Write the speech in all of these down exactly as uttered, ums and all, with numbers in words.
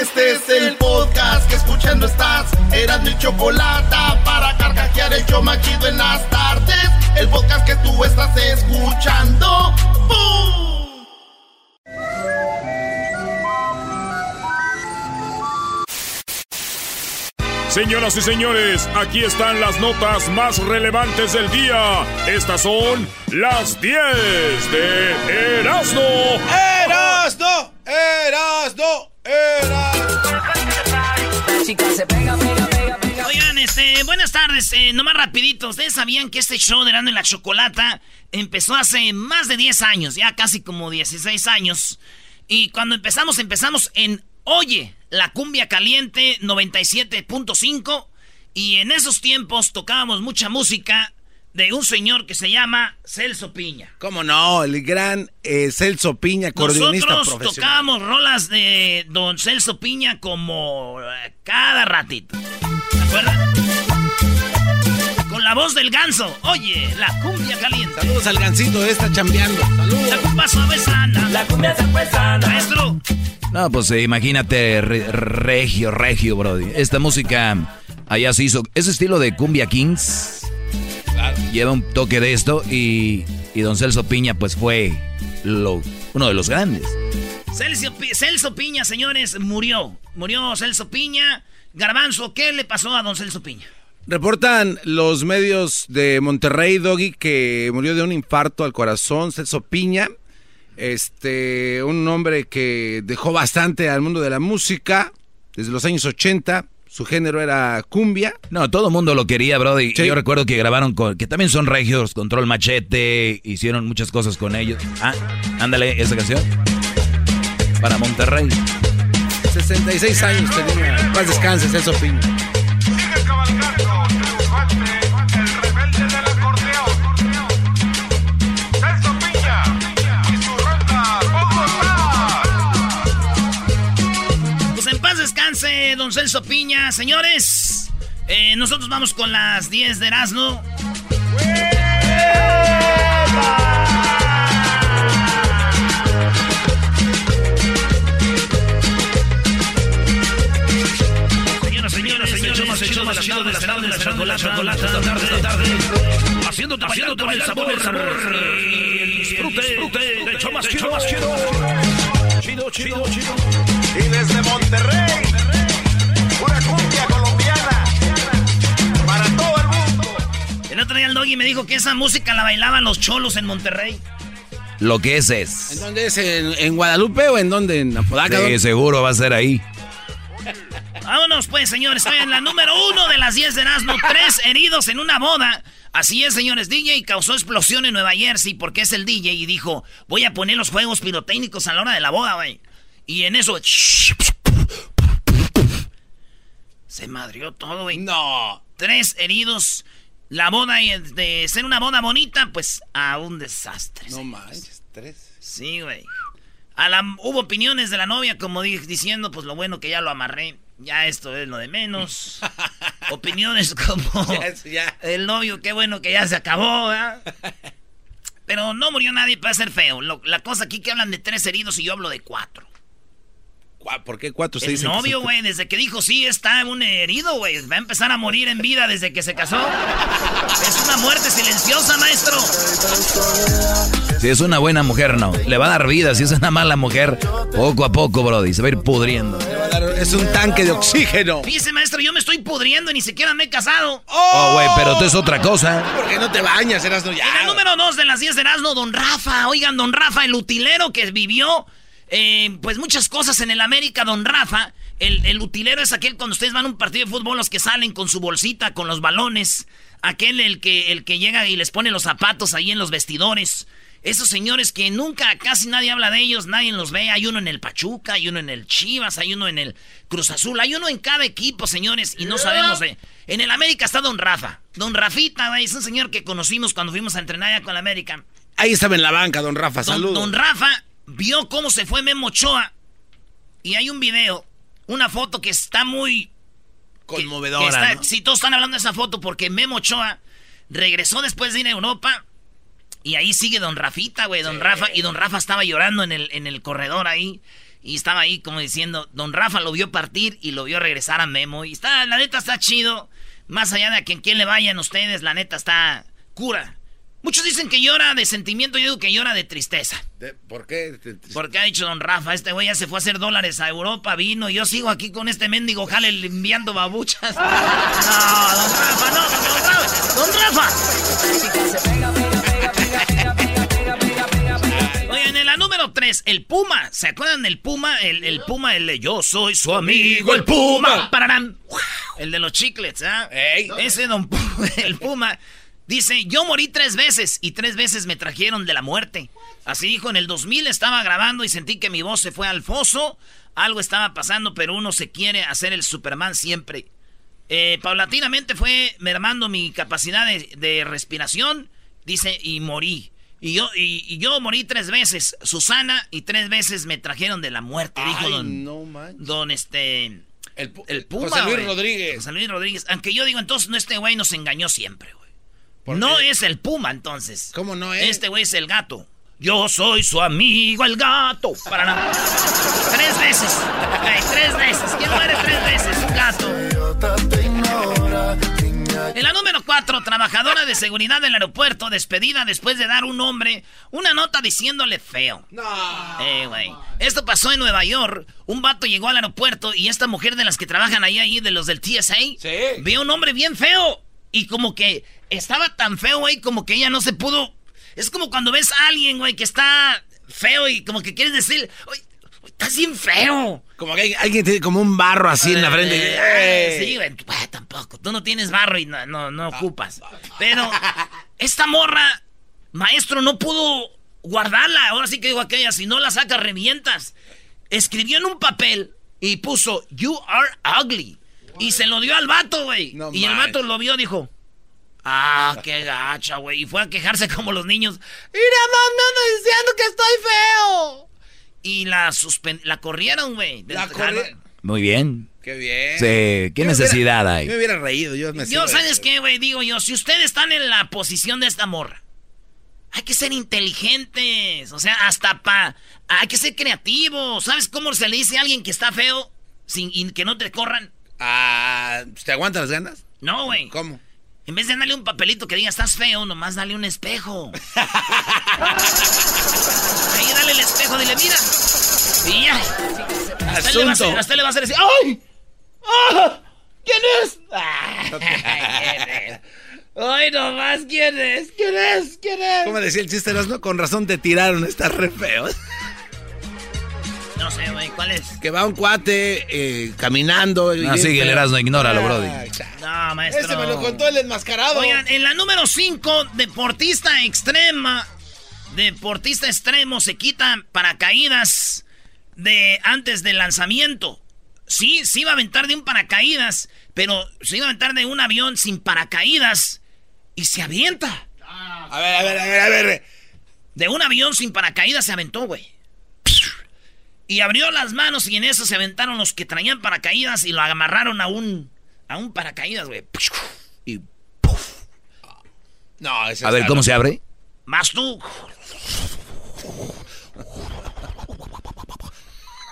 Este es el podcast que escuchando estás. Erazno y Chocolata, para carcajear el show más chido en las tardes. El podcast que tú estás escuchando. ¡Bum! Señoras y señores, aquí están las notas más relevantes del día. Estas son las diez de Erazno. ¡Erazno! ¡Erazno! Oigan, este, buenas tardes, eh, nomás rapidito. Ustedes sabían que este show de Erazno y la Chocolata empezó hace más de diez años, ya casi como dieciséis años. Y cuando empezamos, empezamos en Oye, la cumbia caliente noventa y siete punto cinco. Y en esos tiempos tocábamos mucha música de un señor que se llama Celso Piña. ¿Cómo no? El gran eh, Celso Piña, acordeonista profesional. Nosotros tocábamos rolas de don Celso Piña como cada ratito. ¿Te acuerdas? Con la voz del ganso. Oye, la cumbia caliente. Saludos al gancito, está chambeando. Saludos. La cumbia suavesana. La cumbia suavesana. Maestro. No, pues eh, imagínate, re, regio, regio, brody. Esta música allá se hizo. Ese estilo de cumbia kings... Lleva un toque de esto y, y don Celso Piña pues fue lo, uno de los grandes. Celso, Celso Piña, señores, murió. Murió Celso Piña. Garbanzo, ¿qué le pasó a don Celso Piña? Reportan los medios de Monterrey, Doggy, que murió de un infarto al corazón. Celso Piña, este, un hombre que dejó bastante al mundo de la música desde los años ochenta. Su género era cumbia. No, todo el mundo lo quería, brody. Sí. Yo recuerdo que grabaron con... Que también son regios, Control Machete. Hicieron muchas cosas con ellos. Ah, ándale, esa canción. Para Monterrey. sesenta y seis años tenía. Paz descanses, Celso Piña. Sigue cabalgando, triunfante, el rebelde del acordeón. Celso Piña y su ronda Bogotá. Pues en paz descanse, don Celso Piña. Señores, eh, nosotros vamos con las diez de Erazno. Señoras, señoras, señores, hemos hecho más chido de las tardes, las tardes, las tardes, las tardes, las tardes, haciéndote, haciéndote el sabor, el sabor, el disfrute, disfrute, de hecho más chido, más chido, chido, chido, chido, y desde Monterrey. Pura cumbia colombiana para todo el mundo. El otro día el Doggy me dijo que esa música la bailaban los cholos en Monterrey. Lo que es es. ¿En dónde es? ¿En, en Guadalupe o en dónde? ¿En Apodaca? Sí, ¿dónde? Seguro va a ser ahí. Vámonos pues, señores. Estoy en la número uno de las diez de Erazno. Tres heridos en una boda. Así es, señores. D J causó explosión en Nueva Jersey porque es el D J y dijo, voy a poner los juegos pirotécnicos a la hora de la boda, güey. Y en eso... Se madrió todo, güey. No. Tres heridos. La boda, de ser una boda bonita, pues a un desastre. No manches, tres. Sí, güey. Hubo opiniones de la novia, como di, diciendo, pues lo bueno que ya lo amarré. Ya esto es lo de menos. Opiniones como... Yes, yeah. El novio, qué bueno que ya se acabó, ¿verdad? Pero no murió nadie para ser feo. Lo, la cosa aquí que hablan de tres heridos y yo hablo de cuatro. ¿Por qué cuatro? El novio, güey, desde que dijo sí, está un herido, güey. Va a empezar a morir en vida desde que se casó. Es una muerte silenciosa, maestro. Si es una buena mujer, no. Le va a dar vida. Si es una mala mujer, poco a poco, brody, se va a ir pudriendo. Le va a dar, es un tanque de oxígeno. Fíjese, maestro, yo me estoy pudriendo y ni siquiera me he casado. Oh, güey, oh, pero tú es otra cosa. ¿Por qué no te bañas, Erazno, ya? En el número dos de las diez de Erazno, don Rafa. Oigan, don Rafa, el utilero que vivió... Eh, pues muchas cosas en el América, don Rafa. El, el utilero es aquel cuando ustedes van a un partido de fútbol, los que salen con su bolsita, con los balones. Aquel el que, el que llega y les pone los zapatos ahí en los vestidores. Esos señores que nunca, casi nadie habla de ellos, nadie los ve. Hay uno en el Pachuca, hay uno en el Chivas, hay uno en el Cruz Azul. Hay uno en cada equipo, señores, y no sabemos de... En el América está don Rafa. Don Rafita, ¿ve? Es un señor que conocimos cuando fuimos a entrenar allá con el América. Ahí estaba en la banca, don Rafa, saludos. Don, don Rafa... Vio cómo se fue Memo Ochoa. Y hay un video, una foto que está muy... Conmovedora, que, que está, ¿no? Si todos están hablando de esa foto porque Memo Ochoa regresó después de ir a Europa. Y ahí sigue don Rafita, güey, don sí. Rafa. Y don Rafa estaba llorando en el, en el corredor ahí. Y estaba ahí como diciendo, don Rafa lo vio partir y lo vio regresar a Memo. Y está, la neta está chido. Más allá de a quien, quien le vayan ustedes, la neta está cura. Muchos dicen que llora de sentimiento, yo digo que llora de tristeza. ¿De, ¿Por qué? Porque ha dicho don Rafa, este güey ya se fue a hacer dólares a Europa, vino, y yo sigo aquí con este mendigo jale enviando babuchas. No, don Rafa, no, don Rafa, don Rafa. Oigan, en la número tres, el Puma. ¿Se acuerdan del Puma? El, el Puma, el de yo soy su amigo, el Puma. Pararán. El de los chiclets, ¿ah? ¿Eh? Ese don Puma, el Puma. Dice, yo morí tres veces y tres veces me trajeron de la muerte. Así dijo, en el dos mil estaba grabando y sentí que mi voz se fue al foso. Algo estaba pasando, pero uno se quiere hacer el Superman siempre. Eh, paulatinamente fue mermando mi capacidad de, de respiración. Dice, y morí. Y yo, y, y yo morí tres veces, Susana, y tres veces me trajeron de la muerte. Ay, dijo don, no manches. Don este... El, el Puma, José Luis wey. Rodríguez. José Luis Rodríguez. Aunque yo digo, entonces, no, este güey nos engañó siempre, güey. No es el Puma, entonces. ¿Cómo no es? Este güey es el gato. Yo soy su amigo, el gato. Para nada. Tres veces. Okay, tres veces. ¿Quién muere tres veces? Un gato. En la número cuatro, trabajadora de seguridad del aeropuerto, despedida después de dar un hombre una nota diciéndole feo. No. Eh, güey. Esto pasó en Nueva York. Un vato llegó al aeropuerto y esta mujer de las que trabajan ahí, ahí de los del T S A, sí, vio un hombre bien feo. Y como que estaba tan feo, güey, como que ella no se pudo... Es como cuando ves a alguien, güey, que está feo y como que quieres decir... Oye, estás bien feo. Como que alguien tiene como un barro así eh, en la frente. Eh, eh. Sí, güey, tampoco. Tú no tienes barro y no, no, no ocupas. Pero esta morra, maestro, no pudo guardarla. Ahora sí que digo aquella, si no la sacas, revientas. Escribió en un papel y puso, you are ugly. Y se lo dio al vato, güey. No y man. El vato lo vio, dijo, ah, qué gacha, güey. Y fue a quejarse como los niños. Mira, mamá, diciendo que estoy feo. Y la suspen la corrieron, güey. La corrieron. Muy bien. Qué bien. Sí, qué yo necesidad hubiera, hay. Yo me hubiera reído. Yo, me yo ¿sabes qué, güey? Digo yo, si ustedes están en la posición de esta morra, hay que ser inteligentes. O sea, hasta pa... Hay que ser creativos. ¿Sabes cómo se le dice a alguien que está feo sin y que no te corran? Ah, ¿te aguantas las ganas? No, güey. ¿Cómo? En vez de darle un papelito que diga, estás feo, nomás dale un espejo. Ahí dale el espejo, dile, mira. Y ya. Hasta le va a hacer, hasta le va a hacer así. ¡Ay! ¡Oh! ¿Quién es? ¿Quién es? ¡Ay, nomás! ¿Quién es? ¿Quién es? ¿Quién es? ¿Cómo decía el chiste, no? Con razón te tiraron, estás re feo. No sé, güey, ¿cuál es? Que va un cuate eh, caminando. No, sí, que el Erazno, ignóralo, brody. No, maestro. Ese me lo contó el enmascarado. Oigan, en la número cinco, deportista extrema. Deportista extremo se quita paracaídas de antes del lanzamiento. Sí, sí iba a aventar de un paracaídas, pero se iba a aventar de un avión sin paracaídas y se avienta. Ah, a ver, a ver, a ver, a ver. De un avión sin paracaídas se aventó, güey. Y abrió las manos y en eso se aventaron los que traían paracaídas y lo amarraron a un, a un paracaídas, güey. Y ¡puf! No, ese a ver, ¿cómo se abre? Más tú.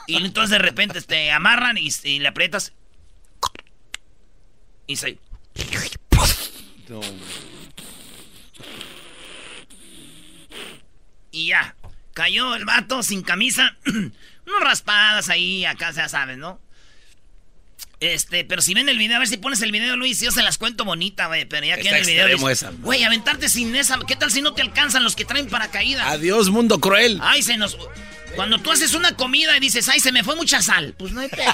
Y entonces de repente te amarran y, y le aprietas. Y se... No. Y ya. Cayó el vato sin camisa. Unas raspadas ahí, acá, ya sabes, ¿no? Este, pero si ven el video, a ver si pones el video, Luis, yo se las cuento bonita, güey, pero ya queda el video. Güey, aventarte sin esa, ¿qué tal si no te alcanzan los que traen paracaídas? Adiós, mundo cruel. Ay, se nos... Cuando tú haces una comida y dices, ay, se me fue mucha sal, pues no hay pedo.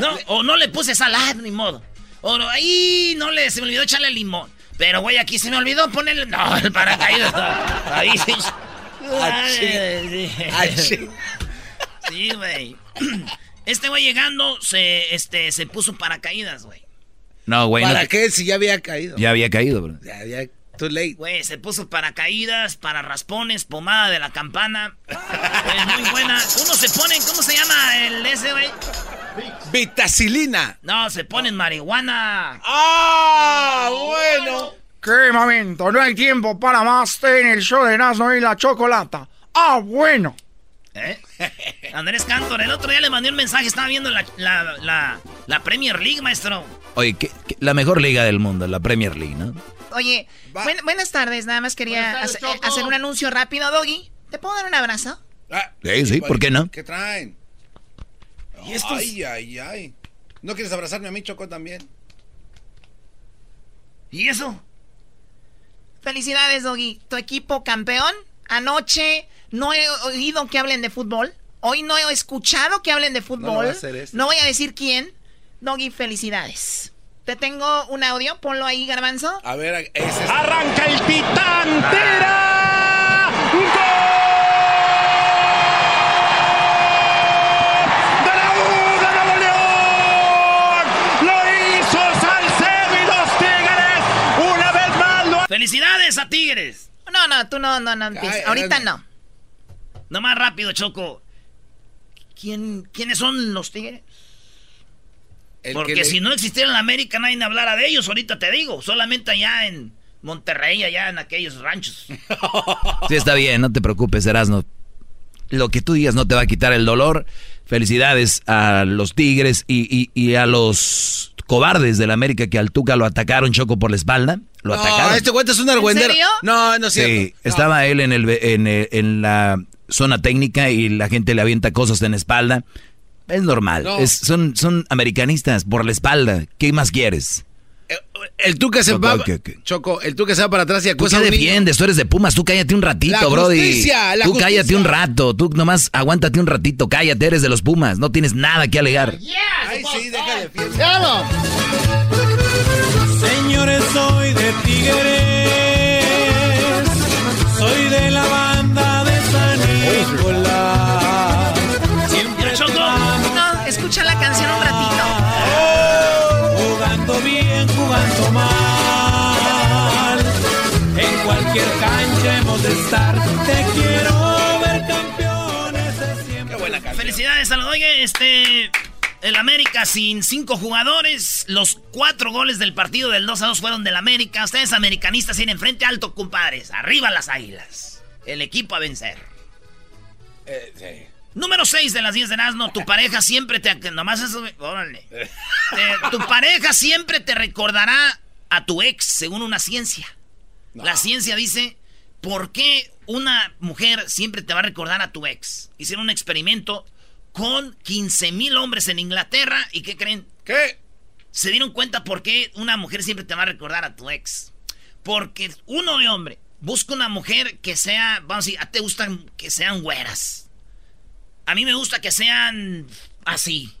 No, o no le puse sal, ah, ni modo. O, ay, no le, se me olvidó echarle limón. Pero, güey, aquí se me olvidó ponerle... No, el paracaídas. Ahí sí. Achí. Sí, güey. Este güey llegando se, este, se puso paracaídas, güey. No, güey. ¿Para no... qué? Si ya había caído. Ya había caído, bro. Ya, ya, too late. Güey, se puso paracaídas, para raspones, pomada de la campana. Es muy buena. Uno se ponen, ¿cómo se llama el ese, güey? Vitacilina. No, se ponen marihuana. ¡Ah, bueno! ¡Qué momento! No hay tiempo para más en el show de Erazno y la Chocolata. ¡Ah, bueno! ¿Eh? Andrés Cantor, el otro día le mandé un mensaje, estaba viendo la, la, la, la Premier League, maestro. Oye, ¿qué, qué, la mejor liga del mundo, la Premier League, ¿no? Oye, buen, buenas tardes, nada más quería tardes, hacer, eh, hacer un anuncio rápido, Doggy. ¿Te puedo dar un abrazo? Ah, sí, sí, ¿por qué no? ¿Qué traen? ¿Y estos? Ay, ay, ay. ¿No quieres abrazarme a mí, Choco, también? ¿Y eso? Felicidades, Doggy. Tu equipo campeón. Anoche no he oído que hablen de fútbol. Hoy no he escuchado que hablen de fútbol. No, no, no voy a decir quién. Doggy, felicidades. Te tengo un audio. Ponlo ahí, Garbanzo. A ver, ese es... ¡Arranca el Titán! ¡Tira! ¡Gol! ¡Felicidades a Tigres! No, no, tú no, no, no. Ay, ahorita no. No más rápido, Choco. ¿Quién, ¿Quiénes son los Tigres? El Porque le... si no existiera en la América, nadie hablara de ellos, ahorita te digo. Solamente allá en Monterrey, allá en aquellos ranchos. Sí, está bien, no te preocupes, Erazno. Lo que tú digas no te va a quitar el dolor. Felicidades a los Tigres y, y, y a los... cobardes de la América que al Tuca lo atacaron, Choco, por la espalda. Lo no, atacaron. Este cuento es un argüendero. No, no es cierto. Sí, no. Estaba él en, el, en, en la zona técnica y la gente le avienta cosas en la espalda. Es normal. No. Es, son, son americanistas por la espalda. ¿Qué más quieres? El, el Tuca se Choco, va... Okay, okay. Choco, el Tuca se va para atrás y acusa a un niño. ¿Tú qué defiendes? Tú eres de Pumas. Tú cállate un ratito, brody. La justicia, la Tú justicia. cállate un rato. Tú nomás aguántate un ratito. Cállate, eres de los Pumas. No tienes nada que alegar. Oh, yeah. Ay, sí, deja de fiesta. Señores, soy de Tigres. Soy de la banda de San Nicolás. Siempre Choco. No, escucha la canción un ratito. Oh, jugando bien, jugando mal. En cualquier cancha hemos de estar. Te quiero ver campeones de siempre. Qué buena canción. Felicidades a los oye, este... El América sin cinco jugadores. Los cuatro goles del partido del dos a dos fueron del América. Ustedes americanistas tienen frente alto, compadres. Arriba las Águilas. El equipo a vencer. Eh, sí. Número seis de las diez de Erazno. Tu pareja siempre te... Nomás eso... Órale. Eh, tu pareja siempre te recordará a tu ex, según una ciencia. No. La ciencia dice... ¿Por qué una mujer siempre te va a recordar a tu ex? Hicieron un experimento... con quince mil hombres en Inglaterra. ¿Y qué creen? ¿Qué? Se dieron cuenta por qué una mujer siempre te va a recordar a tu ex. Porque uno de hombre busca una mujer que sea, vamos a decir, a te gustan que sean güeras. A mí me gusta que sean así.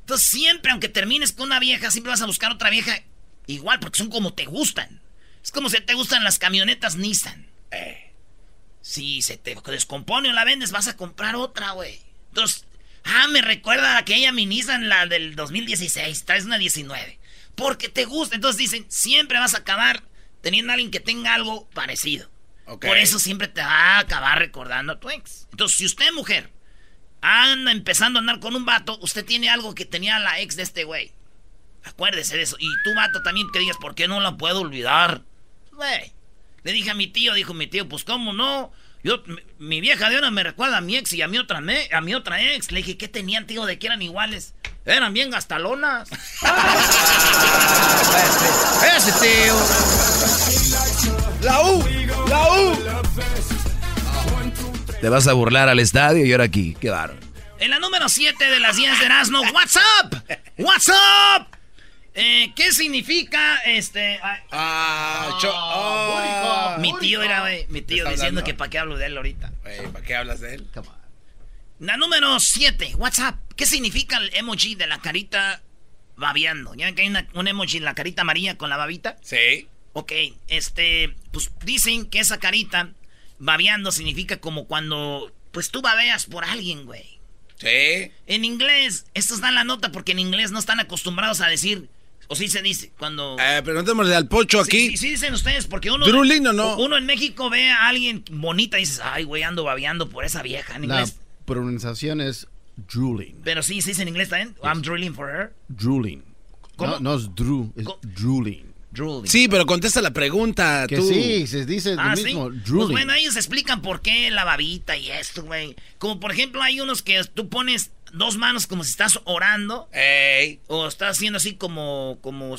Entonces siempre, aunque termines con una vieja, siempre vas a buscar otra vieja igual, porque son como te gustan. Es como si te gustan las camionetas Nissan. Eh. Si se te descompone o la vendes, vas a comprar otra, güey. Entonces... Ah, me recuerda a aquella Nissan, la del dos mil dieciséis, traes una diecinueve. Porque te gusta. Entonces dicen, siempre vas a acabar teniendo a alguien que tenga algo parecido. Okay. Por eso siempre te va a acabar recordando a tu ex. Entonces, si usted, mujer, anda empezando a andar con un vato, usted tiene algo que tenía la ex de este güey. Acuérdese de eso. Y tú, vato, también que digas, ¿por qué no la puedo olvidar? Güey. Le dije a mi tío, dijo mi tío, pues cómo no... Yo, mi vieja de ahora me recuerda a mi ex y a mi otra, me, a mi otra ex. Le dije, ¿qué tenían, tío, de que eran iguales? Eran bien gastalonas. Ese tío. La U, la U. Te vas a burlar al estadio y ahora aquí. Qué bárbaro. En la número siete de las diez de Erazno, what's up, what's up. Eh, ¿Qué significa este? Ay, ah, cho, oh, oh, mi tío era, güey, mi tío diciendo hablando? que para qué hablo de él ahorita. Wey, ¿para qué hablas de él? La número siete, WhatsApp. ¿Qué significa el emoji de la carita babeando? ¿Ya ven que hay una, un emoji en la carita amarilla con la babita? Sí. Ok, este, pues dicen que esa carita babeando significa como cuando, pues tú babeas por alguien, güey. Sí. En inglés, estos dan la nota porque en inglés no están acostumbrados a decir... O sí se dice, cuando... Eh, preguntémosle al pocho sí, aquí. Sí, sí dicen ustedes, porque uno... Drulino, ¿no? Uno en México ve a alguien bonita y dices, ay, güey, ando babeando por esa vieja en inglés. La pronunciación es drooling. Pero sí, se dice en inglés también, yes. I'm drooling for her. Drooling. ¿Cómo? No, no es drew, es drooling. Drooling. Sí, pero contesta la pregunta, que tú. Sí, se dice ah, lo mismo, ¿sí? Drooling. Pues bueno, ellos explican por qué la babita y esto, güey. Como por ejemplo, hay unos que tú pones dos manos como si estás orando. Ey. O estás haciendo así como, como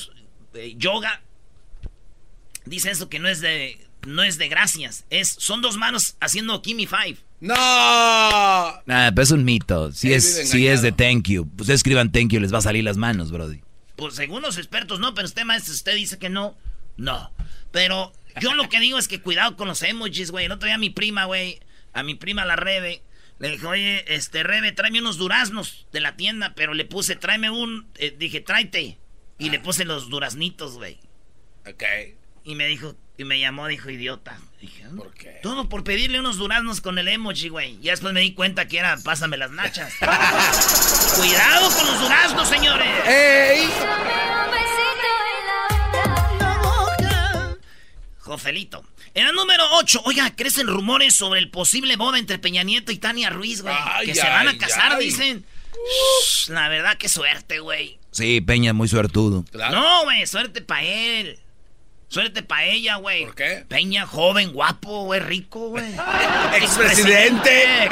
eh, yoga. Dice eso que no es de, no es de gracias. Es, son dos manos haciendo Kimi Five. ¡No! Nada, pero es un mito. Si es, si es de thank you, pues escriban thank you, les va a salir las manos, brody. Pues según los expertos no, pero usted, maestro, usted dice que no, no. Pero yo lo que digo es que cuidado con los emojis, güey. El otro día a mi prima, güey, a mi prima la Rebe, le dije, oye, este, Rebe, tráeme unos duraznos de la tienda, pero le puse, tráeme un, eh, dije, tráete. Y ah. le puse los duraznitos, güey. Ok. Y me dijo, y me llamó, dijo, idiota. Dije, ¿por qué? Todo por pedirle unos duraznos con el emoji, güey. Ya después me di cuenta que era, pásame las nachas. ¡Cuidado con los duraznos, señores! ¡Ey! Joselito. En el número ocho, oiga, crecen rumores sobre el posible boda entre Peña Nieto y Tania Ruiz, güey. Que ay, se van a casar, ay. dicen. Shh, la verdad, qué suerte, güey. Sí, Peña, muy suertudo. Claro. No, güey, suerte para él. Suerte pa' ella, güey. ¿Por qué? Peña, joven, guapo, güey, rico, güey. ¡Expresidente! Ex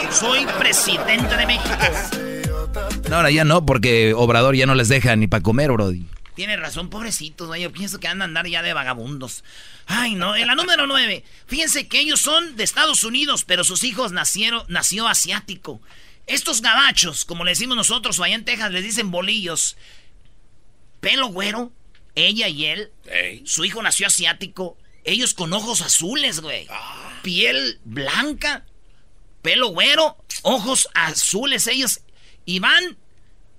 -presidente, soy presidente de México. No, ahora ya no, porque Obrador ya no les deja ni para comer, brody. Tiene razón, pobrecitos, güey. Yo pienso que van a andar ya de vagabundos. Ay, no. En la número nueve. Fíjense que ellos son de Estados Unidos, pero sus hijos nacieron, nació asiático. Estos gabachos, como le decimos nosotros, o allá en Texas, les dicen bolillos. Pelo güero. Ella y él, hey. Su hijo nació asiático, ellos con ojos azules, güey. Ah. Piel blanca, pelo güero, ojos azules ellos. Y van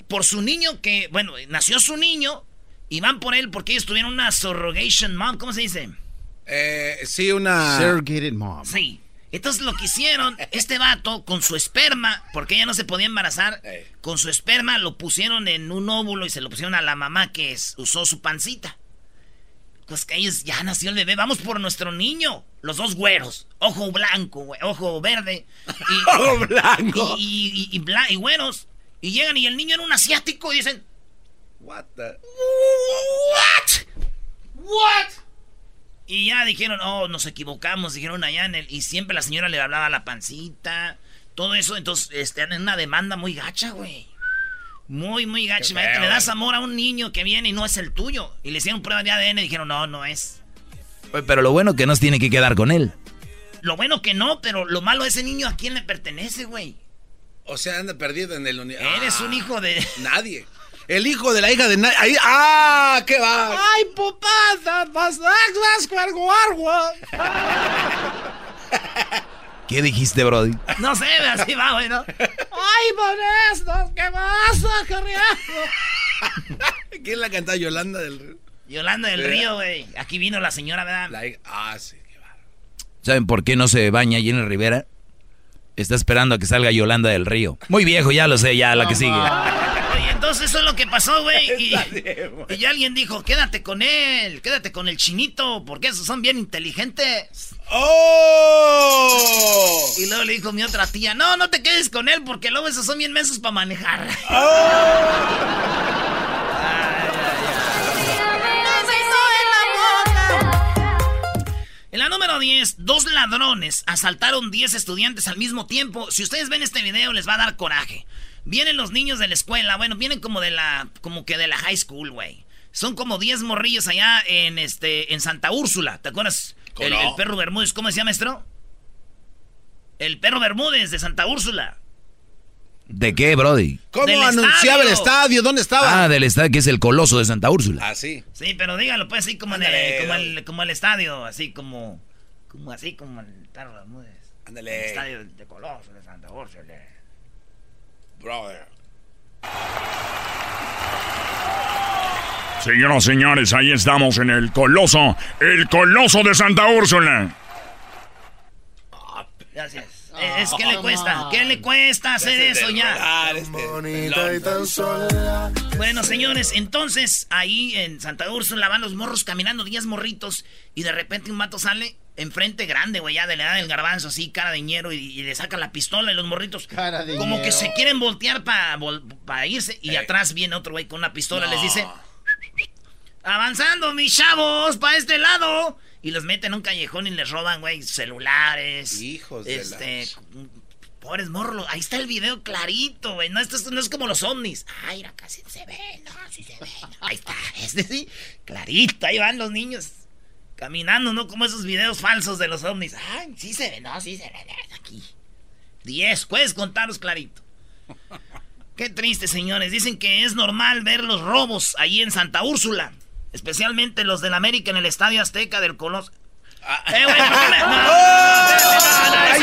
por su niño que, bueno, nació su niño y van por él porque ellos tuvieron una surrogation mom, ¿cómo se dice? Eh, sí, una... Surrogated mom. Sí. Entonces lo que hicieron, este vato con su esperma, porque ella no se podía embarazar, hey. Con su esperma lo pusieron en un óvulo y se lo pusieron a la mamá que es, usó su pancita. Pues que ellos ya nació el bebé, vamos por nuestro niño. Los dos güeros, ojo blanco, güey, ojo verde. Y, ojo blanco. Y, y, y, y, bla, y güeros. Y llegan y el niño era un asiático y dicen, what the... What? What? Y ya dijeron, oh, nos equivocamos, dijeron allá en el... Y siempre la señora le hablaba a la pancita, todo eso. Entonces, este, en una demanda muy gacha, güey. Muy, muy gacha. Imagínate, le das amor a un niño que viene y no es el tuyo. Y le hicieron prueba de A D N y dijeron, no, no es. Pero lo bueno que no se tiene que quedar con él. Lo bueno que no, pero lo malo, ese niño, ¿a quién le pertenece, güey? O sea, anda perdido en el... Eres ah, un hijo de... Nadie. El hijo de la hija de nadie. Ahí... ¡Ah! ¡Qué va! ¡Ay, papá! ¡Vas ¿Qué dijiste, brody? No sé, así va, güey, ¿no? ¡Ay, monestos! ¡Qué pasa, carriazo! ¿Quién la canta? Yolanda del Río. Yolanda del Río, güey. Aquí vino la señora, ¿verdad? La hija... Ah, sí, qué va. ¿Saben por qué no se baña Jenni Rivera? Está esperando a que salga Yolanda del Río. Muy viejo, ya lo sé, ya la que sigue. Entonces eso es lo que pasó, güey. Y, y alguien dijo, quédate con él, quédate con el chinito, porque esos son bien inteligentes. ¡Oh! Y luego le dijo mi otra tía, no, no te quedes con él, porque luego esos son bien mensos para manejar. ¡Oh! Ay, ay, ay. En la número diez, dos ladrones asaltaron diez estudiantes al mismo tiempo. Si ustedes ven este video, les va a dar coraje. Vienen los niños de la escuela, bueno, vienen como de la, como que de la high school, güey. Son como diez morrillos allá en, este, en Santa Úrsula, ¿te acuerdas? El, el perro Bermúdez, ¿cómo decía, maestro? El perro Bermúdez de Santa Úrsula. ¿De qué, brody? ¿Cómo del anunciaba estadio? El estadio? ¿Dónde estaba? Ah, del estadio, que es el Coloso de Santa Úrsula. Ah, sí. Sí, pero dígalo, pues, así como, ándale, el, como, el, como el estadio, así como, como así como el perro Bermúdez. Ándale. El estadio de Coloso de Santa Úrsula. Brother. Señoras y señores, ahí estamos en el Coloso, el Coloso de Santa Úrsula. Gracias. Es, es que le cuesta, ¿qué le cuesta hacer eso ya? Bueno, señores, entonces ahí en Santa Úrsula van los morros caminando, diez morritos, y de repente un mato sale. Enfrente grande, güey, ya de la edad del garbanzo, así, cara de ñero, y, y le saca la pistola y los morritos cara de como ñero. Que se quieren voltear para pa irse, y eh. atrás viene otro güey con una pistola, no. Les dice, avanzando, mis chavos, para este lado. Y los meten en un callejón y les roban, güey, celulares. Hijos de este, las... Pobres morros. Ahí está el video clarito, güey. No, esto es, no es como los ovnis. Ay, mira, casi se ve. No, sí se ve. No. Ahí está. Este sí. Clarito. Ahí van los niños caminando, ¿no? Como esos videos falsos de los ovnis. Ay, sí se ve. No, sí se ve. Aquí. Diez. Puedes contaros clarito. Qué triste, señores. Dicen que es normal ver los robos ahí en Santa Úrsula. Especialmente los del América en el Estadio Azteca del Coloso. Ah, ¡Eh, güey!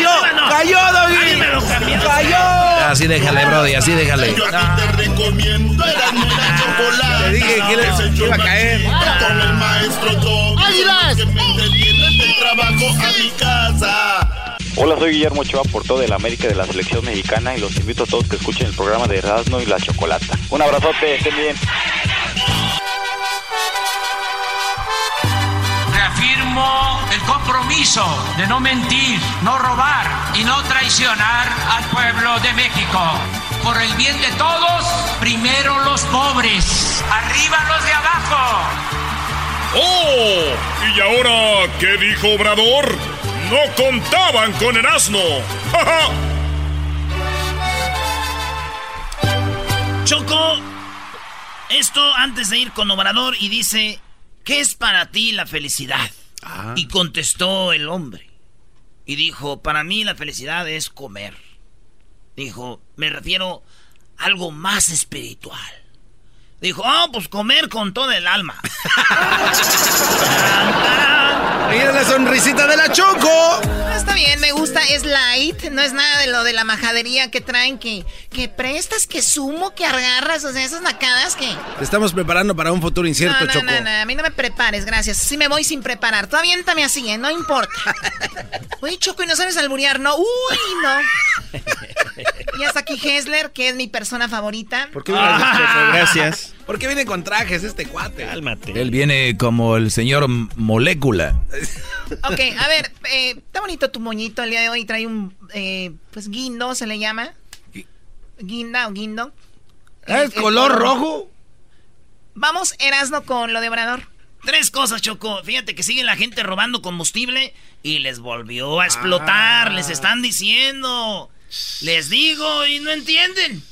¡No, no, no! ¡Cayó! ¡Cayó, Doggy! ¡Ay, me lo cambié! ¡Cayó! Así déjale, brody, así déjale. Yo a ti te recomiendo Erazno y la Chocolata. Te dije que iba a caer. Con el maestro Doggy. ¡Águilas! Que me entretienen del trabajo a mi casa. Hola, soy Guillermo Ochoa, portero del América de la Selección Mexicana, y los invito a todos que escuchen el programa de Erazno y la Chocolata. Un abrazote, estén bien. Reafirmo el compromiso de no mentir, no robar y no traicionar al pueblo de México. Por el bien de todos, primero los pobres, arriba los de abajo. ¡Oh! ¿Y ahora qué dijo Obrador? ¡No contaban con Erazno! ¡Ja, ja! Choco, esto antes de ir con Obrador, y dice, ¿qué es para ti la felicidad? Ah. Y contestó el hombre. Y dijo, para mí la felicidad es comer. Dijo, me refiero a algo más espiritual. Dijo, ah, oh, pues comer con todo el alma. Mira la sonrisita de la Choco. Está bien, me gusta, es light. No es nada de lo de la majadería que traen, que, que prestas, que sumo, que agarras, o sea, esas nacadas que... Te estamos preparando para un futuro incierto, no, no, Choco. No, no, no, a mí no me prepares, gracias. Sí me voy sin preparar. Tú aviéntame así, ¿eh? No importa. Oye, Choco, y no sabes alburear, ¿no? Uy, no. Y hasta aquí Hessler, que es mi persona favorita. ¿Por qué me has dicho eso? Gracias. ¿Por qué viene con trajes este cuate? Cálmate. Él viene como el señor Molécula. Ok, a ver, eh, está bonito tu moñito el día de hoy. Trae un, eh, pues, guindo, se le llama. Guinda o guindo. ¿Es el, color el rojo? Vamos, Erazno, con lo de Obrador. Tres cosas, Choco. Fíjate que sigue la gente robando combustible y les volvió a explotar. Ah. Les están diciendo. Les digo y no entienden.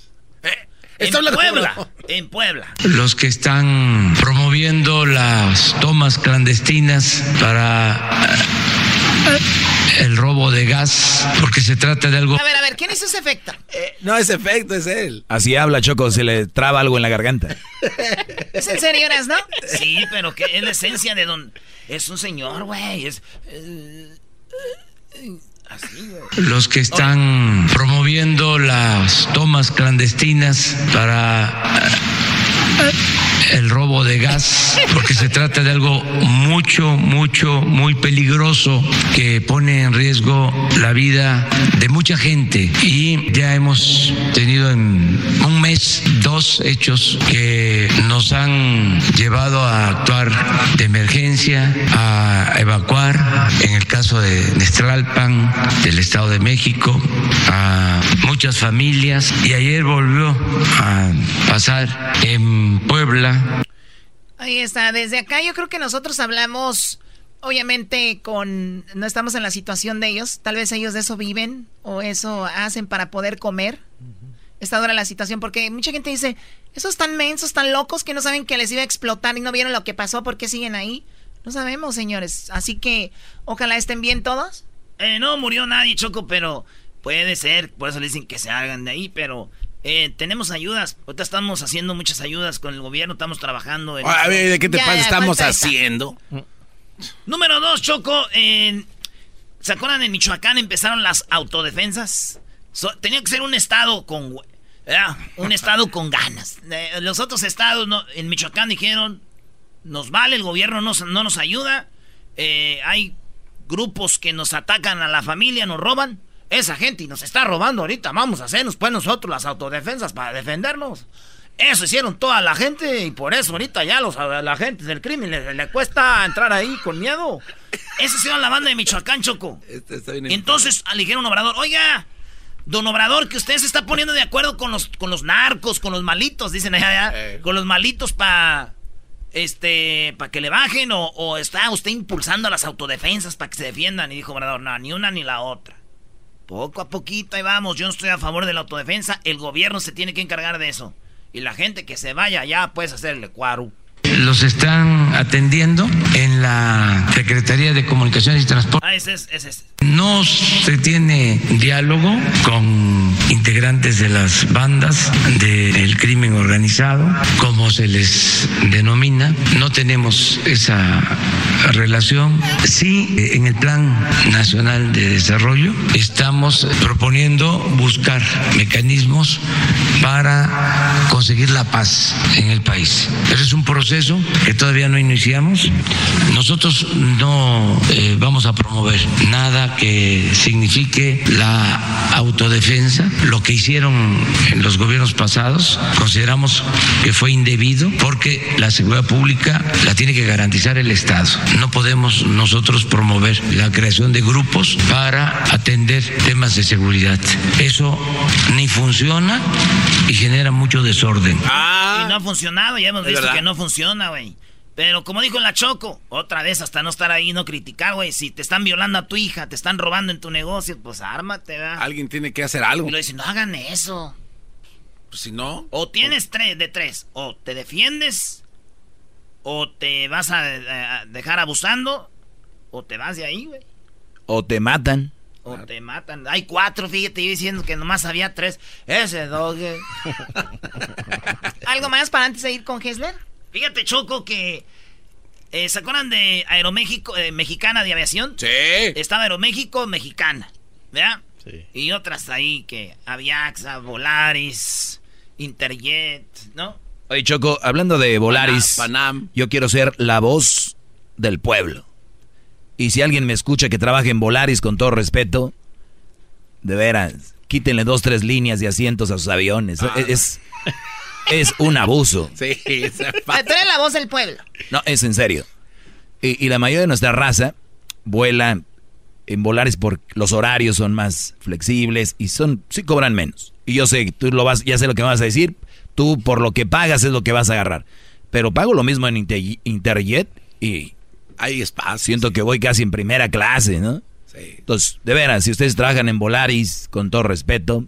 ¿Eh? En Puebla, en Puebla. Los que están promoviendo las tomas clandestinas para el robo de gas, porque se trata de algo... A ver, a ver, ¿quién es ese efecto? Eh, no, ese efecto es él. Así habla, Choco, se le traba algo en la garganta. ¿Es en serio, no? Sí, pero que es la esencia de don... Es un señor, güey, es... Así, los que están oh. promoviendo las tomas clandestinas para el robo de gas, porque se trata de algo mucho, mucho, muy peligroso que pone en riesgo la vida de mucha gente. Y ya hemos tenido en un mes dos hechos que nos han llevado a actuar de emergencia, a evacuar, en el caso de Nextlalpan, del Estado de México, a muchas familias. Y ayer volvió a pasar en Puebla. Ahí está, desde acá yo creo que nosotros hablamos, obviamente con, no estamos en la situación de ellos, tal vez ellos de eso viven o eso hacen para poder comer. Uh-huh. Está dura la situación porque mucha gente dice, esos tan mensos, tan locos que no saben que les iba a explotar y no vieron lo que pasó, ¿por qué siguen ahí? No sabemos, señores, así que ojalá estén bien todos. Eh, no murió nadie, Choco, pero puede ser, por eso le dicen que se hagan de ahí, pero... Eh, tenemos ayudas, ahorita estamos haciendo muchas ayudas con el gobierno, estamos trabajando en... A ver, ¿de qué te ya, pasa? Ya, estamos haciendo. Número dos, Choco, eh, ¿se acuerdan? En Michoacán empezaron las autodefensas. So, tenía que ser un estado con... Eh, un estado con ganas. Eh, los otros estados no, en Michoacán dijeron, nos vale, el gobierno no, no nos ayuda, eh, hay grupos que nos atacan a la familia, nos roban. Esa gente nos está robando ahorita, vamos a hacernos pues nosotros las autodefensas para defendernos. Eso hicieron toda la gente y por eso ahorita ya los, a la gente del crimen le, le cuesta entrar ahí con miedo. Eso hicieron la banda de Michoacán, Choco. Este está bien. Entonces le dijeron a Obrador, oiga, don Obrador, que usted se está poniendo de acuerdo con los, con los narcos, con los malitos, dicen allá, allá eh. con los malitos para este, para que le bajen o, o está usted impulsando a las autodefensas para que se defiendan? Y dijo Obrador, no, ni una ni la otra. Poco a poquito, ahí vamos, yo no estoy a favor de la autodefensa, el gobierno se tiene que encargar de eso. Y la gente que se vaya allá, pues, hacerle cuaru. Los están atendiendo en la Secretaría de Comunicaciones y Transportes. Ah, ese es, ese es. No se tiene diálogo con integrantes de las bandas del crimen organizado, como se les denomina. No tenemos esa relación. Sí, en el Plan Nacional de Desarrollo estamos proponiendo buscar mecanismos para conseguir la paz en el país. Pero es un proceso que todavía no iniciamos. Nosotros no eh, vamos a promover nada que signifique la autodefensa. Lo que hicieron en los gobiernos pasados consideramos que fue indebido, porque la seguridad pública la tiene que garantizar el Estado. No podemos nosotros promover la creación de grupos para atender temas de seguridad. Eso ni funciona y genera mucho desorden. Ah, y no ha funcionado, ya hemos visto que no funciona. Wey. Pero como dijo la Choco, otra vez hasta no estar ahí, no criticar, güey. Si te están violando a tu hija, te están robando en tu negocio, pues ármate, ¿verdad? Alguien tiene que hacer algo. Y lo dicen, no hagan eso. Pues si no... O tienes o... tres de tres, o te defiendes, o te vas a, a dejar abusando, o te vas de ahí, güey. O te matan. O claro. te matan. Hay cuatro, fíjate, yo diciendo que nomás había tres. Ese Doggy. ¿Algo más para antes de ir con Hessler? Fíjate, Choco, que... Eh, ¿se acuerdan de Aeroméxico, eh, Mexicana de Aviación? Sí. Estaba Aeroméxico, Mexicana, ¿verdad? Sí. Y otras ahí que... Aviaxa, Volaris, Interjet, ¿no? Oye, Choco, hablando de Volaris... Panam, Panam. Yo quiero ser la voz del pueblo. Y si alguien me escucha que trabaje en Volaris, con todo respeto... De veras, quítenle dos, tres líneas de asientos a sus aviones. Ah. Es... es Es un abuso. Sí, se pasa. Tú eres la voz del pueblo. No, es en serio. Y, y la mayoría de nuestra raza vuela en Volaris porque los horarios son más flexibles y son sí cobran menos. Y yo sé, tú lo vas, ya sé lo que me vas a decir. Tú por lo que pagas es lo que vas a agarrar. Pero pago lo mismo en Interjet y hay espacio. Siento sí. que voy casi en primera clase, ¿no? Sí. Entonces, de veras, si ustedes trabajan en Volaris, con todo respeto...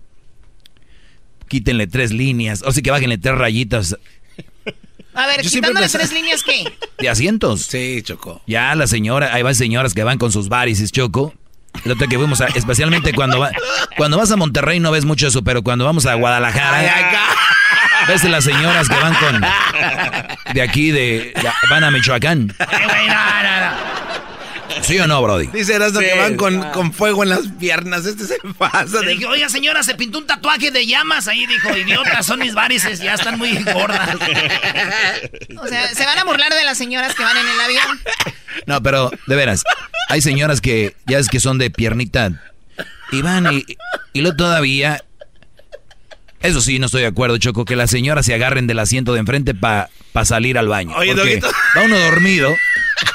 Quítenle tres líneas, o sea que bájenle tres rayitas. A ver, yo quitándole pensaba... tres líneas, ¿qué? De asientos. Sí, Choco. Ya la señora, ahí van señoras que van con sus varices, Choco. El otro que fuimos, a, especialmente cuando va, cuando vas a Monterrey no ves mucho eso, pero cuando vamos a Guadalajara, ay, ves las señoras que van con, de aquí, de, de van a Michoacán. Ay, güey, no, no, no. ¿Sí o no, Brody? Dice Erazno sí, que van con, claro. con fuego en las piernas. Este se pasa. Le dije, oiga, señora, se pintó un tatuaje de llamas. Ahí dijo, idiota, son mis varices. Ya están muy gordas. O sea, se van a burlar de las señoras que van en el avión. No, pero, de veras, hay señoras que ya es que son de piernita. Y van y, y lo todavía... Eso sí, no estoy de acuerdo, Choco, que las señoras se agarren del asiento de enfrente para pa salir al baño. Oye, porque Doguito, va uno dormido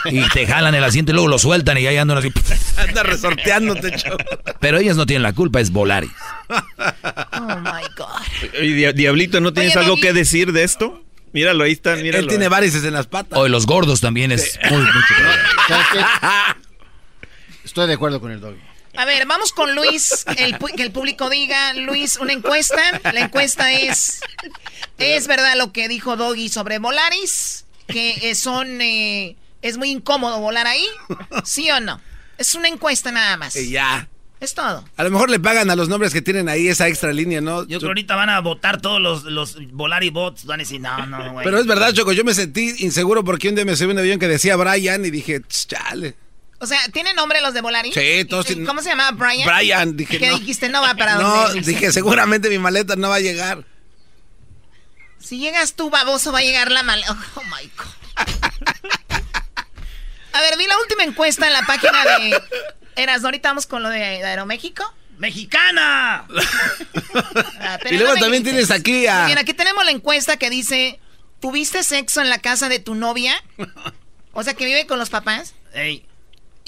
y te jalan el asiento y luego lo sueltan y ahí andan así. Anda resorteándote, Choco. Pero ellas no tienen la culpa, es Volaris. Oh, my God. Y Diablito, ¿no tienes Oye, algo que decir de esto? Míralo, ahí está, míralo. Él tiene varices en las patas. Oye, los gordos también es sí. muy, mucho. Estoy de acuerdo con el Doggy. A ver, vamos con Luis, el, que el público diga, Luis, una encuesta. La encuesta es, ¿es verdad lo que dijo Doggy sobre Volaris? Que son, eh, es muy incómodo volar ahí, ¿sí o no? Es una encuesta nada más. Y ya. Es todo. A lo mejor le pagan a los nombres que tienen ahí esa extra línea, ¿no? Yo creo que ahorita van a votar todos los, los Volaris bots, van a decir, no, no, güey. Pero es verdad, Choco, yo me sentí inseguro porque un día me subí un avión que decía Brian y dije, chale. O sea, ¿tiene nombre los de Volaris? Sí, todos. ¿Cómo se llamaba? Brian. Brian, dije. ¿Qué no. dijiste? No va para donde. No, irse. Dije, seguramente mi maleta no va a llegar. Si llegas tú, baboso, va a llegar la maleta. Oh, my God. A ver, vi la última encuesta en la página de Erazno. Ahorita vamos con lo de Aeroméxico. ¡Mexicana! Ah, y luego no también grites. Tienes aquí a... Bien, aquí tenemos la encuesta que dice, ¿tuviste sexo en la casa de tu novia? O sea, que vive con los papás. Ey.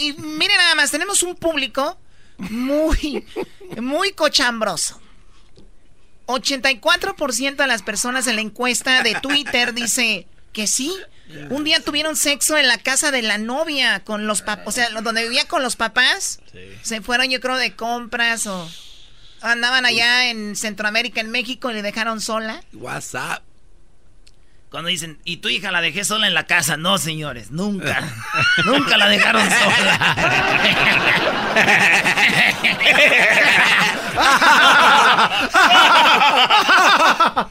Y miren nada más, tenemos un público muy, muy cochambroso. ochenta y cuatro por ciento de las personas en la encuesta de Twitter dice, que sí. Un día tuvieron sexo en la casa de la novia con los papás, o sea, donde vivía con los papás. Sí. Se fueron, yo creo, de compras o andaban allá en Centroamérica, en México, y le dejaron sola. WhatsApp. Cuando dicen, ¿y tu hija la dejé sola en la casa? No, señores, nunca. Nunca la dejaron sola.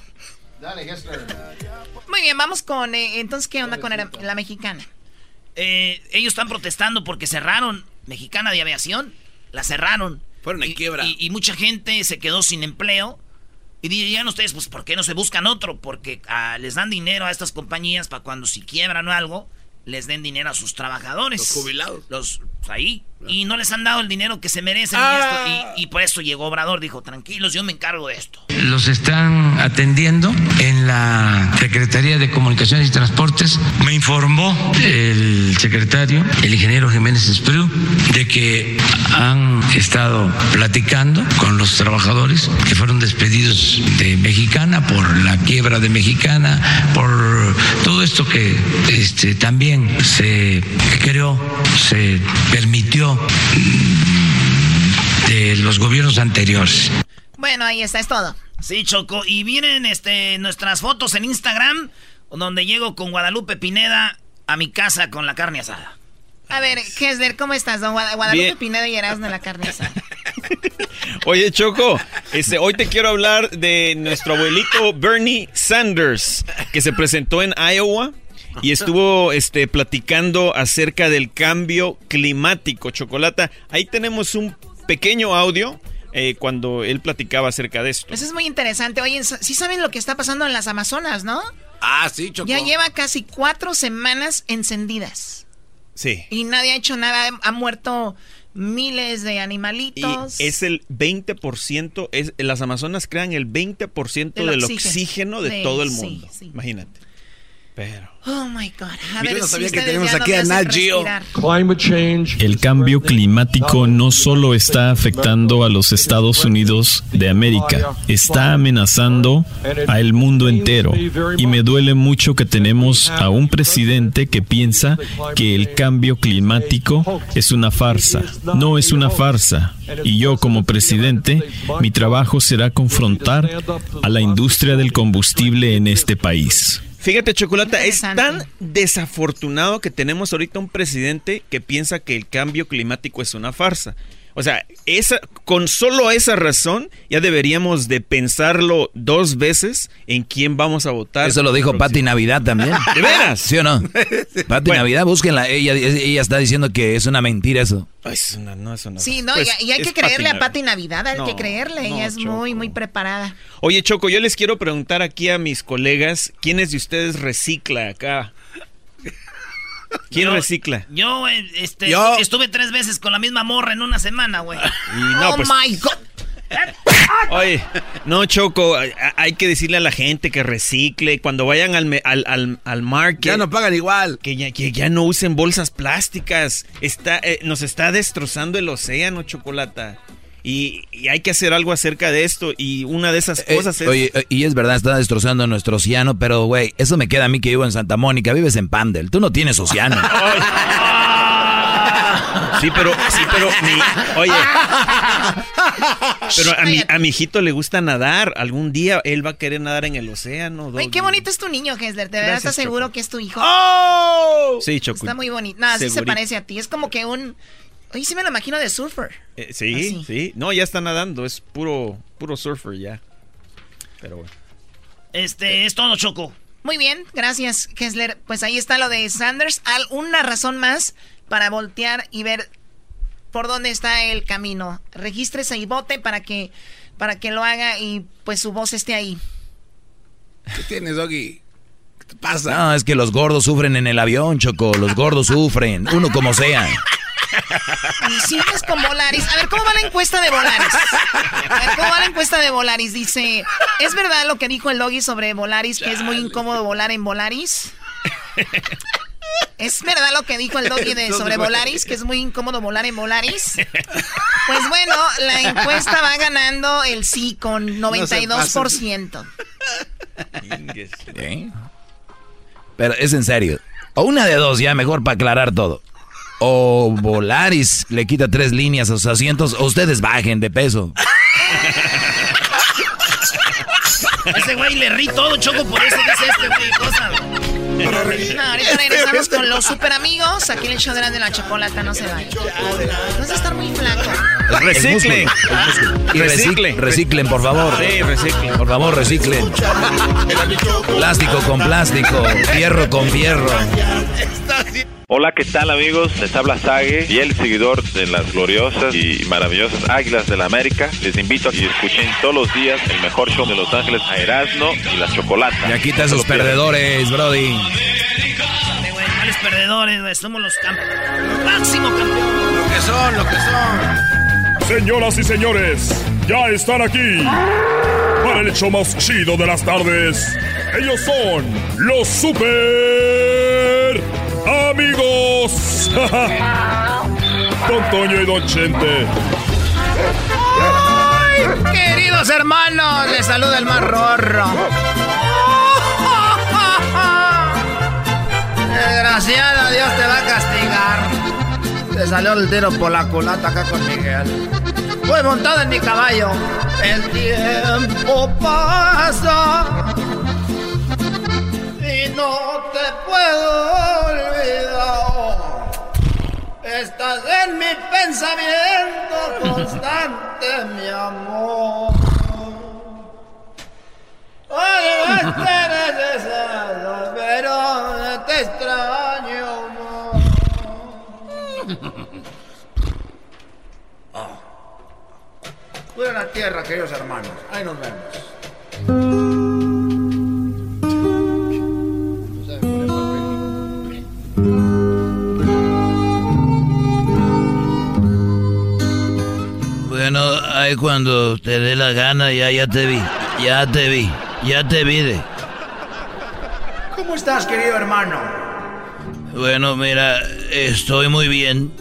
Muy bien, vamos con... Eh, entonces, ¿qué onda con la, la mexicana? Eh, ellos están protestando porque cerraron Mexicana de Aviación. La cerraron. Fueron en quiebra. Y, y mucha gente se quedó sin empleo. Y dirían ustedes, pues, ¿por qué no se buscan otro? Porque a, les dan dinero a estas compañías para cuando si quiebran o algo, les den dinero a sus trabajadores. Los jubilados. Los ahí. Claro. Y no les han dado el dinero que se merecen. Ah. Y, y, y por eso llegó Obrador, dijo, tranquilos, yo me encargo de esto. Los están atendiendo en la Secretaría de Comunicaciones y Transportes. Me informó el secretario, el ingeniero Jiménez Espriu, de que han estado platicando con los trabajadores que fueron despedidos de Mexicana por la quiebra de Mexicana, por todo esto que este, también se creó, se permitió de los gobiernos anteriores. Bueno, ahí está, es todo. Sí, Choco, y vienen este, nuestras fotos en Instagram, donde llego con Guadalupe Pineda a mi casa con la carne asada. A ver, Hesler, ¿cómo estás? Don Guad- Guadalupe Bien. Pineda y Erazno en la carne asada. Oye, Choco, este, hoy te quiero hablar de nuestro abuelito Bernie Sanders, que se presentó en Iowa. Y estuvo este, platicando acerca del cambio climático, Chocolata. Ahí tenemos un pequeño audio eh, cuando él platicaba acerca de esto. Eso es muy interesante. Oye, sí saben lo que está pasando en las Amazonas, ¿no? Ah, sí, Choco. Ya lleva casi cuatro semanas encendidas. Sí. Y nadie ha hecho nada. Ha muerto miles de animalitos. Y es el veinte por ciento. Es, las Amazonas crean el veinte por ciento del, del oxígeno, oxígeno de, de todo el mundo. Sí, sí. Imagínate. Pero. Oh my God. A ver, no sabía si que tenemos aquí no a Nat Geo. El cambio climático no solo está afectando a los Estados Unidos de América, está amenazando al mundo entero. Y me duele mucho que tenemos a un presidente que piensa que el cambio climático es una farsa. No es una farsa. Y yo, como presidente, mi trabajo será confrontar a la industria del combustible en este país. Fíjate, Chocolata, es tan desafortunado que tenemos ahorita un presidente que piensa que el cambio climático es una farsa. O sea, esa, con solo esa razón ya deberíamos de pensarlo dos veces en quién vamos a votar. Eso lo dijo Pati Navidad también. ¿De veras? ¿Sí o no? Pati bueno. Navidad, búsquenla. Ella, ella está diciendo que es una mentira eso. Es una, no es una... Sí, no, pues y, y hay que creerle Pati a Pati Navidad, hay no, que creerle, no, ella es Choco. muy, muy preparada. Oye, Choco, yo les quiero preguntar aquí a mis colegas, ¿quiénes de ustedes recicla acá? ¿Quién yo, recicla? Yo, este, yo estuve tres veces con la misma morra en una semana, güey. No, oh, pues, my God. Oye, no, Choco, hay que decirle a la gente que recicle. Cuando vayan al, al, al, al market, ya no pagan igual. Que ya, que ya no usen bolsas plásticas. Está, eh, nos está destrozando el océano, Chocolata. Y, y hay que hacer algo acerca de esto. Y una de esas cosas eh, es... Oye, y es verdad, está destrozando nuestro océano. Pero, güey, eso me queda a mí que vivo en Santa Mónica. Vives en Pandel, tú no tienes océano. Sí, pero... Sí, pero mi, oye... Pero a mi, a mi hijito le gusta nadar. Algún día él va a querer nadar en el océano. Ay, qué bonito es tu niño, Hesler. De verdad, ¿estás seguro Choco. que es tu hijo? ¡Oh! Sí, Choco. Está muy bonito. No, sí se parece a ti. Es como que un... Oye, sí me lo imagino de surfer. Eh, sí, Así. sí. No, ya está nadando. Es puro puro surfer ya. Pero bueno. Este, es todo, Choco. Muy bien, gracias, Hesler. Pues ahí está lo de Sanders. Una razón más para voltear y ver por dónde está el camino. Regístrese y vote para que, para que lo haga y pues su voz esté ahí. ¿Qué tienes, Doggy? ¿Qué te pasa? No, es que los gordos sufren en el avión, Choco. Los gordos sufren. Uno como sea. Y sigues con Volaris. A ver, ¿cómo va la encuesta de Volaris? A ver, ¿cómo va la encuesta de Volaris? Dice, ¿es verdad lo que dijo el Doggy sobre Volaris, Chale. que es muy incómodo volar en Volaris? ¿Es verdad lo que dijo el Doggy de sobre Volaris, que es muy incómodo volar en Volaris? Pues bueno, la encuesta va ganando el sí con noventa y dos por ciento. ¿Eh? Pero es en serio. O una de dos, ya mejor para aclarar todo. O Volaris le quita tres líneas a sus asientos, o ustedes bajen de peso. Ese güey le rí todo, Choco, por eso dice este güey cosa. No, ahorita regresamos con los super amigos. Aquí en el show de la, de la Chocolata, no se vayan. Vas a estar muy flaco. Reciclen. Y reciclen, reciclen, por favor. Sí, reciclen. Por favor, reciclen. Plástico con plástico, fierro con fierro. Hola, ¿qué tal, amigos? Les habla Sage, fiel seguidor de las gloriosas y maravillosas Águilas del América. Les invito a que escuchen todos los días el mejor show de Los Ángeles, a Erazno y la Chocolata. Y aquí están esos perdedores, brody. ¿Cuáles perdedores, güey? Somos los campeones. Máximo campeón. Lo que son, lo que son. Señoras y señores, ya están aquí para el show más chido de las tardes. Ellos son los super... amigos. Don Toño y Don Chente. Ay, queridos hermanos, les saluda el más rorro. Desgraciado, Dios te va a castigar. Te salió el tiro por la culata acá con Miguel. Voy montado en mi caballo. El tiempo pasa y no te puedo olvidar. Estás en mi pensamiento constante, mi amor. Oye, te necesito, pero te extraño, amor. Cuida la tierra, queridos hermanos. Ahí nos vemos. Bueno, ahí cuando te dé la gana, ya, ya te vi, ya te vi, ya te vi. De. ¿Cómo estás, querido hermano? Bueno, mira, estoy muy bien,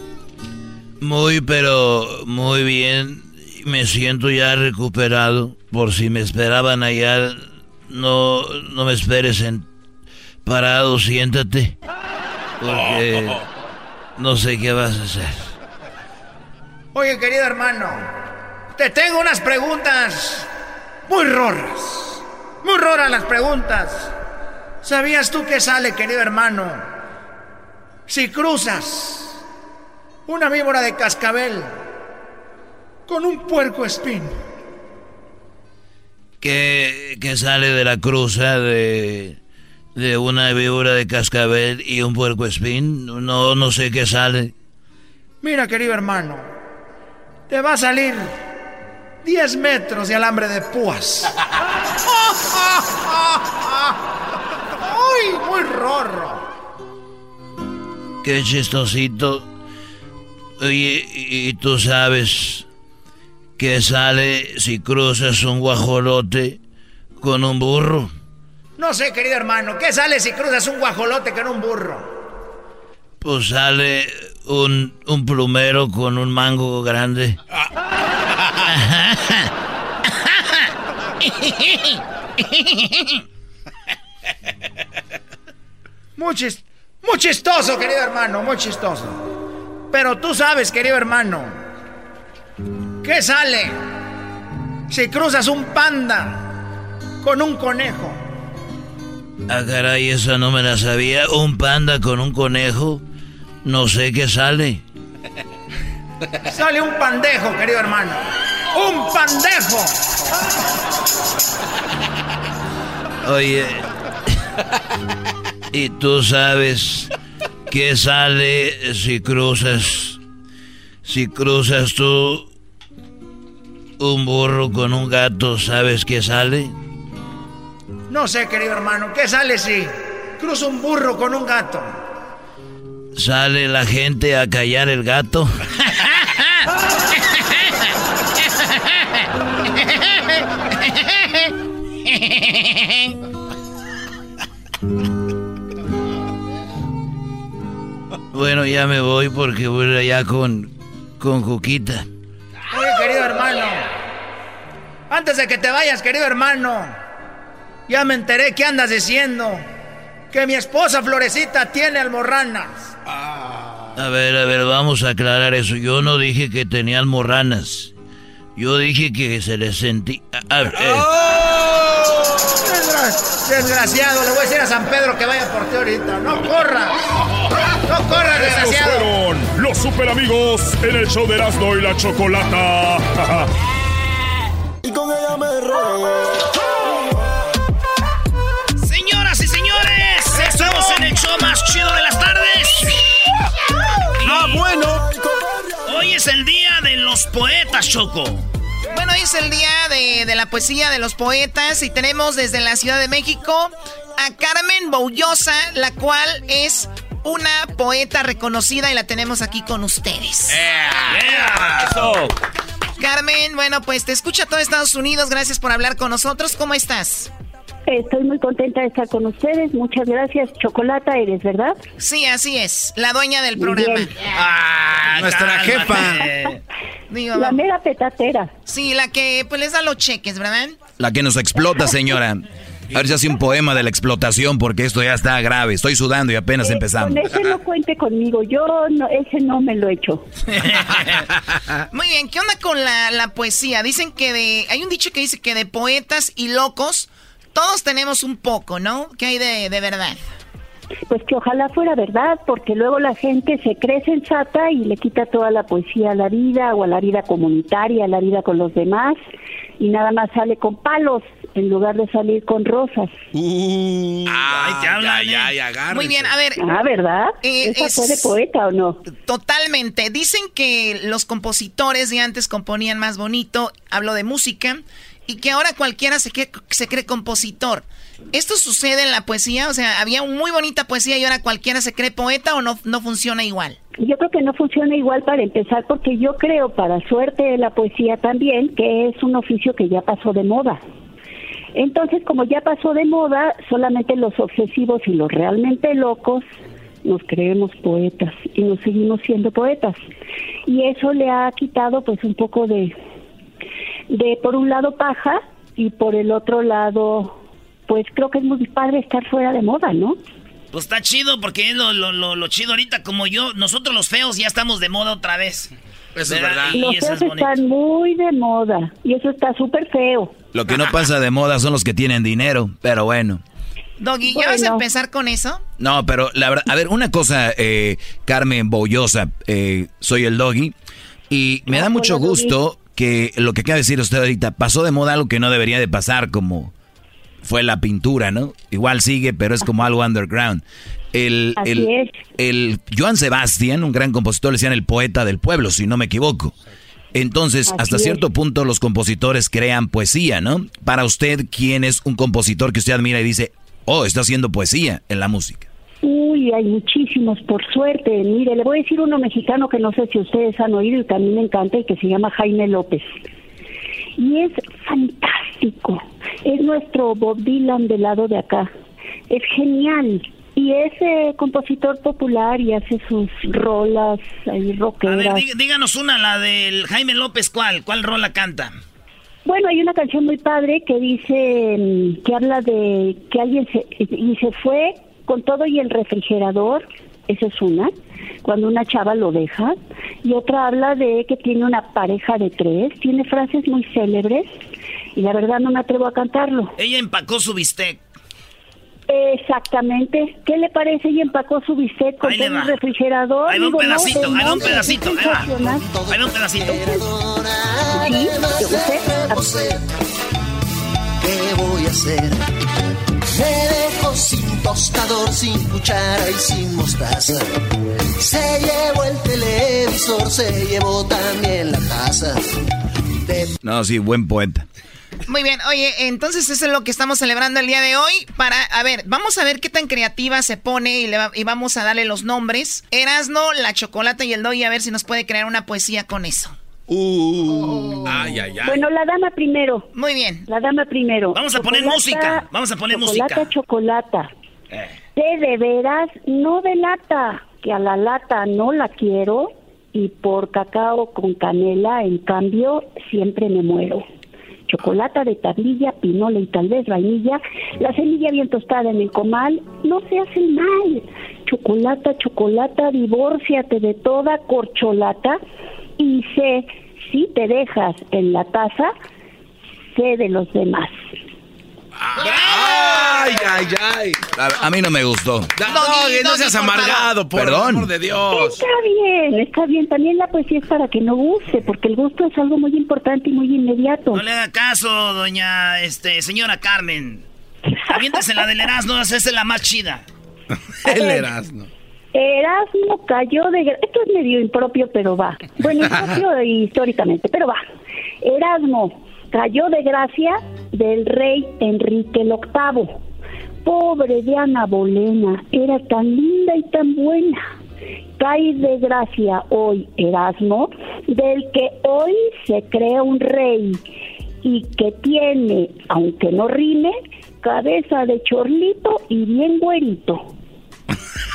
muy pero muy bien, me siento ya recuperado, por si me esperaban allá, no, no me esperes en parado, siéntate, porque oh, oh, oh. no sé qué vas a hacer. Oye, querido hermano, te tengo unas preguntas muy roras, muy roras las preguntas. ¿Sabías tú qué sale, querido hermano, si cruzas una víbora de cascabel con un puerco espín? ¿Qué, qué sale de la cruza de, de una víbora de cascabel y un puerco espín? No, no sé qué sale. Mira, querido hermano, te va a salir diez metros de alambre de púas. ¡Uy, muy rorro! Qué chistosito. Oye, y, y tú sabes que sale si cruzas un guajolote con un burro. No sé, querido hermano, ¿qué sale si cruzas un guajolote con un burro? Pues sale un, un plumero con un mango grande. Muy, chist- muy chistoso, querido hermano, muy chistoso. Pero tú sabes, querido hermano, ¿qué sale si cruzas un panda con un conejo? Ah, caray, esa no me la sabía. ¿Un panda con un conejo? No sé qué sale. Sale un pandejo, querido hermano. ¡Un pandejo! Oye, ¿y tú sabes qué sale si cruzas? Si cruzas tú un burro con un gato, ¿sabes qué sale? No sé, querido hermano, ¿qué sale si cruza un burro con un gato? Sale la gente a callar el gato. Bueno, ya me voy porque voy allá con, con Cuquita. Oye, querido hermano, antes de que te vayas, querido hermano, ya me enteré qué andas diciendo. que mi esposa Florecita tiene almorranas. Ah. A ver, a ver, vamos a aclarar eso. Yo no dije que tenía almorranas. Yo dije que se les sentía... A ver, eh. ¡Oh! Desgraciado, le voy a decir a San Pedro que vaya por ti ahorita. ¡No corras! ¡No corras, desgraciado! Estos fueron los super amigos en el show de Erazno y la Chocolata. Y con ella me río. Señoras y señores, estamos en el show más chido de las tardes. ¡Ah, bueno! Hoy es el día de los poetas, Choco. Bueno, hoy es el día de, de la poesía de los poetas y tenemos desde la Ciudad de México a Carmen Boullosa, la cual es una poeta reconocida y la tenemos aquí con ustedes. Yeah, yeah. Eso. Carmen, bueno, pues te escucha todo Estados Unidos, gracias por hablar con nosotros, ¿cómo estás? Estoy muy contenta de estar con ustedes. Muchas gracias. Chocolata eres, ¿verdad? Sí, así es. La dueña del programa. Bien. Ah, nuestra jefa. Digo, la mera petatera. Sí, la que pues les da los cheques, ¿verdad? La que nos explota, señora. A ver si hace un poema de la explotación, porque esto ya está grave. Estoy sudando y apenas eh, empezamos. Con ese no cuente conmigo. Yo no, ese no me lo echo. Muy bien. ¿Qué onda con la, la poesía? Dicen que de... Hay un dicho que dice que de poetas y locos... Todos tenemos un poco, ¿no? ¿Qué hay de, de verdad? Pues que ojalá fuera verdad, porque luego la gente se cree sensata y le quita toda la poesía a la vida, o a la vida comunitaria, a la vida con los demás, y nada más sale con palos en lugar de salir con rosas. Uh, ¡Ay, te habla! Ya, ya, ya, muy bien, a ver... Ah, ¿verdad? Eh, ¿Esa es... fue de poeta o no? Totalmente. Dicen que los compositores de antes componían más bonito, hablo de música... Y que ahora cualquiera se cree, se cree compositor. ¿Esto sucede en la poesía? O sea, había muy bonita poesía y ahora cualquiera se cree poeta, ¿o no, no funciona igual? Yo creo que no funciona igual para empezar, porque yo creo, para suerte de la poesía también, que es un oficio que ya pasó de moda. Entonces, como ya pasó de moda, solamente los obsesivos y los realmente locos nos creemos poetas y nos seguimos siendo poetas. Y eso le ha quitado pues un poco de... de por un lado paja y por el otro lado pues creo que es muy padre estar fuera de moda, ¿no? Pues está chido, porque es lo, lo, lo, lo chido ahorita, como yo, nosotros los feos ya estamos de moda otra vez. Eso ¿verdad? Es verdad. Y los eso feos es están muy de moda y eso está súper feo. Lo que no pasa de moda son los que tienen dinero, pero bueno. Doggy, ¿ya bueno. vas a empezar con eso? No, pero la verdad, a ver, una cosa, eh, Carmen Boullosa, eh, soy el Doggy y me no, da mucho gusto... Doggy. Que lo que acaba de decir usted ahorita, pasó de moda algo que no debería de pasar, como fue la pintura, ¿no? Igual sigue, pero es como algo underground. El, Así el, es. el Joan Sebastián, un gran compositor, le decían el poeta del pueblo, si no me equivoco. Entonces, Así hasta es. cierto punto los compositores crean poesía, ¿no? Para usted, ¿quién es un compositor que usted admira y dice, oh, está haciendo poesía en la música? Uy, hay muchísimos, por suerte. Mire, le voy a decir uno mexicano que no sé si ustedes han oído y que a mí me encanta y que se llama Jaime López. Y es fantástico. Es nuestro Bob Dylan del lado de acá. Es genial. Y es eh, compositor popular y hace sus rolas ahí rockeras. A ver, dí, díganos una, la del Jaime López, ¿cuál? ¿Cuál rola canta? Bueno, hay una canción muy padre que dice, que habla de que alguien se, y se fue... con todo y el refrigerador, esa es una, cuando una chava lo deja, y otra habla de que tiene una pareja de tres, tiene frases muy célebres, y la verdad no me atrevo a cantarlo. Ella empacó su bistec. Exactamente. ¿Qué le parece? Ella empacó su bistec con todo el refrigerador. Ahí va un pedacito, ahí va un pedacito, ahí va. Ahí va un pedacito. Sí, yo usted. ¿Qué voy a hacer? Se dejó sin tostador, sin cuchara y sin mostaza. Se llevó el televisor, se llevó también la taza. De... No, sí, buen poeta. Muy bien, oye, entonces eso es lo que estamos celebrando el día de hoy. Para, a ver, vamos a ver qué tan creativa se pone y, le va, y vamos a darle los nombres. Erazno, la Chocolata y el Doggy, a ver si nos puede crear una poesía con eso. Uh, oh. ay, ay, ay. Bueno, la dama primero. Muy bien. La dama primero. Vamos a chocolata, poner música. Vamos a poner chocolata, música. Chocolata, chocolata. Eh. De veras no delata, que a la lata no la quiero y por cacao con canela, en cambio, siempre me muero. chocolata, de tablilla, pinola y tal vez vainilla. La semilla bien tostada en el comal no se hace mal. Chocolata, chocolata, divórciate de toda corcholata y sé, si te dejas en la taza, sé de los demás. ¡Ay, ay, ay! A, a mí no me gustó. No, no, no seas amargado, por Perdón. amor de Dios. Está bien, está bien. También la poesía es para que no guste, porque el gusto es algo muy importante y muy inmediato. No le haga caso, doña, este, señora Carmen. Aviéntese la del Erazno, esa es la más chida. El Erazno. Erazno cayó de... Esto es medio impropio, pero va. Bueno, impropio históricamente, pero va. Erazno cayó de gracia del rey Enrique el octavo. Pobre de Ana Bolena, era tan linda y tan buena. Cae de gracia hoy, Erazno, del que hoy se cree un rey y que tiene, aunque no rime, cabeza de chorlito y bien güerito.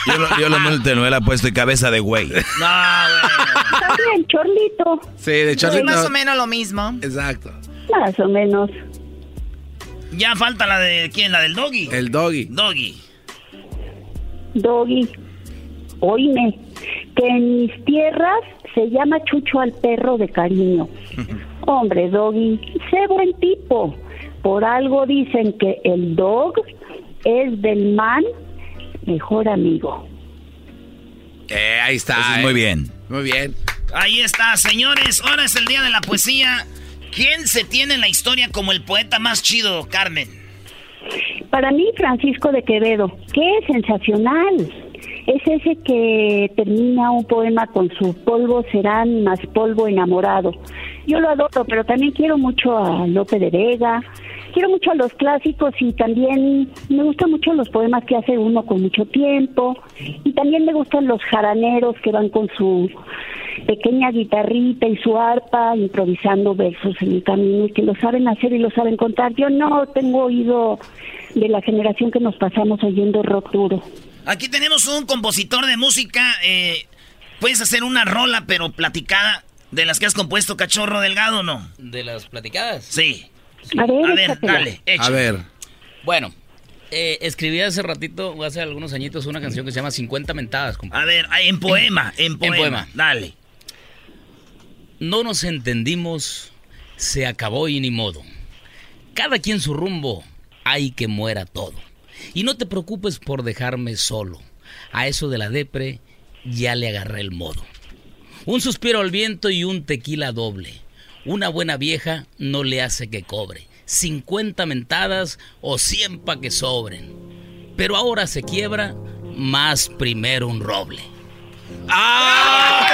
Yo, lo, yo lo, te lo hubiera puesto y cabeza de güey. No, güey. También chorlito. Sí, de chorlito. Es más o menos lo mismo. Exacto. Más o menos. Ya falta la de... ¿Quién? ¿La del Doggy? El Doggy. Doggy. Doggy. Oíme. Que en mis tierras se llama chucho al perro de cariño. Hombre, Doggy, sé buen tipo. Por algo dicen que el dog es del man mejor amigo. Eh, ahí está. Eso es eh. Muy bien. Muy bien. Ahí está, señores. Ahora es el día de la poesía. ¿Quién se tiene en la historia como el poeta más chido, Carmen? Para mí, Francisco de Quevedo. ¡Qué sensacional! Es ese que termina un poema con su polvo serán más polvo enamorado. Yo lo adoro, pero también quiero mucho a Lope de Vega. Quiero mucho a los clásicos y también me gustan mucho los poemas que hace uno con mucho tiempo. Y también me gustan los jaraneros que van con su pequeña guitarrita y su arpa improvisando versos en el camino y que lo saben hacer y lo saben contar. Yo no tengo oído de la generación que nos pasamos oyendo rock duro. Aquí tenemos un compositor de música. Eh, puedes hacer una rola, pero platicada, de las que has compuesto, Cachorro Delgado, ¿no? ¿De las platicadas? Sí. Sí. A ver, a ver dale, échale. A ver. Bueno, eh, escribí hace ratito, hace algunos añitos, una canción que se llama cincuenta mentadas, compadre. A ver, en poema, en poema, en poema. Dale. No nos entendimos, se acabó y ni modo. Cada quien su rumbo, hay que muera todo. Y no te preocupes por dejarme solo. A eso de la depre, ya le agarré el modo. Un suspiro al viento y un tequila doble. Una buena vieja no le hace que cobre cincuenta mentadas o cien pa' que sobren. Pero ahora se quiebra, más primero un roble. ¡Ah!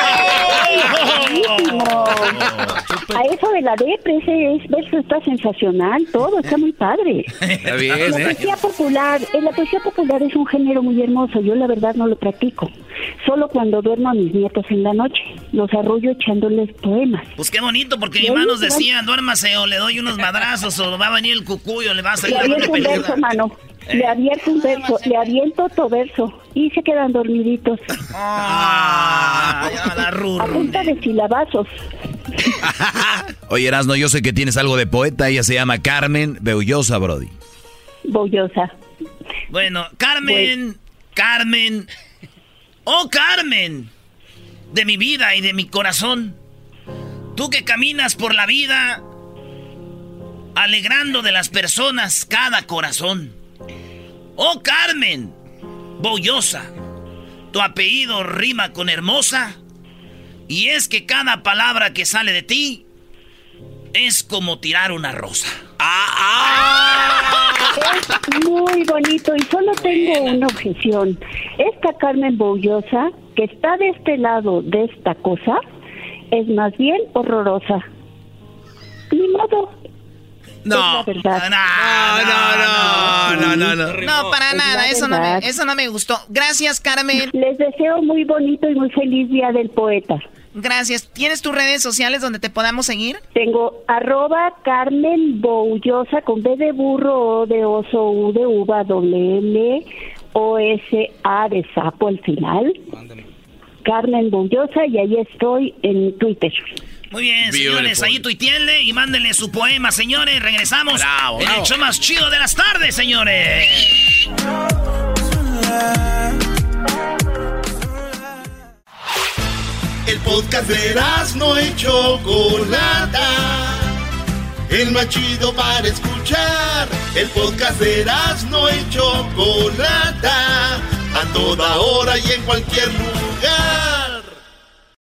A eso de la depre, ese verso está sensacional, todo está muy padre. Está bien, la poesía eh. popular, la poesía popular es un género muy hermoso, yo la verdad no lo practico. Solo cuando duermo a mis nietos en la noche, los arrullo echándoles poemas. Pues qué bonito, porque mi mamá nos decía, duérmase o le doy unos madrazos o va a venir el cucuyo, le va a salir la película. Mano. Eh. Le abierto un verso, le aviento otro verso y se quedan dormiditos. Ah, a punta de silabazos. Oye, Erazno, yo sé que tienes algo de poeta. Ella se llama Carmen Boullosa, brody. Boullosa. Bueno, Carmen, Voy. Carmen, oh Carmen, de mi vida y de mi corazón, tú que caminas por la vida alegrando de las personas cada corazón. Oh, Carmen Boullosa, tu apellido rima con hermosa, y es que cada palabra que sale de ti es como tirar una rosa. ¡Ah, ah! Es muy bonito y solo tengo una objeción. Esta Carmen Boullosa, que está de este lado de esta cosa, es más bien horrorosa. Ni modo. No, no, no, no, no, no. No, para nada, eso no, me, eso no me gustó. Gracias, Carmen. Les deseo muy bonito y muy feliz Día del Poeta. Gracias. ¿Tienes tus redes sociales donde te podamos seguir? Tengo arroba Carmen Boullosa con B de burro, O de oso, U de uva, doble L, O S A de sapo al final. Mándame. Carmen Boullosa y ahí estoy en Twitter. Muy bien, Beautiful. Señores, ahí tuiteale y mándenle su poema, señores. Regresamos. Bravo, bravo. El show más chido de las tardes, señores. El podcast de Erazno y Chocolata, el más chido para escuchar. El podcast de Erazno y Chocolata, a toda hora y en cualquier lugar.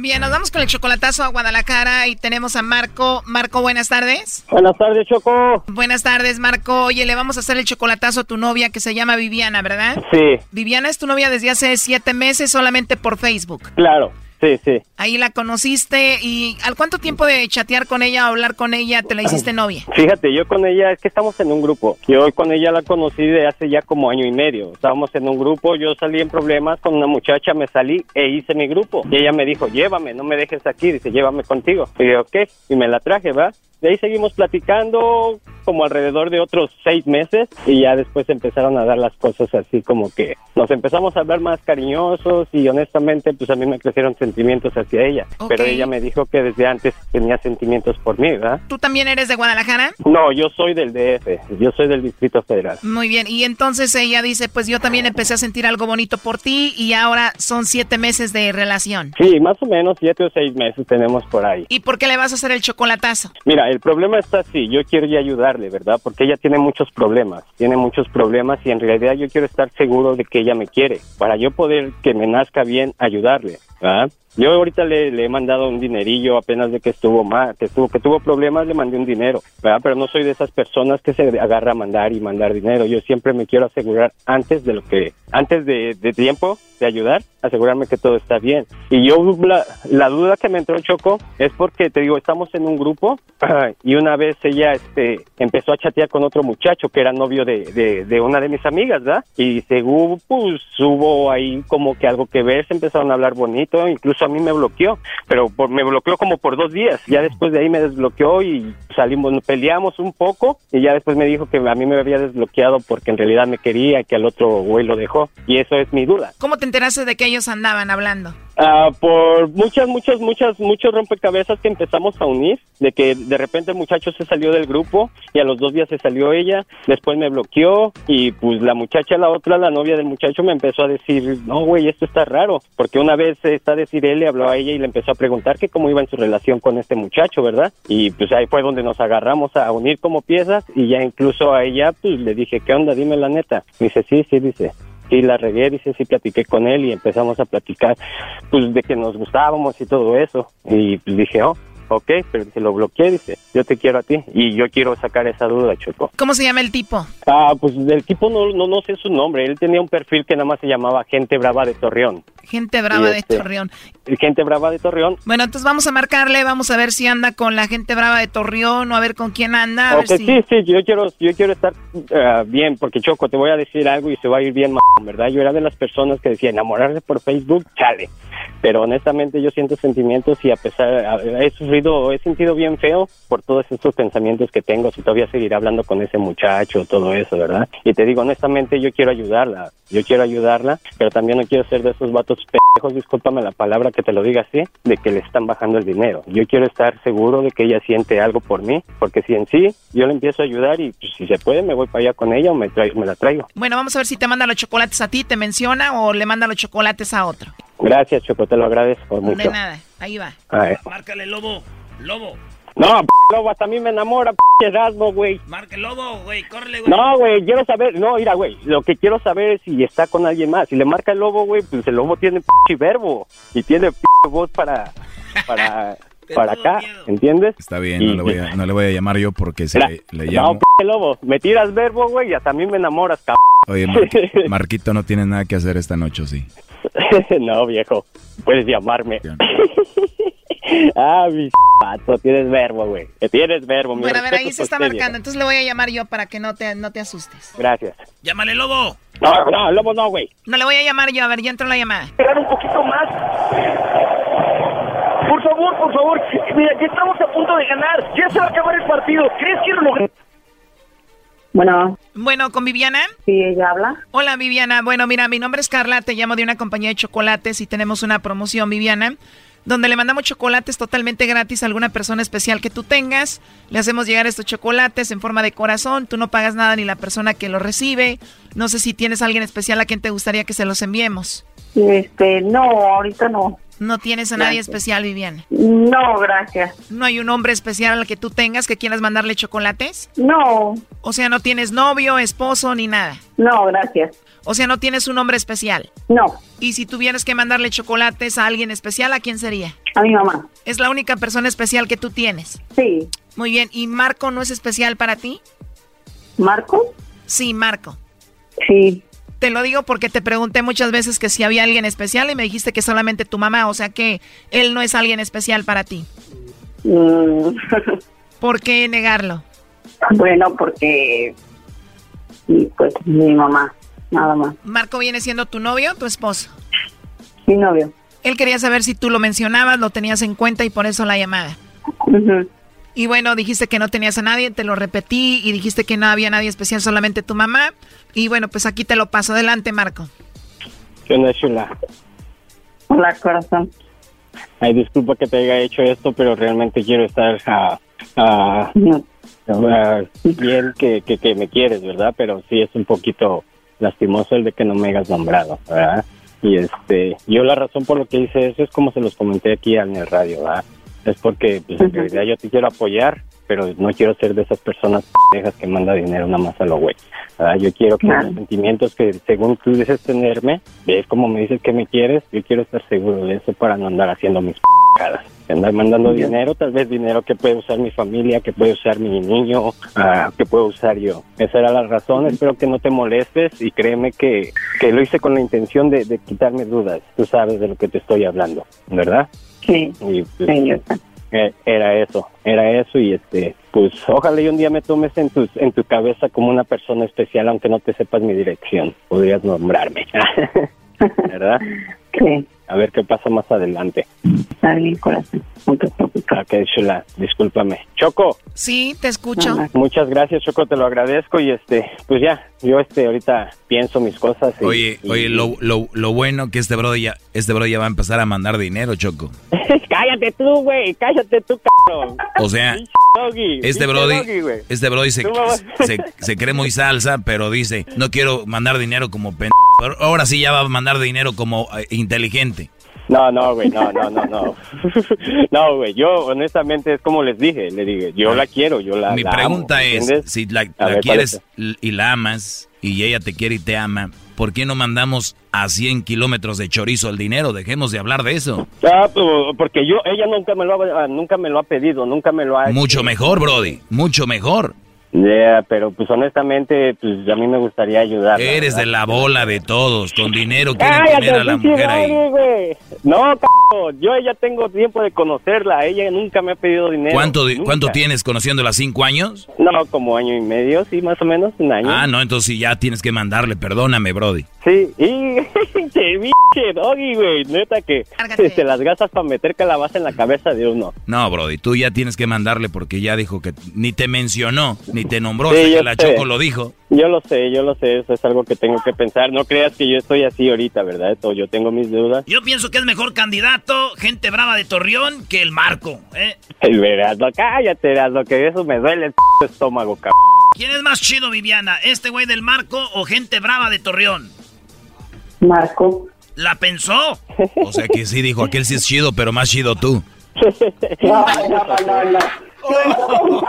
Bien, nos vamos con el chocolatazo a Guadalajara y tenemos a Marco. Marco, buenas tardes. Buenas tardes, Choco. Buenas tardes, Marco. Oye, le vamos a hacer el chocolatazo a tu novia que se llama Viviana, ¿verdad? Sí. Viviana es tu novia desde hace siete meses solamente por Facebook. Claro. Sí, sí. Ahí la conociste y ¿al cuánto tiempo de chatear con ella o hablar con ella te la hiciste novia? Fíjate, yo con ella, es que estamos en un grupo. Yo con ella la conocí de hace ya como año y medio. Estábamos en un grupo, yo salí en problemas con una muchacha, me salí e hice mi grupo. Y ella me dijo, llévame, no me dejes aquí, dice, llévame contigo. Y yo, ok, y me la traje, ¿verdad? De ahí seguimos platicando como alrededor de otros seis meses y ya después empezaron a dar las cosas así como que nos empezamos a hablar más cariñosos y honestamente pues a mí me crecieron sentimientos hacia ella. Okay. Pero ella me dijo que desde antes tenía sentimientos por mí, ¿verdad? ¿Tú también eres de Guadalajara? No, yo soy del D F, yo soy del Distrito Federal. Muy bien, y entonces ella dice, pues yo también empecé a sentir algo bonito por ti y ahora son siete meses de relación. Sí, más o menos siete o seis meses tenemos por ahí. ¿Y por qué le vas a hacer el chocolatazo? Mira, el problema está así, yo quiero ya ayudarle, ¿verdad? Porque ella tiene muchos problemas, tiene muchos problemas y en realidad yo quiero estar seguro de que ella me quiere, para yo poder que me nazca bien ayudarle, ¿verdad? Yo ahorita le, le he mandado un dinerillo apenas de que estuvo mal, que estuvo, que tuvo problemas, le mandé un dinero, ¿verdad? Pero no soy de esas personas que se agarra a mandar y mandar dinero, yo siempre me quiero asegurar antes de lo que, antes de, de tiempo de ayudar, asegurarme que todo está bien. Y yo, la, la duda que me entró, Choco, es porque, te digo, estamos en un grupo y una vez ella este, empezó a chatear con otro muchacho que era novio de, de, de una de mis amigas, ¿verdad? Y según, pues, hubo ahí como que algo que ver, se empezaron a hablar bonito, incluso a mí me bloqueó, pero por, me bloqueó como por dos días, ya después de ahí me desbloqueó y salimos, peleamos un poco y ya después me dijo que a mí me había desbloqueado porque en realidad me quería y que al otro güey lo dejó y eso es mi duda. ¿Cómo te enteraste de que ellos andaban hablando? Uh, por muchas, muchas, muchas, muchos rompecabezas que empezamos a unir, de que de repente el muchacho se salió del grupo y a los dos días se salió ella, después me bloqueó y pues la muchacha, la otra, la novia del muchacho me empezó a decir, no güey, esto está raro, porque una vez está a decir él, le habló a ella y le empezó a preguntar que cómo iba en su relación con este muchacho, ¿verdad? Y pues ahí fue donde nos agarramos a unir como piezas y ya incluso a ella pues le dije, ¿qué onda? Dime la neta. Me dice, sí, sí, dice. Sí, la regué, dice, sí, platiqué con él y empezamos a platicar, pues, de que nos gustábamos y todo eso. Y pues, dije, oh, ok, pero se lo bloqueé, dice, yo te quiero a ti. Y yo quiero sacar esa duda, Choco. ¿Cómo se llama el tipo? Ah, pues, el tipo no, no, no sé su nombre. Él tenía un perfil que nada más se llamaba Gente Brava de Torreón. Gente Brava este, de Torreón. Gente Brava de Torreón. Bueno, entonces vamos a marcarle, vamos a ver si anda con la Gente Brava de Torreón o a ver con quién anda. A okay, ver si... Sí, sí, yo quiero, yo quiero estar uh, bien, porque Choco, te voy a decir algo y se va a ir bien, m***, ¿verdad? Yo era de las personas que decía enamorarse por Facebook, chale. Pero honestamente yo siento sentimientos y a pesar, he sufrido, he sentido bien feo por todos estos pensamientos que tengo, si todavía seguiré hablando con ese muchacho, todo eso, ¿verdad? Y te digo, honestamente yo quiero ayudarla, yo quiero ayudarla, pero también no quiero ser de esos vatos pendejos, discúlpame la palabra que te lo diga así, de que le están bajando el dinero. Yo quiero estar seguro de que ella siente algo por mí, porque si en sí, yo le empiezo a ayudar y pues, si se puede me voy para allá con ella o me, tra- me la traigo. Bueno, vamos a ver si te manda los chocolates a ti, te menciona o le manda los chocolates a otro. Gracias, Choco, te lo agradezco mucho. De nada, ahí va. Ahí. Márcale, Lobo, Lobo. No, p***, Lobo, hasta a mí me enamora, p***, Erazno, güey. Marca el Lobo, güey, córrele, güey. No, güey, quiero saber, no, mira, güey, lo que quiero saber es si está con alguien más. Si le marca el Lobo, güey, pues el Lobo tiene p*** verbo y tiene p*** voz para... para... para acá, miedo. ¿Entiendes? Está bien, y, no, le voy a, no le voy a llamar yo porque se la, le, le llamo. No, p*** Lobo, me tiras verbo, güey, y hasta a mí me enamoras, cabrón. Oye, Mar- Marquito no tiene nada que hacer esta noche, ¿sí? No, viejo, puedes llamarme. Ah, mi pato, tienes verbo, güey. Tienes verbo, mi. Bueno, a ver, ahí se está marcando. Entonces le voy a llamar yo para que no te, no te asustes. Gracias. Llámale, Lobo. No, no, Lobo no, güey. No le voy a llamar yo, a ver, ya entro en la llamada. Pegar un poquito más. Por favor, por favor. Mira, ya estamos a punto de ganar. Ya se va a acabar el partido. ¿Crees que lo logré? Bueno. Bueno, ¿con Viviana? Sí, ella habla. Hola, Viviana. Bueno, mira, mi nombre es Carla. Te llamo de una compañía de chocolates y tenemos una promoción, Viviana, donde le mandamos chocolates totalmente gratis a alguna persona especial que tú tengas. Le hacemos llegar estos chocolates en forma de corazón. Tú no pagas nada ni la persona que los recibe. No sé si tienes a alguien especial a quien te gustaría que se los enviemos. Este, no, ahorita no. ¿No tienes a gracias. Nadie especial, Viviana? No, gracias. ¿No hay un hombre especial al que tú tengas que quieras mandarle chocolates? No. O sea, ¿no tienes novio, esposo ni nada? No, gracias. O sea, ¿no tienes un hombre especial? No. ¿Y si tuvieras que mandarle chocolates a alguien especial, a quién sería? A mi mamá. ¿Es la única persona especial que tú tienes? Sí. Muy bien. ¿Y Marco no es especial para ti? ¿Marco? Sí, Marco. Sí. Te lo digo porque te pregunté muchas veces que si había alguien especial y me dijiste que solamente tu mamá, o sea que él no es alguien especial para ti. Mm. ¿Por qué negarlo? Bueno, porque pues mi mamá, nada más. ¿Marco viene siendo tu novio o tu esposo? Mi novio. Él quería saber si tú lo mencionabas, lo tenías en cuenta y por eso la llamada. Uh-huh. Y bueno, dijiste que no tenías a nadie, te lo repetí y dijiste que no había nadie especial, solamente tu mamá. Y bueno, pues aquí te lo paso. Adelante, Marco. ¿Qué onda, chula? Hola, corazón. Ay, disculpa que te haya hecho esto, pero realmente quiero estar a, a, a, bien que, que, que me quieres, ¿verdad? Pero sí es un poquito lastimoso el de que no me hayas nombrado, ¿verdad? Y este, yo la razón por lo que hice eso es como se los comenté aquí en el radio, ¿verdad? Es porque pues, en realidad yo te quiero apoyar, pero no quiero ser de esas personas pendejas que manda dinero nada más a lo güey. Yo quiero que claro. Los sentimientos que según tú dices tenerme, ves como me dices que me quieres, yo quiero estar seguro de eso para no andar haciendo mis pendejadas. Andar mandando bien. Dinero, tal vez dinero que puede usar mi familia, que puede usar mi niño, ah, que puedo usar yo. Esa era la razón, sí. Espero que no te molestes y créeme que, que lo hice con la intención de, de quitarme dudas. Tú sabes de lo que te estoy hablando, ¿verdad? Sí, y, pues, sí, era eso, era eso y este, pues ojalá y un día me tomes en tu, en tu cabeza como una persona especial, aunque no te sepas mi dirección, podrías nombrarme, ¿verdad? Sí. A ver qué pasa más adelante. Está bien, corazón. Ok, chula, discúlpame. Choco. Sí, te escucho. Muchas gracias, Choco, te lo agradezco y este, pues ya, yo este, ahorita pienso mis cosas. Y, oye, y... oye, lo, lo, lo bueno que este bro ya, este bro ya va a empezar a mandar dinero, Choco. Cállate tú, güey, cállate tú, cabrón. O sea, doggy, este brody, doggy, este brody se, se, se cree muy salsa, pero dice, no quiero mandar dinero como pendejo. Ahora sí ya va a mandar dinero como eh, inteligente. No, no, güey, no, no, no, no. No, güey, yo honestamente es como les dije, le dije, yo la quiero, yo la amo. Mi la pregunta amo, es, ¿entiendes? Si la, la ver, quieres y la amas, y ella te quiere y te ama, ¿por qué no mandamos a cien kilómetros de chorizo el dinero? Dejemos de hablar de eso. Ah, porque yo, ella nunca me lo ha, nunca me lo ha pedido, nunca me lo ha... Mucho mejor, brody, mucho mejor. Yeah, pero pues honestamente, pues a mí me gustaría ayudar. Eres ¿verdad? De la bola de todos, con dinero quieren Ay, tener a la mujer nadie, ahí. Wey. No, cabrón, yo ya tengo tiempo de conocerla, ella nunca me ha pedido dinero. ¿Cuánto, ¿cuánto tienes conociéndola? ¿Cinco años? No, como año y medio, sí, más o menos, un año. Ah, no, entonces sí, ya tienes que mandarle, perdóname, brody. Sí, y te biche, doggy, güey, neta que Cárgate. Te las gastas para meter calabaza en la cabeza de uno. No, brody, tú ya tienes que mandarle porque ya dijo que ni te mencionó. Ni te nombró, sí, hasta que la sé. Choco lo dijo. Yo lo sé, yo lo sé, eso es algo que tengo que pensar. No creas que yo estoy así ahorita, ¿verdad? Yo tengo mis dudas. Yo pienso que es mejor candidato, gente brava de Torreón, que el Marco, ¿eh? El Erazno, cállate, Erazno, que eso me duele el p*** estómago, cabrón. ¿Quién es más chido, Viviana? ¿Este güey del Marco o gente brava de Torreón? Marco. ¿La pensó? O sea que sí, dijo, aquel sí es chido, pero más chido tú. No, no, no, no. Oh,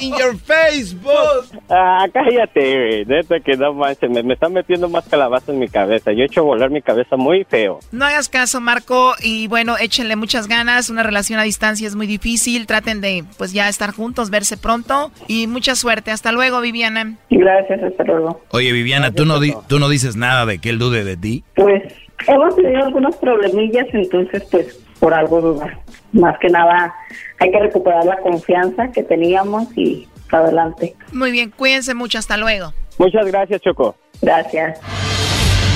in your Facebook. Ah, cállate, güey. Neta que no manches, me, me están metiendo más calabaza en mi cabeza. Yo he hecho volar mi cabeza muy feo. No hagas caso, Marco. Y bueno, échenle muchas ganas. Una relación a distancia es muy difícil. Traten de, pues ya estar juntos, verse pronto. Y mucha suerte. Hasta luego, Viviana. Gracias, hasta luego. Oye, Viviana, gracias, ¿tú no, di tú no dices nada de que él dude de ti? Pues hemos tenido algunos problemillas, entonces pues por algo dudar. Más que nada hay que recuperar la confianza que teníamos y para adelante. Muy bien, cuídense mucho, hasta luego. Muchas gracias, Choco. Gracias.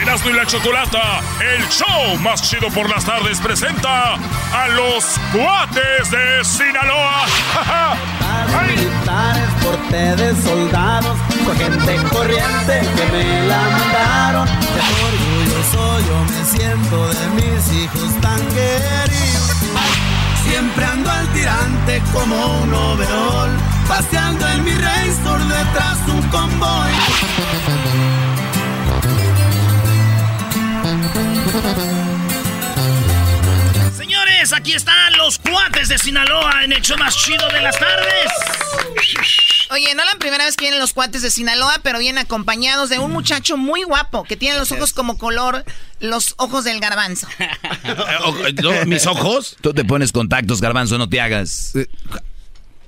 Erazno y la Chocolata, el show más chido por las tardes, presenta a los Cuates de Sinaloa. Militares, porte de soldados, con gente corriente que me la mandaron. Orgulloso yo me siento de mis hijos tan queridos. Siempre ando al tirante como un overol, paseando en mi Racer detrás de un convoy. Señores, aquí están los Cuates de Sinaloa en el show más chido de las tardes. Oye, no es la primera vez que vienen los Cuates de Sinaloa, pero vienen acompañados de un muchacho muy guapo que tiene los ojos como color, los ojos del Garbanzo. ¿Mis ojos? Tú te pones contactos, Garbanzo, no te hagas.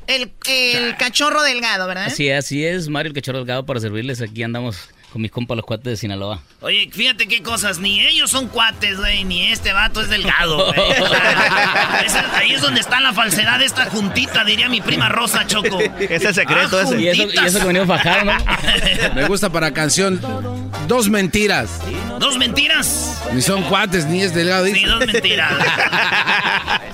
El, el Cachorro Delgado, ¿verdad? Sí, así es, Mario, el Cachorro Delgado, para servirles. Aquí andamos con mis compas, los Cuates de Sinaloa. Oye, fíjate qué cosas, ni ellos son cuates, güey, ni este vato es delgado, güey. Ahí es donde está la falsedad de esta juntita, diría mi prima Rosa, Choco. Es el secreto, ah, ese. Y eso, y eso que venimos bajar, ¿no? Me gusta para canción, dos mentiras. ¿Dos mentiras? Ni son cuates, ni es delgado. Ni dos mentiras.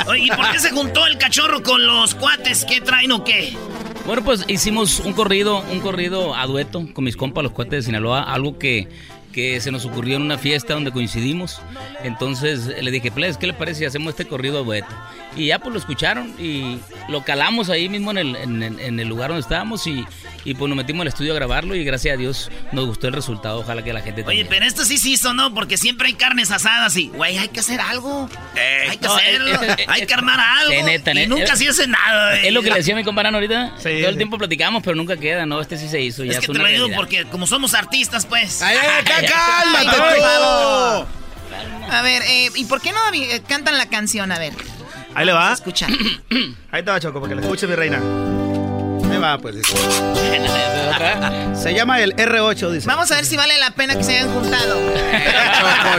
Oye, ¿y por qué se juntó el Cachorro con los Cuates? ¿Qué traen o qué? Bueno, pues hicimos un corrido, un corrido a dueto con mis compas, los Cuates de Sinaloa, algo que, que se nos ocurrió en una fiesta donde coincidimos. Entonces le dije, please, ¿qué le parece si hacemos este corrido a dueto? Y ya pues lo escucharon y lo calamos ahí mismo en el, en, en el lugar donde estábamos y, y pues nos metimos al estudio a grabarlo y gracias a Dios nos gustó el resultado, ojalá que la gente también. Oye, pero esto sí se hizo, ¿no? Porque siempre hay carnes asadas y, güey, hay que hacer algo. Eh, hay que no, hacerlo, es, es, hay que armar algo. Es neta, y neta, neta, nunca se hace nada. Es lo que le decía a mi compadre ahorita. Sí, todo el sí. tiempo platicamos, pero nunca queda, ¿no? Este sí se hizo. Es ya que te lo digo porque como somos artistas, pues. ¡Ay, ay, cálmate, tú! A ver, eh, ¿y por qué no cantan la canción? A ver. Ahí le va. Escucha. Ahí te va, Choco, porque la escuche mi reina. Ahí va, pues. Dice. Se llama el erre ocho, dice. Vamos a ver si vale la pena que se hayan juntado.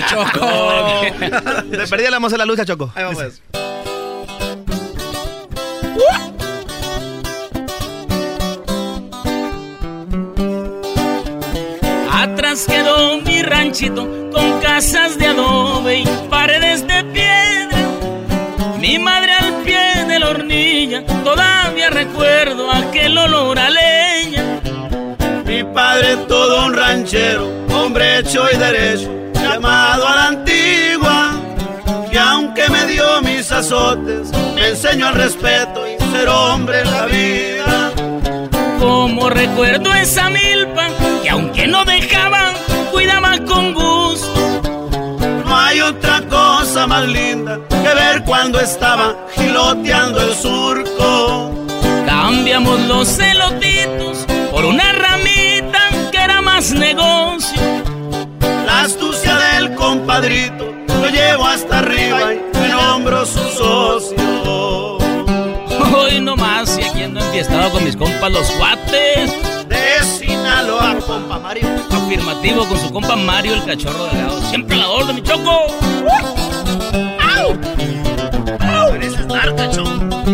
Choco, Choco. Te perdí la moza de la lucha, Choco. Ahí vamos. Dice. Atrás quedó mi ranchito con casas de adobe y paredes de piedra. Mi madre al pie de la hornilla, todavía recuerdo aquel olor a leña. Mi padre todo un ranchero, hombre hecho y derecho, llamado a la antigua, que aunque me dio mis azotes, me enseñó el respeto y ser hombre en la vida. Como recuerdo esa milpa, que aunque no dejaban, cuidaba con gusto. No hay otra cosa más linda que ver cuando estaba giloteando el surco. Cambiamos los celotitos por una ramita que era más negocio. La astucia del compadrito lo llevo hasta arriba y me nombro su socio. Hoy nomás, y aquí ando enfiestado con mis compas los Cuates de Sinaloa, compa Mario. Afirmativo con su compa Mario, el Cachorro Delgado. Siempre la orden, mi Choco. ¡Au! ¡Au! Pareces narca, Choco.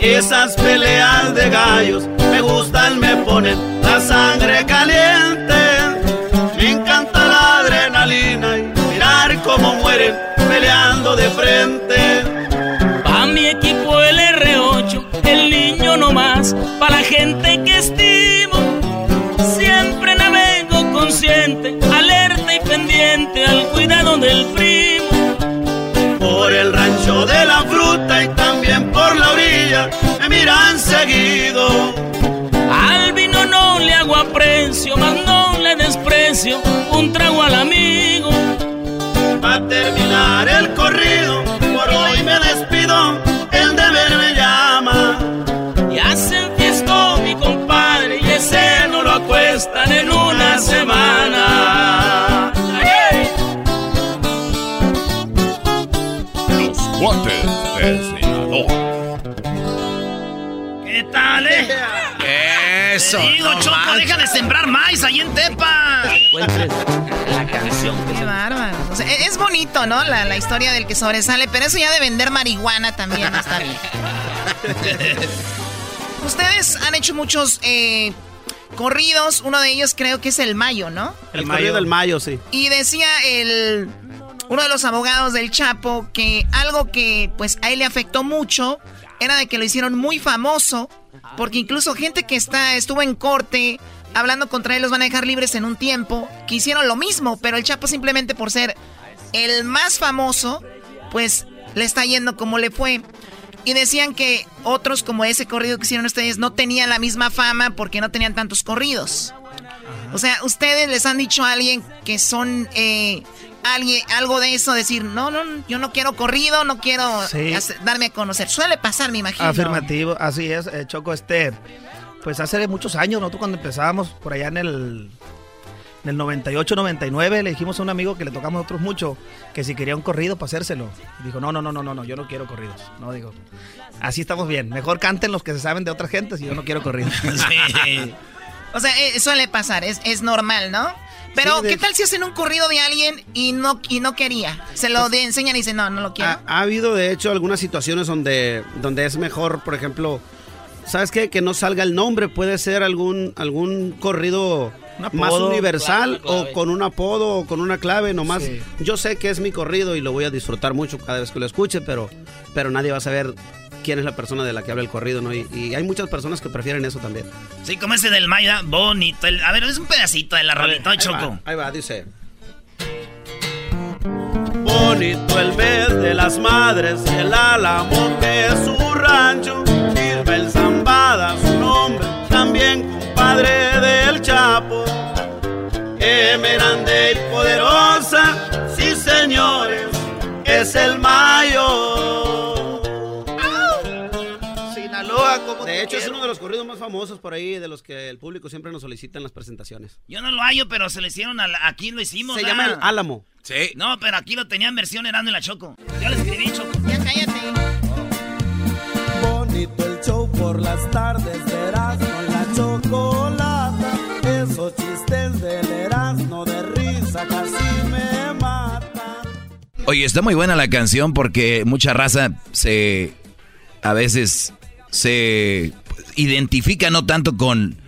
Esas peleas de gallos me gustan, me ponen la sangre caliente. Me encanta la adrenalina y mirar cómo mueren peleando de frente. Pa' mi equipo el erre ocho, el niño nomás, pa' la gente que estimo. Siempre navego consciente, alerta y pendiente al cuidado del primo. Por el rancho de la fruta y también por la orilla me miran seguido. Al vino no le hago aprecio, mas no le desprecio un trago al amigo. Pa' terminar el corrido, por hoy me despido, el de cuestan en una semana. ¡Ay! Los Cuates de Sinaloa. ¿Qué tal, eh? Eso. Te digo, no Choco, mancha. Deja de sembrar maíz ahí en Tepa. Encuentres la canción. Qué bárbaro. O sea, es bonito, ¿no? La, la historia del que sobresale, pero eso ya de vender marihuana también no está bien. Ustedes han hecho muchos eh, corridos, uno de ellos creo que es el Mayo, ¿no? El, el mayo. Corrido del Mayo, sí. Y decía el uno de los abogados del Chapo que algo que pues a él le afectó mucho era de que lo hicieron muy famoso, porque incluso gente que está estuvo en corte hablando contra él los van a dejar libres en un tiempo, que hicieron lo mismo, pero el Chapo simplemente por ser el más famoso, pues le está yendo como le fue. Y decían que otros como ese corrido que hicieron ustedes no tenían la misma fama porque no tenían tantos corridos. Ajá. O sea, ustedes les han dicho a alguien que son eh, alguien algo de eso, decir, no, no, yo no quiero corrido, no quiero sí. hacer, darme a conocer. Suele pasar, me imagino. Afirmativo, así es, eh, Choco Esther. Pues hace muchos años, nosotros cuando empezábamos por allá en el... En el noventa y ocho, noventa y nueve le dijimos a un amigo que le tocamos a otros mucho que si quería un corrido para hacérselo. Dijo, no, no, no, no, no, yo no quiero corridos. No, digo, así estamos bien. Mejor canten los que se saben de otras gentes y yo no quiero corridos. Sí. O sea, eh, suele pasar, es, es normal, ¿no? Pero, sí, de... ¿qué tal si hacen un corrido de alguien y no, y no quería? Se lo de, enseñan y dicen, no, no lo quiero. Ha, ha habido, de hecho, algunas situaciones donde, donde es mejor, por ejemplo... ¿Sabes qué? Que no salga el nombre, puede ser algún algún corrido apodo, más universal clave, clave. O con un apodo o con una clave nomás. Sí. Yo sé que es mi corrido y lo voy a disfrutar mucho cada vez que lo escuche, pero, pero nadie va a saber quién es la persona de la que habla el corrido, ¿no? Y, y hay muchas personas que prefieren eso también. Sí, como ese del Maya, bonito. El, a ver, es un pedacito de la rolita, Choco. Va, ahí va, dice... Bonito el mes de las madres, el Álamo que es su rancho, Silva Zambada su nombre, también compadre del Chapo. Grande y poderosa, sí señores, es el Mayo. Sinaloa, como de hecho es uno de los corridos más famosos por ahí, de los que el público siempre nos solicita en las presentaciones. Yo no lo hallo, pero se le hicieron, a la, aquí lo hicimos. Se ¿verdad? Llama el Álamo. Sí. No, pero aquí lo tenían versión Erazno y la Choco. Yo les escribí, Choco. Ya cállate. Oh. Bonito el show por las tardes de Erazno y la Chocolata. Esos chistes del Erazno de risa casi me matan. Oye, está muy buena la canción porque mucha raza se... A veces se identifica no tanto con...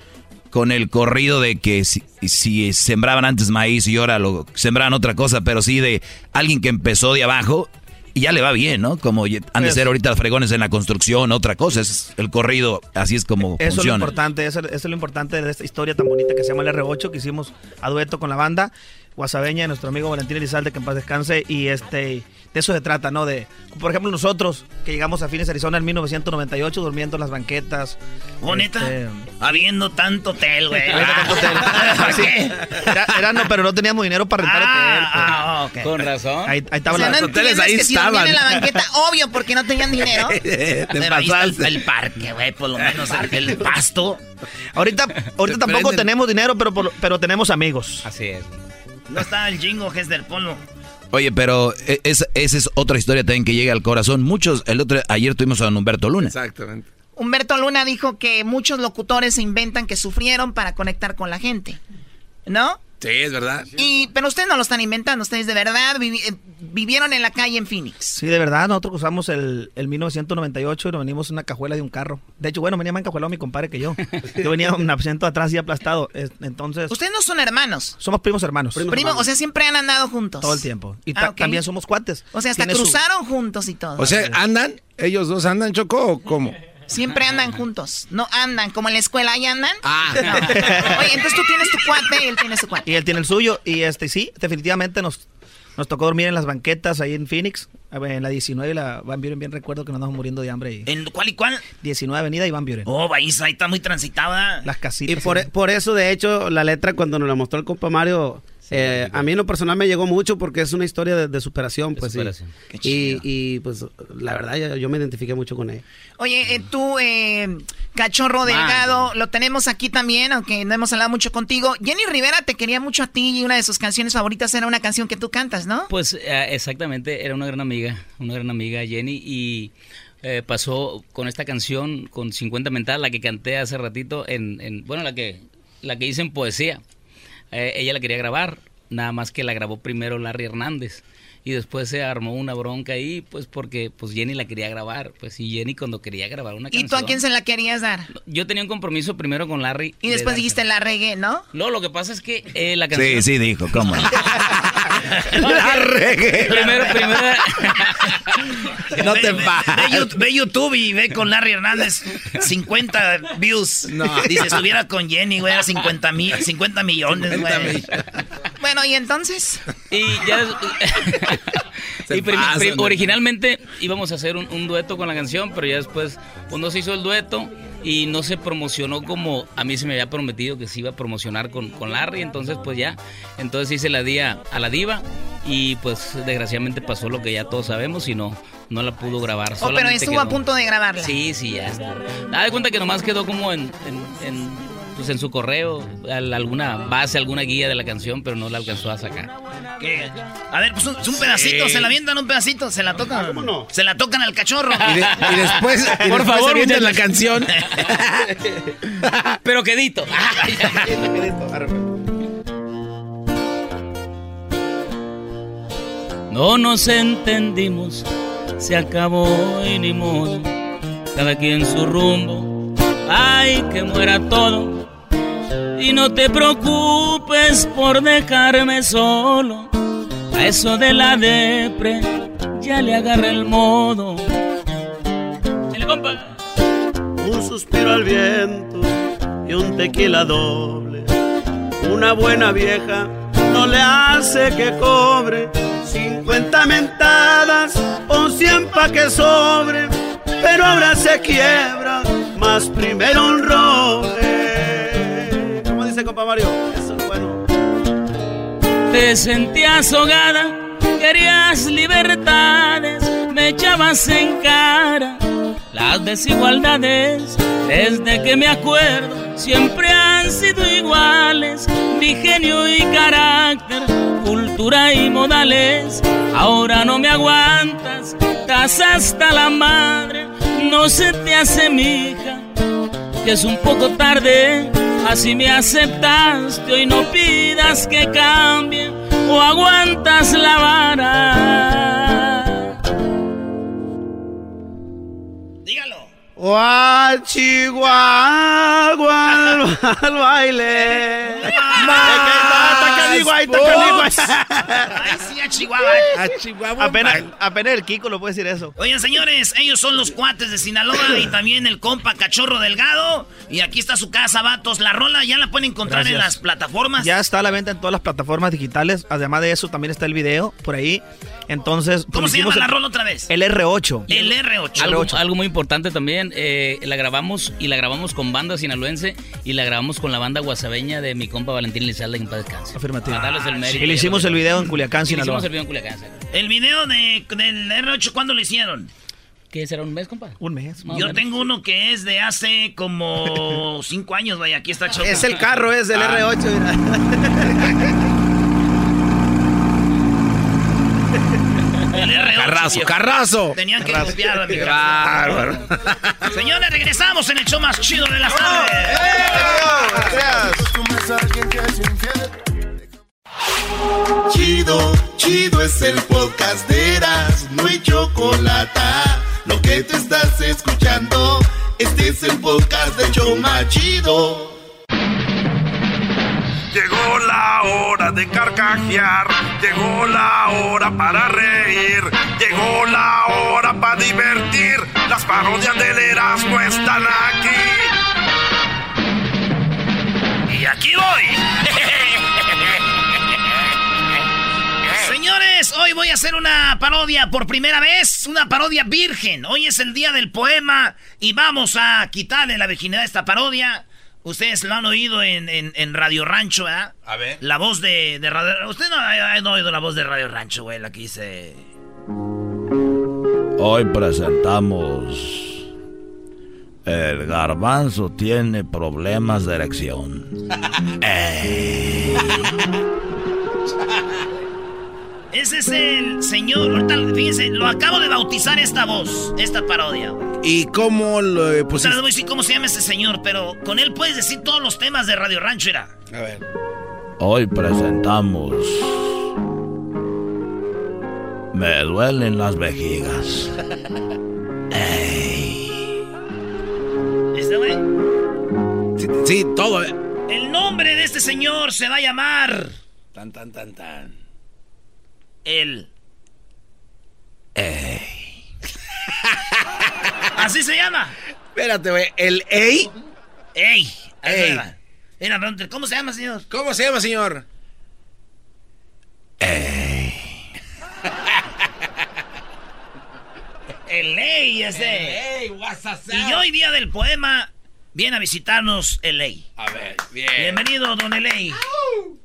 Con el corrido de que si, si sembraban antes maíz y ahora lo sembraban otra cosa, pero sí de alguien que empezó de abajo y ya le va bien, ¿no? Como han de ser ahorita fregones en la construcción, otra cosa. Es el corrido, así es como eso funciona. Eso es lo importante, eso, eso es lo importante de esta historia tan bonita que se llama el erre ocho, que hicimos a dueto con la banda guasabeña de nuestro amigo Valentín Elizalde, que en paz descanse, y este... De eso se trata, ¿no? De, por ejemplo, nosotros, que llegamos a Phoenix, Arizona en mil novecientos noventa y ocho, durmiendo en las banquetas. ¿Bonita? Este... Habiendo tanto hotel, güey. Habiendo tanto hotel. ¿Para qué? Era, era, no, pero no teníamos dinero para rentar ah, hotel. Pero... Ah, ok. Con razón. Ahí, ahí estaban o sea, los no hoteles, ahí que estaban. Si en la banqueta, obvio, porque no tenían dinero. Te pero ahí está el, el parque, güey, por lo menos el, el pasto. Ahorita, ahorita tampoco tenemos dinero, pero, por, pero tenemos amigos. Así es. No está el jingo, es del polo. Oye, pero esa es, es otra historia también que llega al corazón. Muchos, el otro, ayer tuvimos a Humberto Luna. Exactamente. Humberto Luna dijo que muchos locutores se inventan que sufrieron para conectar con la gente, ¿no? Sí, es verdad. Y, pero ustedes no lo están inventando, ustedes de verdad vivi vivieron en la calle en Phoenix. Sí, de verdad, nosotros cruzamos el, el mil novecientos noventa y ocho y nos venimos en una cajuela de un carro. De hecho, bueno, venía más encajuelado mi compadre que yo. Yo venía un asiento atrás y aplastado, entonces... ¿Ustedes no son hermanos? Somos primos hermanos. Primos, Primo, hermanos. O sea, siempre han andado juntos. Todo el tiempo. Y ah, okay. También somos cuates. O sea, hasta Tiene cruzaron su... juntos y todo. O sea, ¿andan? ¿Ellos dos andan, Choco, o cómo? Siempre andan juntos, no andan, como en la escuela ahí andan. Ah. No. Oye, entonces tú tienes tu cuate y él tiene su cuate. Y él tiene el suyo, y este sí, definitivamente nos, nos tocó dormir en las banquetas ahí en Phoenix, en la diecinueve, la Van Buren, bien recuerdo que nos andamos muriendo de hambre. Y ¿en cuál y cuál? diecinueve Avenida y Van Buren. Oh, Baísa, ahí está muy transitada. Las casitas. Y por, por eso, de hecho, la letra cuando nos la mostró el compa Mario... Eh, a mí en lo personal me llegó mucho porque es una historia de, de superación, pues de superación. Sí. Y, y pues la verdad yo, yo me identifiqué mucho con ella. Oye, eh, tú, eh, Cachorro Delgado, Man. lo tenemos aquí también, aunque no hemos hablado mucho contigo. Jenni Rivera te quería mucho a ti y una de sus canciones favoritas era una canción que tú cantas, ¿no? Pues eh, exactamente, era una gran amiga, una gran amiga Jenni, y eh, pasó con esta canción, con cincuenta mentadas, la que canté hace ratito, en, en bueno, la que, la que hice en poesía. Eh, ella la quería grabar, nada más que la grabó primero Larry Hernández y después se armó una bronca ahí, pues porque pues Jenni la quería grabar, pues y Jenni cuando quería grabar una canción. ¿Y tú a quién se la querías dar? Yo tenía un compromiso primero con Larry. Y de después dijiste la reggae, ¿no? No, lo que pasa es que eh, la canción... Sí, sí, dijo, ¿cómo? La reggae. Primero, primero... No te pases. Ve YouTube y ve con Larry Hernández cincuenta views. No. Dice, estuviera con Jenni, güey, era cincuenta millones, güey. Bueno, ¿y entonces? Y ya... Y prim, prim, originalmente íbamos a hacer un, un dueto con la canción, pero ya después pues no se hizo el dueto y no se promocionó como a mí se me había prometido que se iba a promocionar con, con Larry, entonces pues ya, entonces hice la día a la diva y pues desgraciadamente pasó lo que ya todos sabemos y no, no la pudo grabar. Oh, pero estuvo quedó, a punto de grabarla. Sí, sí, ya. Nada de cuenta que nomás quedó como en... en, en pues en su correo, alguna base, alguna guía de la canción, pero no la alcanzó a sacar. ¿Qué? A ver, pues un, un pedacito, sí. Se la avientan un pedacito, se la tocan. ¿Cómo no? Se la tocan al cachorro. Y, de, y después, y por después favor, se avientan la canción. Pero quedito. No nos entendimos, se acabó y ni modo, cada quien su rumbo. Ay, que muera todo. Y no te preocupes por dejarme solo. A eso de la depre ya le agarré el modo. ¡Dale, compa! Un suspiro al viento y un tequila doble. Una buena vieja no le hace que cobre cincuenta mentadas o cien pa' que sobre. Pero ahora se quiebra, más primero un roble. ¿Cómo dice compa Mario? Eso es bueno. Te sentías ahogada, querías libertades, me echabas en cara las desigualdades. Desde que me acuerdo siempre han sido iguales, mi genio y carácter, cultura y modales. Ahora no me aguantas, estás hasta la madre. No se te hace, mija, que es un poco tarde. Así me aceptaste, hoy no pidas que cambie o aguantas la vara. Dígalo. Guachihuahua al baile. Ay, sí, a Chihuahua. A Chihuahua. Apenas, apenas el Kiko lo puede decir eso. Oigan, señores, ellos son los Cuates de Sinaloa y también el compa Cachorro Delgado. Y aquí está su casa, vatos. La rola ya la pueden encontrar Gracias. en las plataformas. Ya está a la venta en todas las plataformas digitales. Además de eso, también está el video por ahí. Entonces, ¿cómo pues, se llama la rola otra vez? El R ocho. El R ocho. Algo, R ocho. Algo muy importante también. Eh, la grabamos y la grabamos con banda sinaloense y la grabamos con la banda guasaveña de mi compa Valentín Lizalda, en paz descanse. Afirmativo. Ah, el mérito, y le hicimos el video en Culiacán, Sinaloa. Hicimos el video en Culiacán. El video de, del R ocho, ¿cuándo lo hicieron? ¿Qué será? ¿Un mes, compa? Un mes. Yo menos. tengo uno que es de hace como cinco años, vaya. Aquí está Choco. Es el carro, es el ah. R ocho. Mira. El R ocho. Carrazo, viejo. carrazo. Tenían que copiarlo, mi carro. Señores, regresamos en el show más chido de las tardes. ¡Eh! Chido, chido es el podcast de Erazno y Chocolata. Lo que te estás escuchando, este es el podcast de Choma Chido. Llegó la hora de carcajear, llegó la hora para reír, llegó la hora para divertir. Las parodias del Erazno están aquí. Y aquí voy. Señores, hoy voy a hacer una parodia por primera vez, una parodia virgen. Hoy es el día del poema y vamos a quitarle la virginidad a esta parodia. Ustedes lo han oído en, en, en Radio Rancho, ¿verdad? A ver. La voz de, de Radio... Usted no, no ha oído la voz de Radio Rancho, güey, la que dice... Hoy presentamos... El garbanzo tiene problemas de erección. eh. Ese es el señor... Ahorita, fíjense, lo acabo de bautizar esta voz, esta parodia, güey. ¿Y cómo lo eh, pusiste? Te voy a decir cómo se llama ese señor, pero con él puedes decir todos los temas de Radio Rancho, era. A ver. Hoy presentamos... Me duelen las vejigas. Ey. ¿Este güey? Sí, sí, todo. Eh. El nombre de este señor se va a llamar... Tan, tan, tan, tan. El... Ey. ¿Así se llama? Espérate, güey. ¿El Ey? Ey. Ey. Mira, pregunta, ¿cómo se llama, señor? ¿Cómo se llama, señor? Ey. El Ey, ese. El Ey, what's up? Y hoy, día del poema, viene a visitarnos El Ey. A ver, bien. Bienvenido, don El Ey. ¡Au!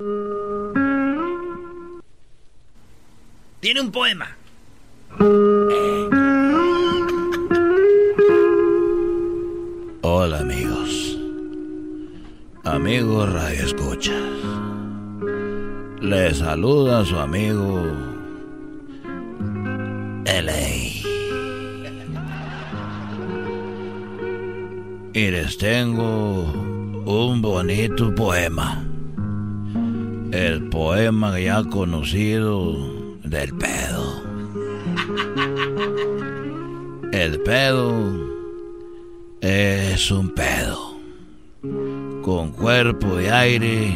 Tiene un poema. Ey. Hola amigos, amigos radioescuchas, les saluda su amigo El Ey y les tengo un bonito poema, el poema ya conocido del pedo. El pedo es un pedo, con cuerpo de aire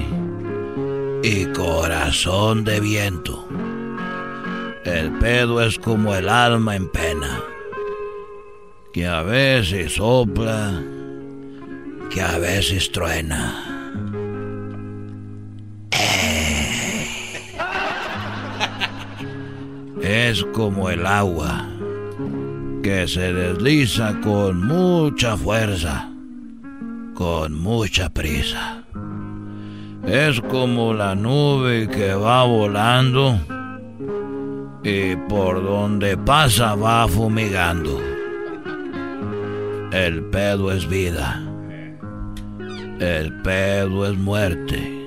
y corazón de viento. El pedo es como el alma en pena, que a veces sopla, que a veces truena. Eh. Es como el agua, que se desliza con mucha fuerza, con mucha prisa. Es como la nube que va volando y por donde pasa va fumigando. El pedo es vida, el pedo es muerte,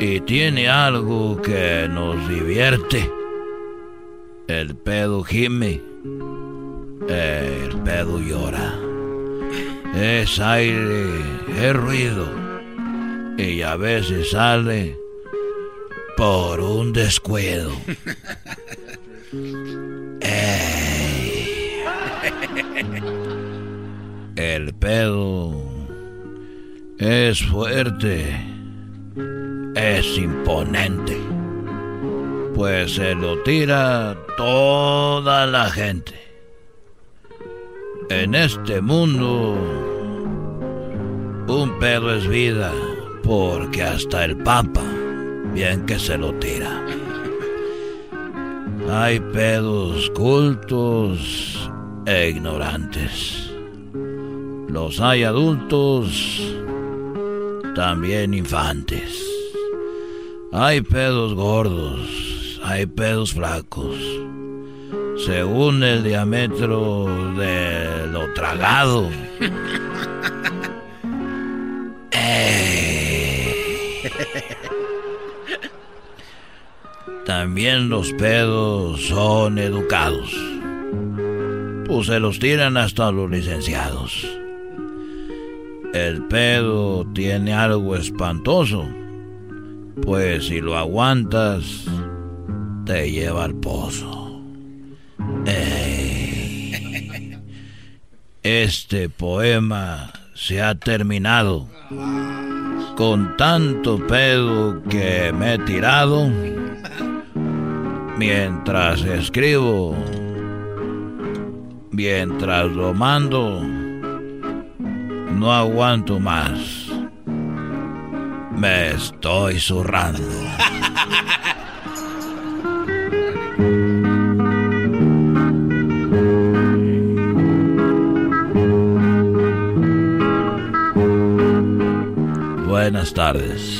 y tiene algo que nos divierte. El pedo gime, el pedo llora. Es aire, es ruido, y a veces sale por un descuido. Ey. El pedo es fuerte, es imponente, pues se lo tira toda la gente. En este mundo, un pedo es vida, porque hasta el Papa, bien que se lo tira. Hay pedos cultos e ignorantes. Los hay adultos, también infantes. Hay pedos gordos, hay pedos flacos, según el diámetro de lo tragado. Ey. También los pedos son educados, pues se los tiran hasta los licenciados. El pedo tiene algo espantoso, pues si lo aguantas, te lleva al pozo. Ey. Este poema se ha terminado. Con tanto pedo que me he tirado, mientras escribo, mientras lo mando, no aguanto más, me estoy zurrando. buenas tardes.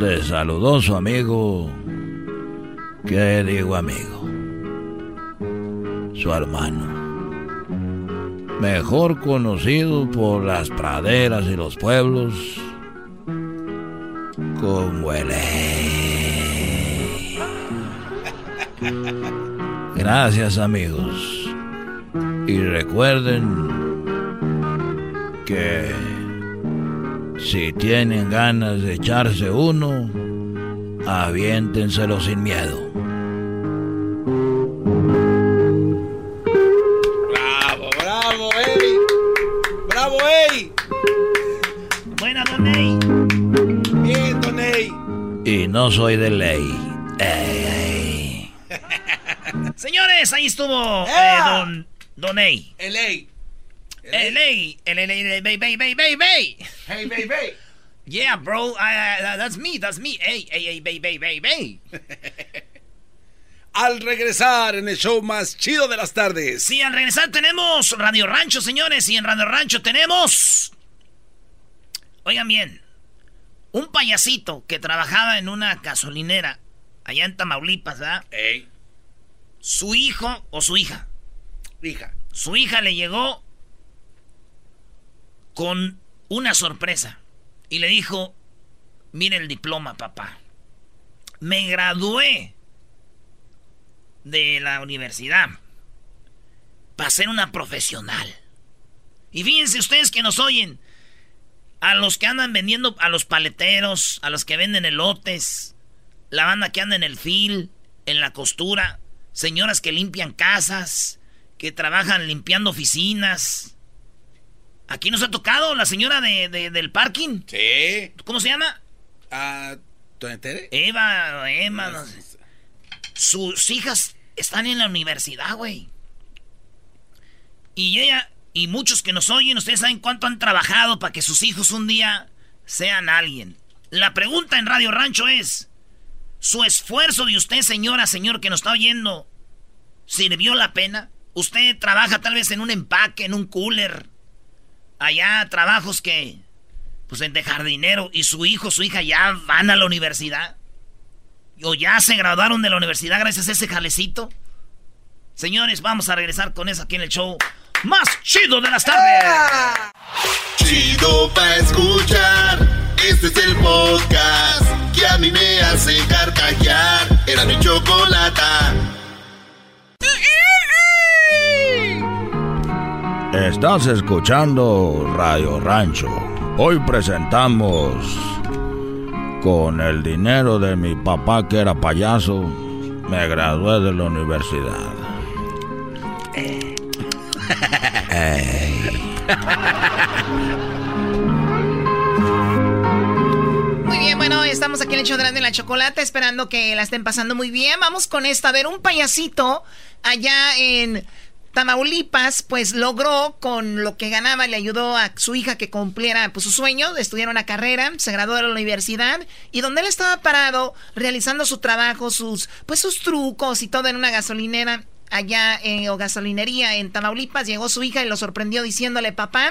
Les saludó su amigo, ¿qué digo amigo? Su hermano, mejor conocido por las praderas y los pueblos como El Ey. Gracias, amigos. Y recuerden que si tienen ganas de echarse uno, aviéntenselo sin miedo. ¡Bravo, bravo, ey! ¡Bravo, ey! ¡Buena, don Ey! ¡Bien, don Ey! Y no soy de ley. Ey, ey. Señores, ahí estuvo eh, don... Don Ey. El Ey. El Ey. El Ey. Bay, bay, bay, bay, bay. Hey, bay, bay. Yeah, bro. I, I, that's me. That's me. Ey, ey, ey, bay, bay, bay, bay. Al regresar en el show más chido de las tardes. Sí, al regresar tenemos Radio Rancho, señores. Y en Radio Rancho tenemos... Oigan bien. Un payasito que trabajaba en una gasolinera allá en Tamaulipas, ¿verdad? Ey. Su hijo o su hija. Hija. Su hija le llegó con una sorpresa y le dijo, mire el diploma, papá. Me gradué de la universidad para ser una profesional. Y fíjense ustedes que nos oyen, a los que andan vendiendo, a los paleteros, a los que venden elotes, la banda que anda en el fil, en la costura, señoras que limpian casas, que trabajan limpiando oficinas. Aquí nos ha tocado la señora de, de, del parking. Sí. ¿Cómo se llama? Ah, ¿Doña Tere? Eva, Emma. No sé. Sus hijas están en la universidad, güey. Y ella, y muchos que nos oyen, ustedes saben cuánto han trabajado para que sus hijos un día sean alguien. La pregunta en Radio Rancho es, ¿su esfuerzo de usted, señora, señor, que nos está oyendo, sirvió la pena? Usted trabaja tal vez en un empaque, en un cooler. Allá trabajos que... Pues de jardinero. Y su hijo, su hija ya van a la universidad. O ya se graduaron de la universidad gracias a ese jalecito. Señores, vamos a regresar con eso aquí en el show más chido de las tardes. Chido pa' escuchar. Este es el podcast que a mí me hace carcajear. Era mi Chocolata. Estás escuchando Radio Rancho. Hoy presentamos con el dinero de mi papá que era payaso, me gradué de la universidad. Eh. Muy bien, bueno, estamos aquí en el show de la Chocolata, esperando que la estén pasando muy bien. Vamos con esta, a ver, un payasito allá en Tamaulipas, pues logró con lo que ganaba, le ayudó a su hija que cumpliera pues, su sueño, estudiar una carrera, se graduó de la universidad y donde él estaba parado realizando su trabajo, sus pues sus trucos y todo en una gasolinera allá en, o gasolinería en Tamaulipas, llegó su hija y lo sorprendió diciéndole, papá,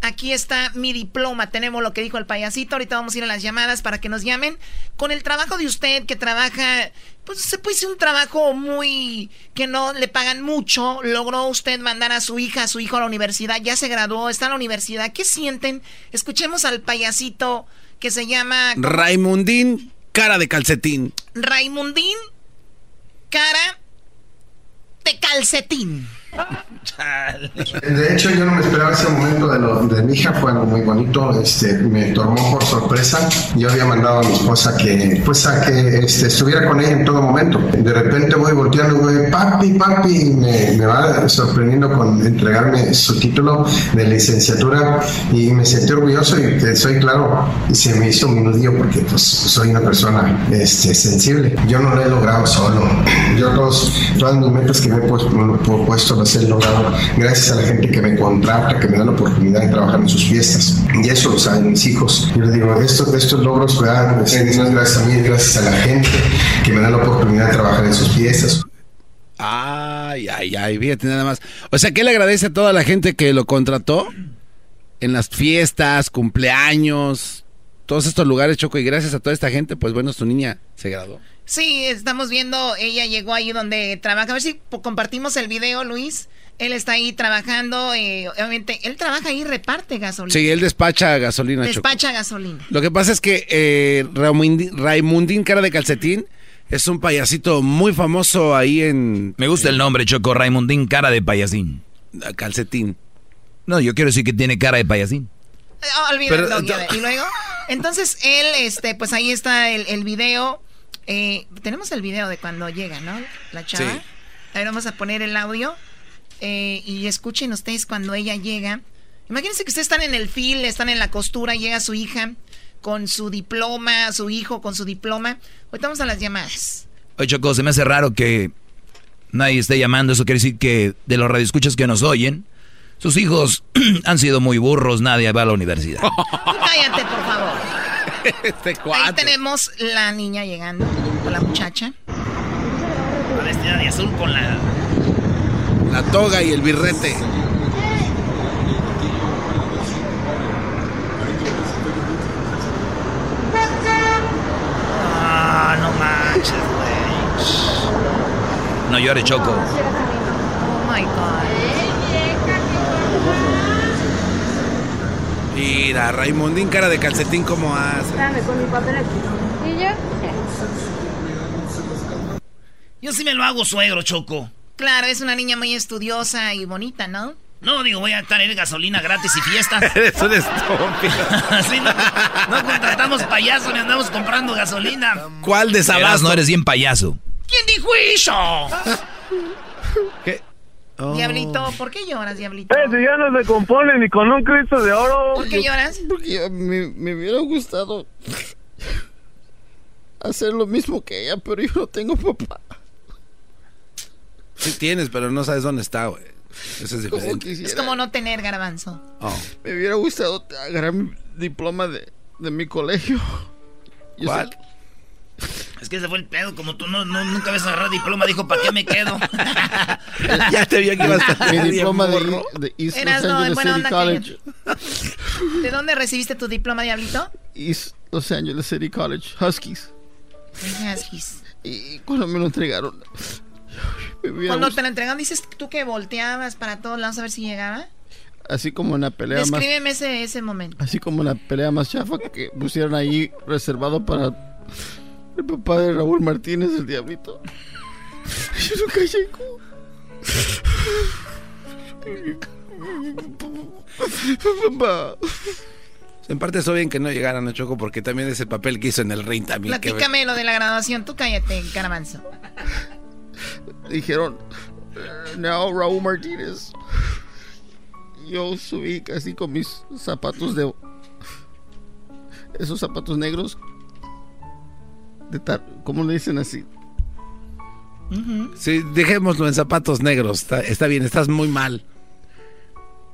aquí está mi diploma, tenemos lo que dijo el payasito, ahorita vamos a ir a las llamadas para que nos llamen con el trabajo de usted que trabaja... Pues se puso un trabajo muy... que no le pagan mucho. Logró usted mandar a su hija, a su hijo a la universidad. Ya se graduó, está en la universidad. ¿Qué sienten? Escuchemos al payasito que se llama... Raimundín, cara de calcetín. Raimundín, cara de calcetín. De hecho, yo no me esperaba ese momento de, lo, de mi hija, fue algo muy bonito, este, me tomó por sorpresa. Yo había mandado a mi esposa que, pues, a que este, estuviera con ella en todo momento. De repente voy volteando y voy, papi, papi, y me, me va sorprendiendo con entregarme su título de licenciatura y me sentí orgulloso y te soy claro, y se me hizo un nudillo porque pues, soy una persona este, sensible. Yo no lo he logrado solo. Yo todos, todas mis metas que me he puesto, me he puesto las he logrado gracias a la gente que me contrata, que me da la oportunidad de trabajar en sus fiestas. Y eso lo saben mis hijos. Yo les digo, estos, estos logros me dan, no es gracias a mí, es gracias a la gente que me da la oportunidad de trabajar en sus fiestas. Ay, ay, ay, fíjate nada más. O sea, ¿qué le agradece a toda la gente que lo contrató? En las fiestas, cumpleaños, todos estos lugares, Choco, y gracias a toda esta gente, pues bueno, tu niña se graduó. Sí, estamos viendo, ella llegó ahí donde trabaja, a ver si compartimos el video, Luis. Él está ahí trabajando, eh, obviamente, él trabaja ahí y reparte gasolina. Sí, él despacha gasolina, Despacha Choco. gasolina. Lo que pasa es que eh, Raimundín, Raimundín, cara de calcetín, es un payasito muy famoso ahí en... Me gusta eh, el nombre, Choco, Raimundín, cara de payasín. Calcetín. No, yo quiero decir que tiene cara de payasín. Oh, olvídalo, Pero, no, y luego... Entonces, él, este, pues ahí está el, el video. Eh, tenemos el video de cuando llega, ¿no? La chava. Sí. A ver, vamos a poner el audio. Eh, y escuchen ustedes cuando ella llega. Imagínense que ustedes están en el fil, están en la costura, llega su hija con su diploma, su hijo con su diploma. Ahorita vamos a las llamadas. Oye, Choco, se me hace raro que nadie esté llamando. Eso quiere decir que de los radioescuchas que nos oyen, sus hijos han sido muy burros, nadie va a la universidad. Cállate, por favor. Este Ahí tenemos la niña llegando, o la muchacha. La vestida de azul con la... La toga y el birrete. Ah, no manches, güey. No llores, Choco. Oh, my God. Mira, Raimundín, cara de calcetín, ¿cómo hace? Espérame, con mi papel aquí. ¿Y yo? Yo sí me lo hago, suegro, Choco. Claro, es una niña muy estudiosa y bonita, ¿no? No, digo, voy a estar en gasolina gratis y fiestas. Eres un estúpido. Sí, no, no contratamos payaso ni andamos comprando gasolina. ¿Cuál de Sabás no eres bien payaso? ¿Quién dijo eso? ¿Qué? Oh. Diablito, ¿por qué lloras, Diablito? Eso ya no se compone ni con un Cristo de oro. ¿Por qué lloras? Porque me, me hubiera gustado hacer lo mismo que ella, pero yo no tengo papá. Sí tienes, pero no sabes dónde está, güey. Eso es diferente. Es como no tener, Garbanzo. Oh. Me hubiera gustado agarrar mi diploma de, de mi colegio. ¿Cuál? Yo Es que ese fue el pedo, como tú no, no nunca ves agarrar diploma, dijo, ¿para qué me quedo? Ya te vi que ibas a estar. Mi diploma de, de East Los Angeles buena City onda College. Que... ¿De dónde recibiste tu diploma, Diablito? East Los Angeles City College, Huskies. Huskies. Y cuando me lo entregaron... Me cuando te lo entregaron, dices tú que volteabas para todos lados a ver si llegaba. Así como en la pelea Descríbeme más... Descríbeme ese, ese momento. Así como en la pelea más chafa que pusieron ahí reservado para... El papá de Raúl Martínez, el Diablito. Yo nunca llego. Papá. En parte estoy bien que no llegaran a Choco, porque también ese papel que hizo en el Rey también. Platícame que... lo de la graduación. Tú cállate, Garbanzo. Dijeron, no, Raúl Martínez. Yo subí casi con mis zapatos de... Esos zapatos negros... De tar... ¿Cómo le dicen así? Uh-huh. Sí, dejémoslo en zapatos negros. Está, está bien, estás muy mal.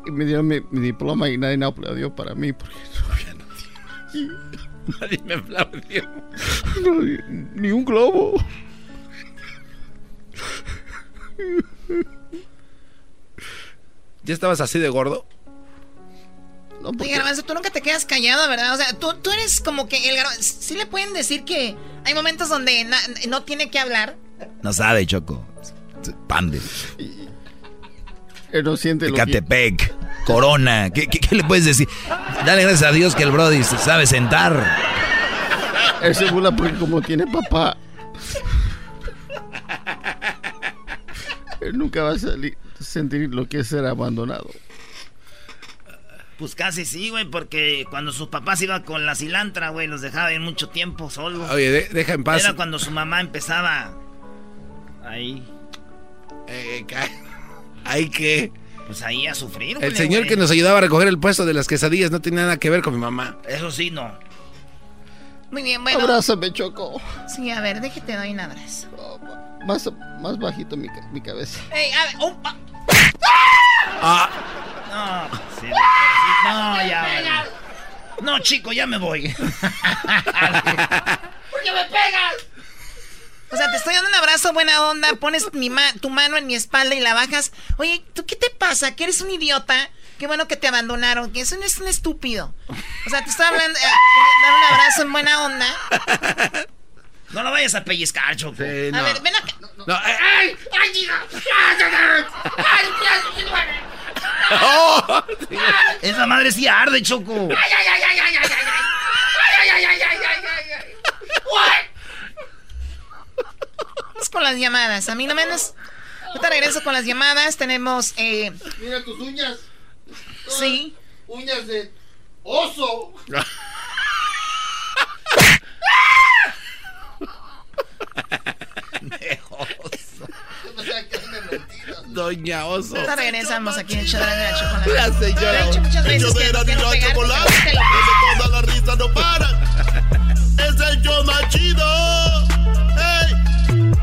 Y me dieron mi, mi diploma y nadie me aplaudió para mí porque no había nadie. Nadie me aplaudió. No, ni un globo. ¿Ya estabas así de gordo? No, porque... Oye, Garbanzo, tú nunca te quedas callado, ¿verdad? O sea, tú, tú eres como que el Garbanzo. Sí le pueden decir que hay momentos donde na, no tiene que hablar. No sabe, Choco. Pande. No siente lo Ecatepec, que... Corona. ¿Qué, qué, ¿Qué le puedes decir? Dale gracias a Dios que el Brody se sabe sentar. Él se burla porque como tiene papá. Él nunca va a salir, sentir lo que es ser abandonado. Pues casi sí, güey, porque cuando sus papás iban con la cilantra, güey, los dejaba ir mucho tiempo solos. Oye, de, deja en paz. Era cuando su mamá empezaba ahí. Eh, ¿Ahí qué? Pues ahí a sufrir, güey. El señor güey. que nos ayudaba a recoger el puesto de las quesadillas no tenía nada que ver con mi mamá. Eso sí, no. Muy bien, bueno. Abrázame, Choco. Sí, a ver, déjate, doy un abrazo. Oh, más, más bajito mi, mi cabeza. Ey, a ver. Oh, oh. ¡Ah! No, sí, no, ya. Vale. No, chico, ya me voy. ¿Por qué me pegas? O sea, te estoy dando un abrazo, buena onda. Pones mi ma- tu mano en mi espalda y la bajas. Oye, ¿tú qué te pasa? ¿Que eres un idiota? qué bueno que te abandonaron, que eso no es un estúpido. O sea, te estaba hablando, eh, dar un abrazo en buena onda. No lo vayas a pellizcar, Choco. Sí, no. A ver, ven acá. No, no. No, eh. ¡Ay! ¡Ay, oh, esa madre sí arde, Choco. ¡Ay, ay, ay, ay, ay, ay! ¡Ay, ay, ay, ay, ay, ay! Vamos con las llamadas. A mí no menos. Ahorita regreso con las llamadas. Tenemos. Eh... Mira tus uñas. Todas sí. Uñas de oso. Doña Oso. Ahora regresamos aquí en Chodrán de la Chocolata. La señora. Ellos eran y la chocolate. Donde todas las risas no paran. Es el show más chido. Hey.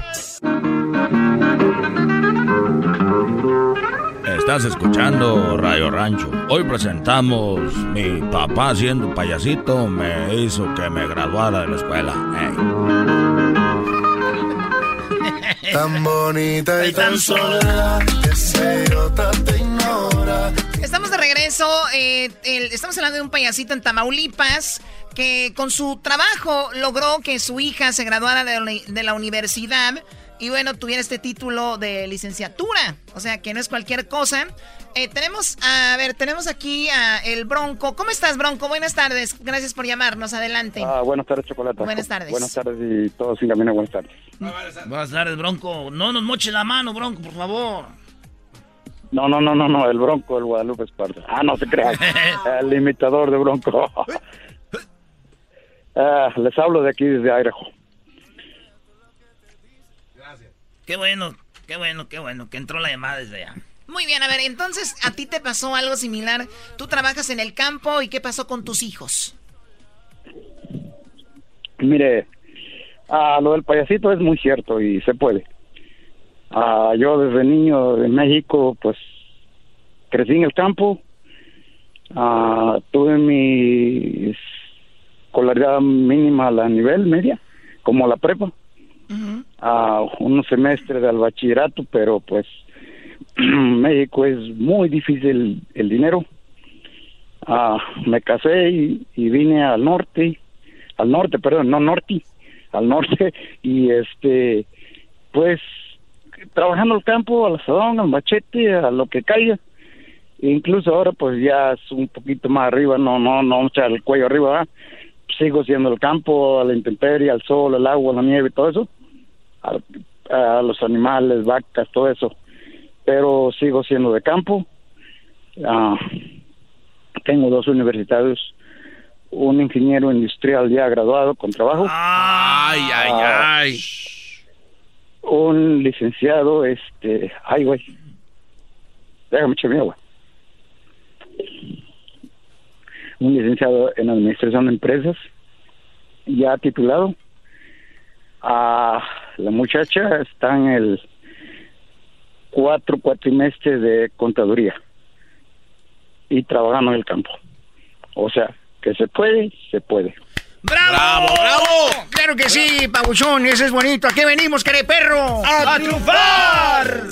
Estás escuchando Radio Rancho. Hoy presentamos mi papá siendo payasito. Me hizo que me graduara de la escuela. Hey. Tan bonita y tan sola, te ignora. Estamos de regreso, eh, el, estamos hablando de un payasito en Tamaulipas que con su trabajo logró que su hija se graduara de, de la universidad y bueno, tuviera este título de licenciatura, o sea que no es cualquier cosa. Eh, tenemos, a ver, tenemos aquí a el Bronco. ¿Cómo estás, Bronco? Buenas tardes, gracias por llamarnos, adelante. Ah, buenas tardes, Chocolata. Buenas tardes. Buenas tardes y todos sin camino, buenas tardes. Buenas tardes, Bronco. No nos moche la mano, Bronco, por favor. No, no, no, no, no, el Bronco, el Guadalupe Esparta. Ah, no se crean, el imitador de Bronco. Ah, les hablo de aquí, desde Idaho. Gracias. Qué bueno, qué bueno, qué bueno, que entró la llamada desde allá. Muy bien, a ver, entonces, ¿a ti te pasó algo similar? Tú trabajas en el campo, ¿y qué pasó con tus hijos? Mire, ah, lo del payasito es muy cierto y se puede. Ah, yo desde niño en México, pues, crecí en el campo. Ah, tuve mi escolaridad mínima a la nivel media, como la prepa. Uh-huh. Ah, unos semestres del bachillerato, pero pues... México es muy difícil el dinero. Ah, me casé y, y vine al norte, al norte, perdón, no norte, al norte y este, pues trabajando el campo, al asadón, al machete, a lo que caiga. E incluso ahora, pues ya es un poquito más arriba, no, no, no, o sea, el cuello arriba, ¿verdad? Sigo siendo el campo, a la intemperie, al sol, al agua, a la nieve, todo eso, a, a los animales, vacas, todo eso. Pero sigo siendo de campo. Ah, tengo dos universitarios, un ingeniero industrial ya graduado con trabajo. Ay, ay, ah, ay. Un licenciado, este, ay, güey. Déjame echar mi agua. Un licenciado en administración de empresas, ya titulado. Ah, la muchacha está en el cuatro cuatrimestres de contaduría y trabajando en el campo, o sea que se puede, se puede. ¡Bravo! ¡Bravo! ¡Bravo! Claro que sí, Pabuchón, ese es bonito. ¿A qué venimos, queré perro? ¡A, ¡A triunfar!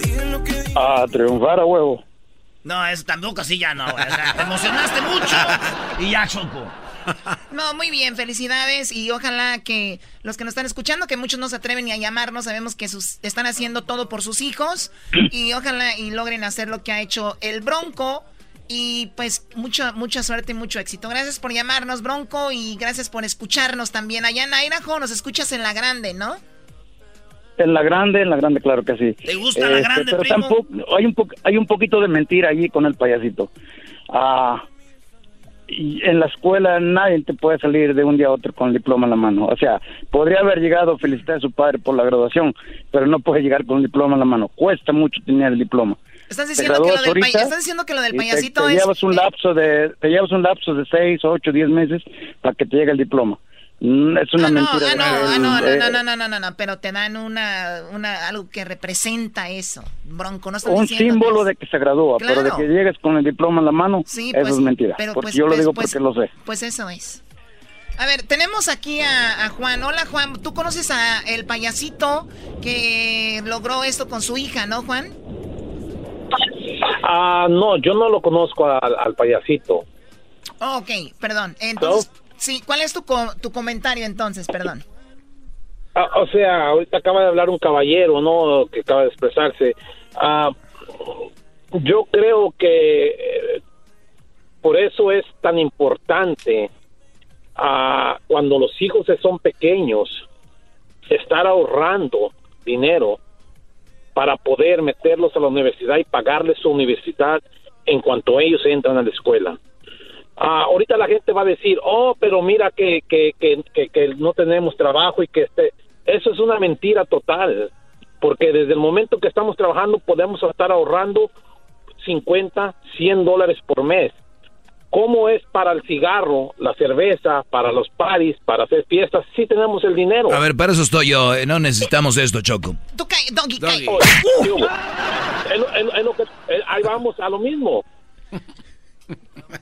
¡A triunfar a huevo! No, eso tampoco así ya no. Te emocionaste mucho y ya, Choco. No, muy bien, felicidades y ojalá que los que nos están escuchando, que muchos no se atreven ni a llamarnos, sabemos que sus, están haciendo todo por sus hijos y ojalá y logren hacer lo que ha hecho el Bronco y pues mucha, mucha suerte y mucho éxito. Gracias por llamarnos, Bronco, y gracias por escucharnos también. Allá en Idaho nos escuchas en la grande, ¿no? En la grande, en la grande, claro que sí. ¿Te gusta este, la grande, pero primo? Tampoco, hay un po- hay un poquito de mentira allí con el payasito. Ah... Y en la escuela nadie te puede salir de un día a otro con el diploma en la mano. O sea, podría haber llegado a felicitar a su padre por la graduación, pero no puede llegar con el diploma en la mano. Cuesta mucho tener el diploma. ¿Estás diciendo, que lo, del pay- ¿Estás diciendo que lo del payasito te, te es...? Llevas un lapso de, te llevas un lapso de seis, ocho, diez meses para que te llegue el diploma. Es una ah, mentira. No, ah, no, ah, no, eh, no, no, no, no, no, no, pero te dan una, una algo que representa eso, Bronco, no estás un diciendo símbolo de que se gradúa, claro. Pero de que llegues con el diploma en la mano, sí, eso pues, es mentira, pero porque pues, yo lo pues, digo pues, porque lo sé. Pues eso es. A ver, tenemos aquí a, a Juan. Hola, Juan, tú conoces a el payasito que logró esto con su hija, ¿no, Juan? Ah, no, yo no lo conozco al, al payasito. Oh, ok, perdón. Entonces, ¿no? Sí, ¿cuál es tu, co tu comentario entonces? Perdón. Ah, o sea, ahorita acaba de hablar un caballero, ¿no? Que acaba de expresarse. Ah, yo creo que eh, por eso es tan importante ah, cuando los hijos son pequeños estar ahorrando dinero para poder meterlos a la universidad y pagarles su universidad en cuanto ellos entran a la escuela. Ah, ahorita la gente va a decir, oh, pero mira que, que, que, que, que no tenemos trabajo y que este... Eso es una mentira total, porque desde el momento que estamos trabajando podemos estar ahorrando cincuenta, cien dólares por mes. ¿Cómo es para el cigarro, la cerveza, para los parties, para hacer fiestas? Sí tenemos el dinero. A ver, para eso estoy yo. No necesitamos esto, Choco. Tú cae, Doggy, cae. Oh, uh. en, en, en lo que, en, ahí vamos a lo mismo.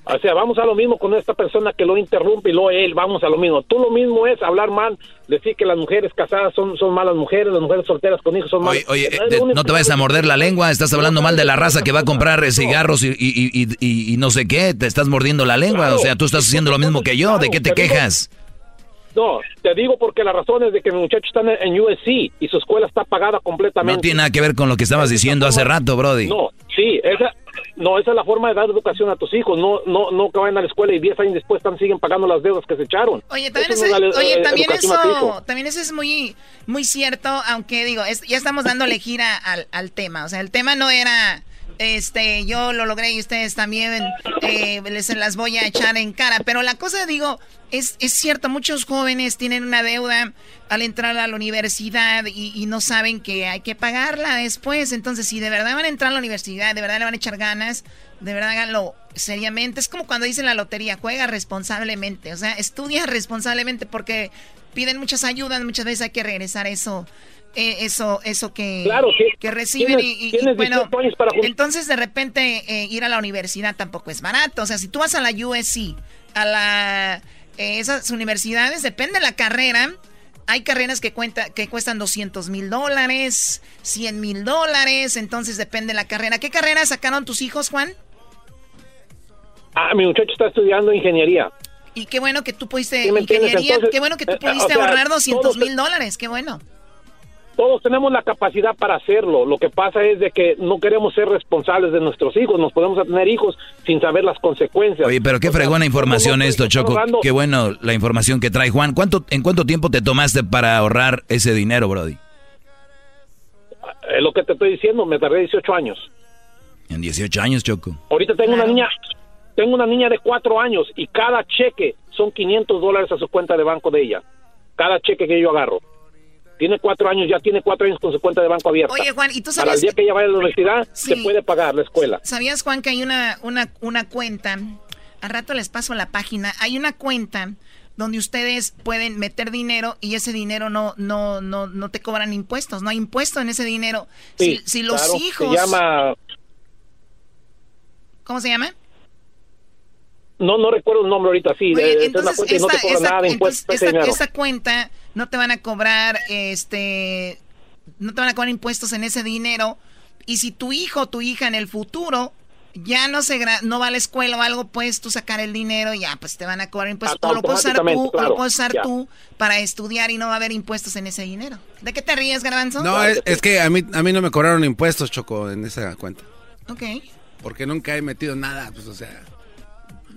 O sea, vamos a lo mismo con esta persona que lo interrumpe y luego él, vamos a lo mismo. Tú lo mismo es hablar mal, decir que las mujeres casadas son, son malas mujeres, las mujeres solteras con hijos son malas. Oye, oye, de, no te vayas a morder la lengua, estás hablando mal de la raza que va a comprar eh, cigarros y, y, y, y, y no sé qué, te estás mordiendo la lengua, claro, o sea, tú estás haciendo lo mismo que yo, ¿de qué te quejas? No, te digo porque la razón es de que mi muchacho está en U S C y su escuela está pagada completamente. No tiene nada que ver con lo que estabas diciendo hace rato, Brody. No, sí, esa, no, esa es la forma de dar educación a tus hijos. No, no, no que vayan a la escuela y diez años después están, siguen pagando las deudas que se echaron. Oye, también eso, es, es, oye, también eso, también eso es muy, muy cierto, aunque digo, es, ya estamos dándole gira al, al tema. O sea, el tema no era... Este, yo lo logré y ustedes también eh, les las voy a echar en cara. Pero la cosa, digo, es, es cierto, muchos jóvenes tienen una deuda al entrar a la universidad y, y no saben que hay que pagarla después. Entonces, si de verdad van a entrar a la universidad, de verdad le van a echar ganas, de verdad háganlo seriamente. Es como cuando dicen la lotería, juega responsablemente, o sea, estudia responsablemente porque piden muchas ayudas, muchas veces hay que regresar eso. Eh, eso eso que, claro, sí, que reciben tienes, y, y tienes bueno, para... entonces de repente eh, ir a la universidad tampoco es barato, o sea, si tú vas a la U S C, a la, eh, esas universidades, depende de la carrera, hay carreras que, cuenta, que cuestan doscientos mil dólares, cien mil dólares, entonces depende de la carrera. ¿Qué carrera sacaron tus hijos, Juan? Ah, mi muchacho está estudiando ingeniería. Y qué bueno que tú pudiste, sí, ingeniería, entonces, qué bueno que tú pudiste eh, o sea, ahorrar doscientos mil dólares, qué bueno. Todos tenemos la capacidad para hacerlo. Lo que pasa es de que no queremos ser responsables de nuestros hijos. Nos podemos tener hijos sin saber las consecuencias. Oye, pero qué fregona información esto, Choco. Qué bueno la información que trae Juan. ¿Cuánto, ¿En cuánto tiempo te tomaste para ahorrar ese dinero, Brody? Es lo que te estoy diciendo. Me tardé dieciocho años. En dieciocho años, Choco. Ahorita tengo una niña... Tengo una niña de cuatro años y cada cheque son quinientos dólares a su cuenta de banco de ella. Cada cheque que yo agarro. Tiene cuatro años, ya tiene cuatro años con su cuenta de banco abierta. Oye, Juan, ¿y tú sabías? Para el día que ella vaya a la universidad, sí, se puede pagar la escuela. ¿Sabías, Juan, que hay una, una, una cuenta? Al rato les paso la página. Hay una cuenta donde ustedes pueden meter dinero y ese dinero no no no no te cobran impuestos. No hay impuesto en ese dinero. Sí, si, si los claro, hijos... Se llama... ¿Cómo se llama? No, no recuerdo el nombre ahorita, sí. Oye, entonces, es una cuenta esta, que no te cobra nada de impuestos. Esta, esta cuenta no te van a cobrar, este, no te van a cobrar impuestos en ese dinero. Y si tu hijo o tu hija en el futuro ya no se no va a la escuela o algo, puedes tú sacar el dinero y ya, pues te van a cobrar impuestos. O lo puedes usar tú, claro, o lo puedes usar ya. tú para estudiar y no va a haber impuestos en ese dinero. ¿De qué te ríes, Garbanzo? No, es, es que a mí, a mí no me cobraron impuestos, Choco, en esa cuenta. Ok. Porque nunca he metido nada, pues, o sea...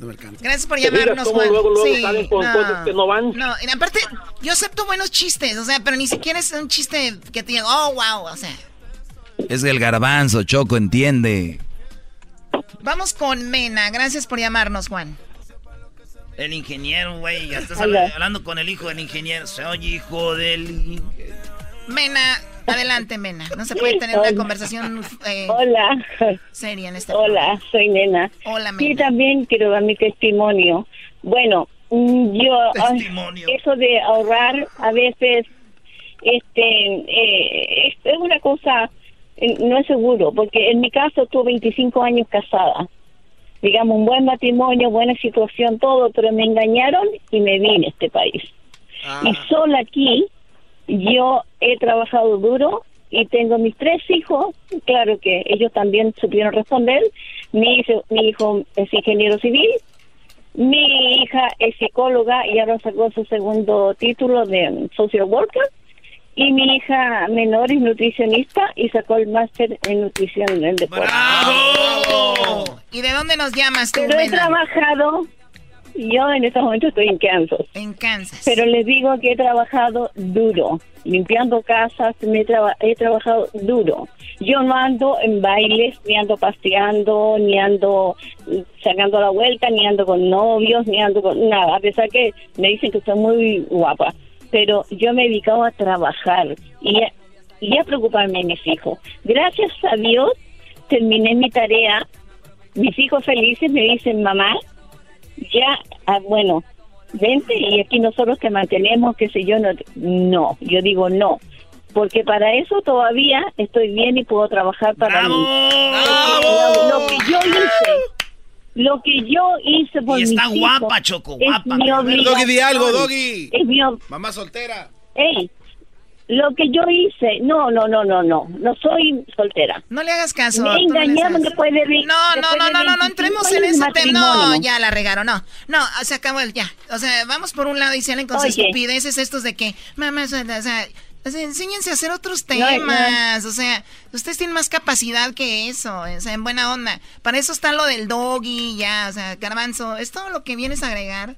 No me alcanza. Gracias por llamarnos, Juan. Luego, luego sí, salen con no, cosas que no van. No, aparte, yo acepto buenos chistes, o sea, pero ni siquiera es un chiste que te diga, oh, wow, o sea. Es el Garbanzo, Choco, entiende. Vamos con Mena, gracias por llamarnos, Juan. El ingeniero, güey, ya estás Hola. hablando con el hijo del ingeniero. Soy hijo del... Mena, adelante, Mena. No se puede tener Hola. una conversación eh, Hola. seria en este Hola, momento. soy Nena. Hola, Mena. Sí, también quiero dar mi testimonio. Bueno, yo... Testimonio. Eso de ahorrar a veces este, eh, es una cosa... No es seguro, porque en mi caso tuve veinticinco años casada. Digamos, un buen matrimonio, buena situación, todo, pero me engañaron y me vine a este país. Ah. Y solo aquí... Yo he trabajado duro, y tengo mis tres hijos, claro que ellos también supieron responder. Mi hijo, mi hijo es ingeniero civil, mi hija es psicóloga y ahora sacó su segundo título de social worker, y mi hija menor es nutricionista y sacó el máster en nutrición en deporte. ¡Bravo! ¿Y de dónde nos llamas tú? Pero he trabajado, yo en este momento estoy en Kansas. En Kansas. Pero les digo que he trabajado duro, limpiando casas, me traba, he trabajado duro. Yo no ando en bailes, ni ando paseando, ni ando sacando la vuelta, ni ando con novios, ni ando con nada, a pesar que me dicen que soy muy guapa. Pero yo me he dedicado a trabajar y a, y a preocuparme de mis hijos. Gracias a Dios terminé mi tarea. Mis hijos felices me dicen, mamá, ya, ah, bueno, vente y aquí nosotros te mantenemos, qué sé yo. No, no, yo digo no, porque para eso todavía estoy bien y puedo trabajar para ¡Bravo! Mí. ¡Bravo! Lo, lo que yo hice... Lo que yo hice por mi hijo. Y está guapa, Choco, guapa. Doggy, di algo, Doggy. Es mi ob... Mamá soltera. Ey, lo que yo hice. No, no, no, no, no. No soy soltera. No le hagas caso. Me engañaron después de... No, no, no, no, no, no entremos en ese tema. No, ya la regaron, no. No, se acabó el ya. O sea, vamos por un lado y salen con sus estupideces estos de que... Mamá, o sea... O sea, enséñense a hacer otros temas, o sea, ustedes tienen más capacidad que eso, o sea, en buena onda. Para eso está lo del Doggy, ya, o sea, Garbanzo, ¿es todo lo que vienes a agregar?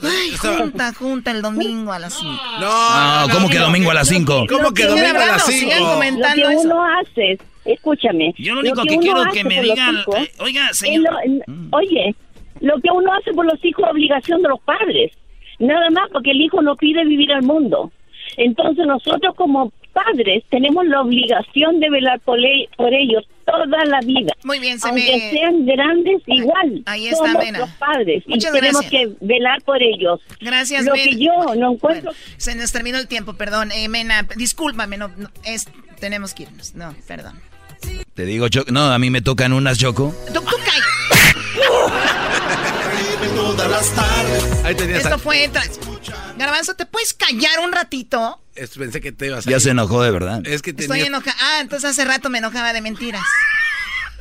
Ay, eso... junta, junta el domingo a las cinco. No, no, ¿cómo que domingo a las cinco? ¿Cómo que domingo a las cinco? Lo que uno hace, escúchame. Yo lo único que quiero que me digan, eh, oiga, señor. Oye, lo que uno hace por los hijos es obligación de los padres, nada más, porque el hijo no pide vivir al mundo. Entonces nosotros como padres tenemos la obligación de velar por, le por ellos toda la vida. Muy bien, se aunque me... sean grandes igual. Ahí está, somos Mena. Los padres muchas y gracias. Tenemos que velar por ellos. Gracias, Lo Mena. Que yo no encuentro. Bueno, se nos terminó el tiempo, perdón, eh, Mena, discúlpame, no, no es, tenemos que irnos. No, perdón. Te digo, Choco, no, a mí me tocan unas, Choco. Tú, tú todas las tardes. Ahí tenías. Esto fue tras... Garbanzo, ¿te puedes callar un ratito? Es, pensé que te ibas a... Ya se enojó de verdad. Es que tenía... Estoy enojada. Ah, entonces hace rato me enojaba de mentiras.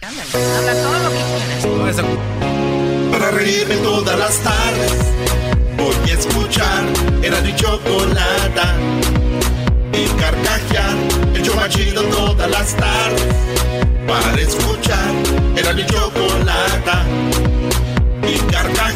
Ándale, habla todo lo que quieras. Para reírme todas las tardes, voy a escuchar Erazno y Chocolata y carcajear el show más chido todas las tardes. Para escuchar Erazno y Chocolata y carcajear.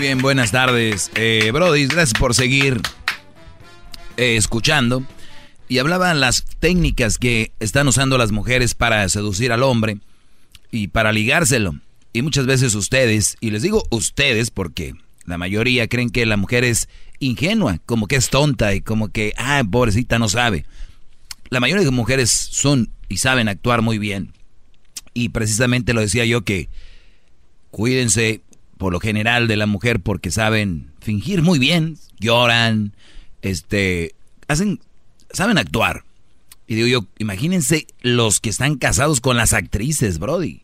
Bien, buenas tardes, eh, Brody, gracias por seguir eh, escuchando. Y hablaba las técnicas que están usando las mujeres para seducir al hombre y para ligárselo. Y muchas veces ustedes, y les digo ustedes porque la mayoría creen que la mujer es ingenua, como que es tonta y como que, ah, pobrecita, no sabe. La mayoría de mujeres son y saben actuar muy bien. Y precisamente lo decía yo que cuídense por lo general de la mujer porque saben fingir muy bien, lloran, este, hacen, saben actuar. Y digo yo, imagínense los que están casados con las actrices, Brody.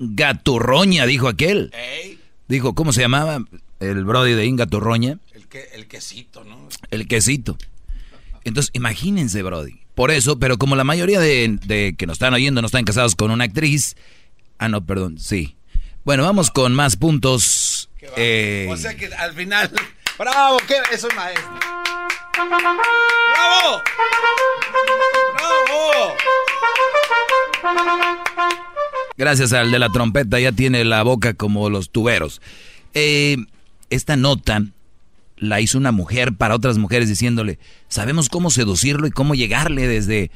Gaturroña, dijo aquel. Ey. Dijo, ¿cómo se llamaba el Brody de Ingaturroña? El, que, el quesito, ¿no? El quesito. Entonces, imagínense, Brody. Por eso, pero como la mayoría de, de que nos están oyendo no están casados con una actriz. Ah, no, perdón, sí. Bueno, vamos con más puntos. Eh... O sea que al final... ¡Bravo! ¿Qué? ¡Eso es maestro! ¡Bravo! ¡Bravo! Gracias al de la trompeta, ya tiene la boca como los tuberos. Eh, esta nota la hizo una mujer para otras mujeres diciéndole, sabemos cómo seducirlo y cómo llegarle desde...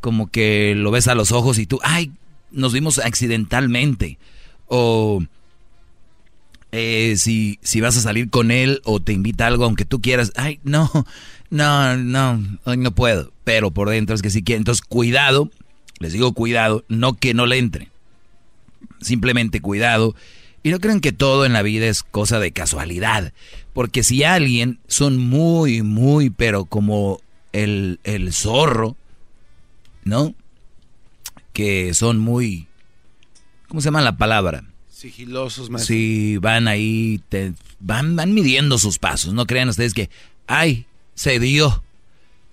como que lo ves a los ojos y tú, ay, nos vimos accidentalmente. O eh, si, si vas a salir con él o te invita a algo, aunque tú quieras, ay, no, no, no, hoy no puedo. Pero por dentro es que sí quiere. Entonces, cuidado, les digo cuidado, no que no le entre. Simplemente cuidado. Y no crean que todo en la vida es cosa de casualidad. Porque si alguien son muy, muy, pero como el, el zorro, ¿no? Que son muy, ¿cómo se llama la palabra? Sigilosos, maestro. Sí, van ahí, te, van, van midiendo sus pasos. No crean ustedes que, ay, se dio.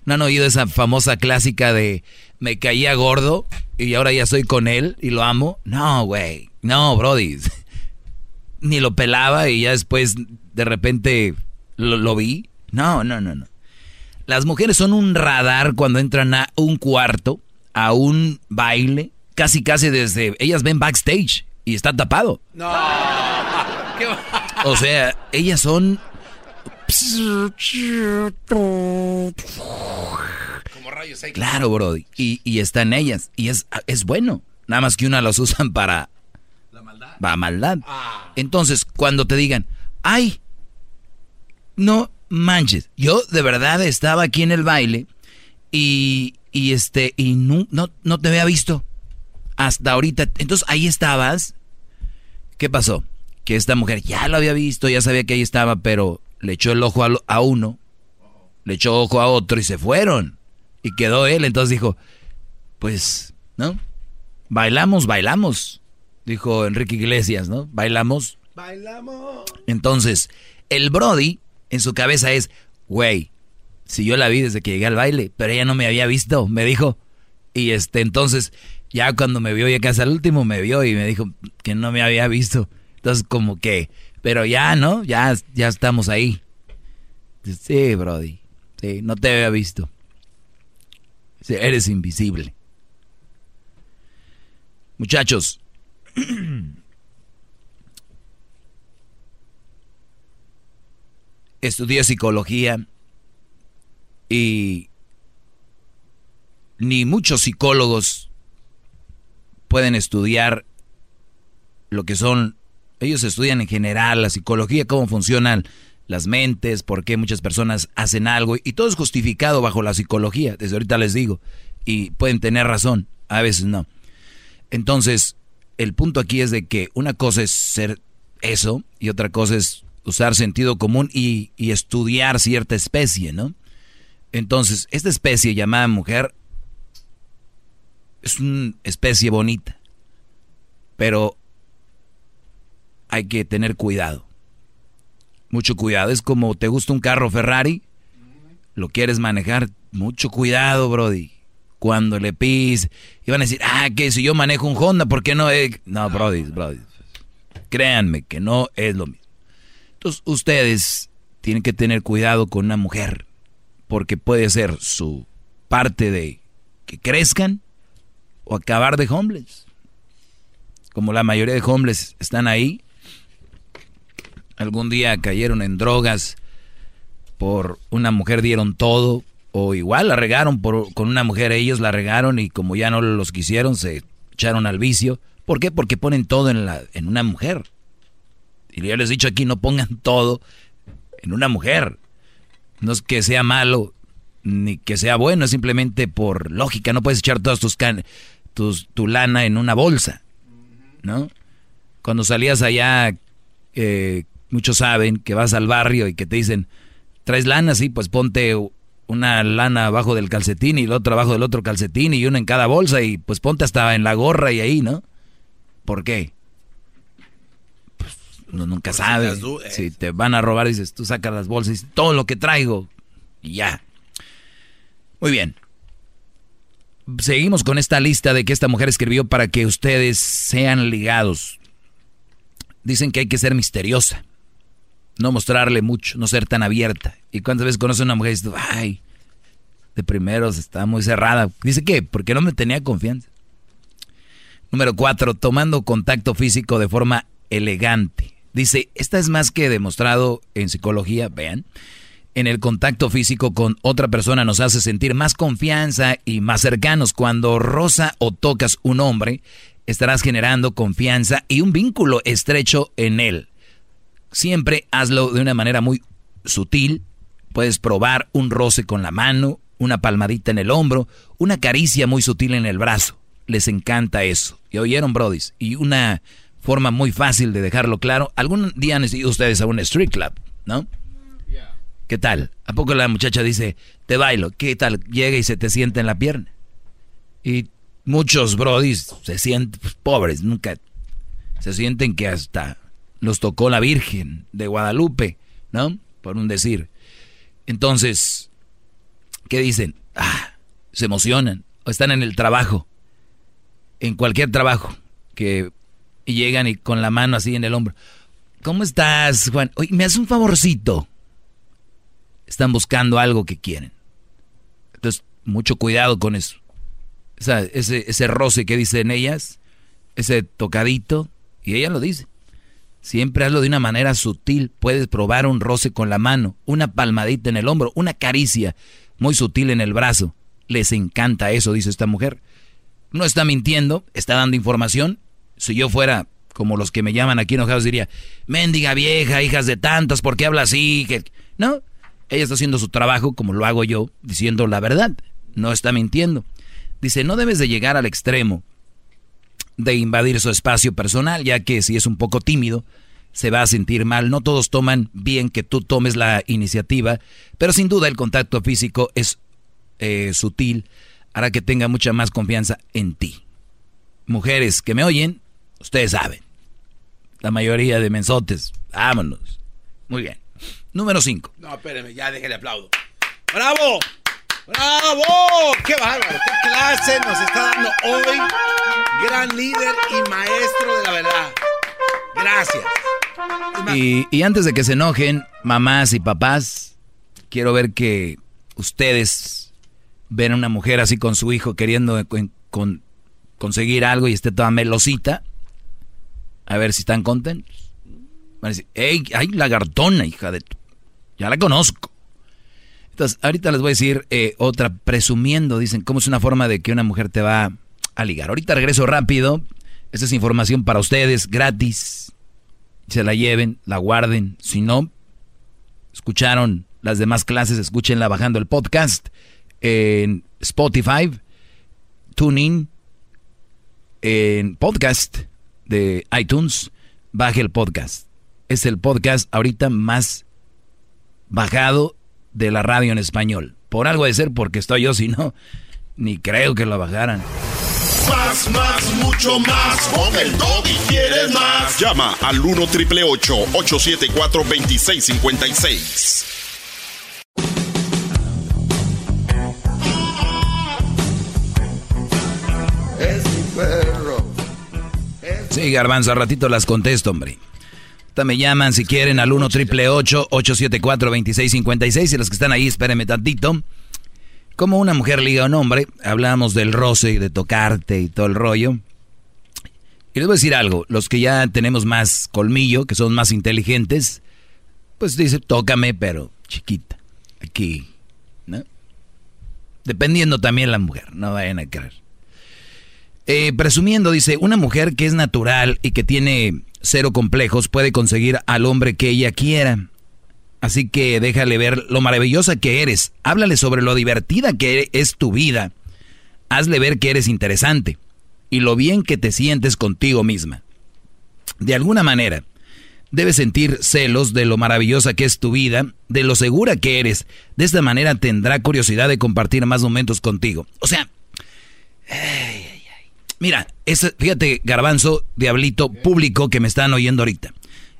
¿No han oído esa famosa clásica de me caía gordo y ahora ya estoy con él y lo amo? No, güey, no, brody. Ni lo pelaba y ya después de repente lo, lo vi. No, no, no, no. Las mujeres son un radar cuando entran a un cuarto, a un baile, casi casi desde... Ellas ven backstage y está tapado. No. O sea, ellas son... Como rayos X. Claro, brody. Y, y están ellas. Y es, es bueno. Nada más que una las usan para... La maldad. Para maldad. Ah. Entonces, cuando te digan, ay, no manches. Yo de verdad estaba aquí en el baile y... Y este, y no, no, no te había visto hasta ahorita. Entonces ahí estabas. ¿Qué pasó? Que esta mujer ya lo había visto, ya sabía que ahí estaba, pero le echó el ojo a, lo, a uno, le echó ojo a otro y se fueron. Y quedó él, entonces dijo, pues, ¿no? Bailamos, bailamos, dijo Enrique Iglesias, ¿no? Bailamos. Bailamos. Entonces, el Brody en su cabeza es, güey, si yo la vi desde que llegué al baile, pero ella no me había visto, me dijo. Y este, entonces, ya cuando me vio, ya casi al último me vio y me dijo que no me había visto. Entonces, como que, pero ya, ¿no? Ya, ya estamos ahí. Sí, brody, sí, no te había visto. Sí, eres invisible. Muchachos. Estudié psicología. Y ni muchos psicólogos pueden estudiar lo que son... Ellos estudian en general la psicología, cómo funcionan las mentes, por qué muchas personas hacen algo. Y todo es justificado bajo la psicología, desde ahorita les digo. Y pueden tener razón, a veces no. Entonces, el punto aquí es de que una cosa es ser eso y otra cosa es usar sentido común y, y estudiar cierta especie, ¿no? Entonces, esta especie llamada mujer es una especie bonita, pero hay que tener cuidado, mucho cuidado. Es como te gusta un carro Ferrari, lo quieres manejar, mucho cuidado, brody. Cuando le pises, iban a decir, ah, que si yo manejo un Honda, ¿por qué no? Es? No, brody, brody, créanme que no es lo mismo. Entonces, ustedes tienen que tener cuidado con una mujer. Porque puede ser su parte de que crezcan o acabar de homeless. Como la mayoría de homeless están ahí. Algún día cayeron en drogas por una mujer, dieron todo. O igual la regaron por, con una mujer, ellos la regaron y como ya no los quisieron, se echaron al vicio. ¿Por qué? Porque ponen todo en, la, en una mujer. Y yo les he dicho aquí, no pongan todo en una mujer. No es que sea malo, ni que sea bueno, es simplemente por lógica. No puedes echar todas tus, can tus tu lana en una bolsa, ¿no? Cuando salías allá, eh, muchos saben que vas al barrio y que te dicen, ¿traes lana? Sí, pues ponte una lana abajo del calcetín y la otra abajo del otro calcetín y una en cada bolsa y pues ponte hasta en la gorra y ahí, ¿no? ¿Por qué? Uno nunca sabe, si te van a robar, dices, tú sacas las bolsas, dices, todo lo que traigo, y ya. Muy bien. Seguimos con esta lista de que esta mujer escribió para que ustedes sean ligados. Dicen que hay que ser misteriosa, no mostrarle mucho, no ser tan abierta. Y cuántas veces conoces a una mujer y dices, ay, de primeros está muy cerrada. Dice, ¿qué? Porque no me tenía confianza. Número cuatro, tomando contacto físico de forma elegante. Dice, esta es más que demostrado en psicología, vean, en el contacto físico con otra persona nos hace sentir más confianza y más cercanos. Cuando roza o tocas un hombre, estarás generando confianza y un vínculo estrecho en él. Siempre hazlo de una manera muy sutil. Puedes probar un roce con la mano, una palmadita en el hombro, una caricia muy sutil en el brazo. Les encanta eso. ¿Y oyeron, brodis? Y una forma muy fácil de dejarlo claro. Algún día han ido ustedes a un street club, ¿no? Yeah. ¿Qué tal? ¿A poco la muchacha dice, te bailo? ¿Qué tal? Llega y se te sienta en la pierna. Y muchos brodis se sienten pues, pobres, nunca. Se sienten que hasta los tocó la Virgen de Guadalupe, ¿no? Por un decir. Entonces, ¿qué dicen? Ah, se emocionan. O están en el trabajo, en cualquier trabajo, que y llegan y con la mano así en el hombro. ¿Cómo estás, Juan? Oye, ¿me haces un favorcito? Están buscando algo que quieren. Entonces, mucho cuidado con eso. O sea, ese, ese roce que dicen ellas, ese tocadito, y ella lo dice. Siempre hazlo de una manera sutil. Puedes probar un roce con la mano, una palmadita en el hombro, una caricia muy sutil en el brazo. Les encanta eso, dice esta mujer. No está mintiendo, está dando información. Si yo fuera como los que me llaman aquí enojados, diría, mendiga vieja, hijas de tantas, ¿por qué habla así? ¿Qué? No, ella está haciendo su trabajo como lo hago yo, diciendo la verdad. No está mintiendo. Dice, no debes de llegar al extremo de invadir su espacio personal, ya que si es un poco tímido, se va a sentir mal. No todos toman bien que tú tomes la iniciativa, pero sin duda el contacto físico es eh, sutil, hará que tenga mucha más confianza en ti. Mujeres que me oyen, ustedes saben. La mayoría de mensotes, vámonos. Muy bien. Número cinco. No, espérame, ya déjale aplaudo. ¡Bravo! ¡Bravo! ¡Qué bárbaro! ¡Qué clase nos está dando hoy! Gran líder y maestro de la verdad. Gracias. Y, y antes de que se enojen, mamás y papás, quiero ver que ustedes ven a una mujer así con su hijo queriendo con, con, conseguir algo y esté toda melosita. A ver si están contentos. Van a decir, ¡ey, ay, lagartona, hija de tu! Ya la conozco. Entonces, ahorita les voy a decir eh, otra, presumiendo, dicen, cómo es una forma de que una mujer te va a ligar. Ahorita regreso rápido, esta es información para ustedes, gratis, se la lleven, la guarden, si no, escucharon las demás clases, escúchenla bajando el podcast en Spotify, TuneIn, en podcast de iTunes, baje el podcast, es el podcast ahorita más bajado de la radio en español. Por algo de ser, porque estoy yo, si no, ni creo que lo bajaran. Más, más, mucho más. Con el Doggy quieres más. Llama al uno triple ocho, ocho siete cuatro, dos seis cinco seis. Es mi perro. Es... Sí, Garbanzo, al ratito las contesto, hombre. Me llaman si quieren al uno triple ocho, ocho siete cuatro, dos seis cinco seis. Y los que están ahí, espérenme tantito. Como una mujer liga a un hombre, hablamos del roce y de tocarte y todo el rollo. Y les voy a decir algo, los que ya tenemos más colmillo, que son más inteligentes, pues dice, tócame, pero chiquita, aquí, ¿no? Dependiendo también la mujer, no vayan a creer. Eh, presumiendo, dice, una mujer que es natural y que tiene cero complejos puede conseguir al hombre que ella quiera. Así que déjale ver lo maravillosa que eres. Háblale sobre lo divertida que es tu vida. Hazle ver que eres interesante y lo bien que te sientes contigo misma. De alguna manera, debes sentir celos de lo maravillosa que es tu vida, de lo segura que eres. De esta manera tendrá curiosidad de compartir más momentos contigo. O sea... Eh, Mira, ese, fíjate, Garbanzo, Diablito, público que me están oyendo ahorita.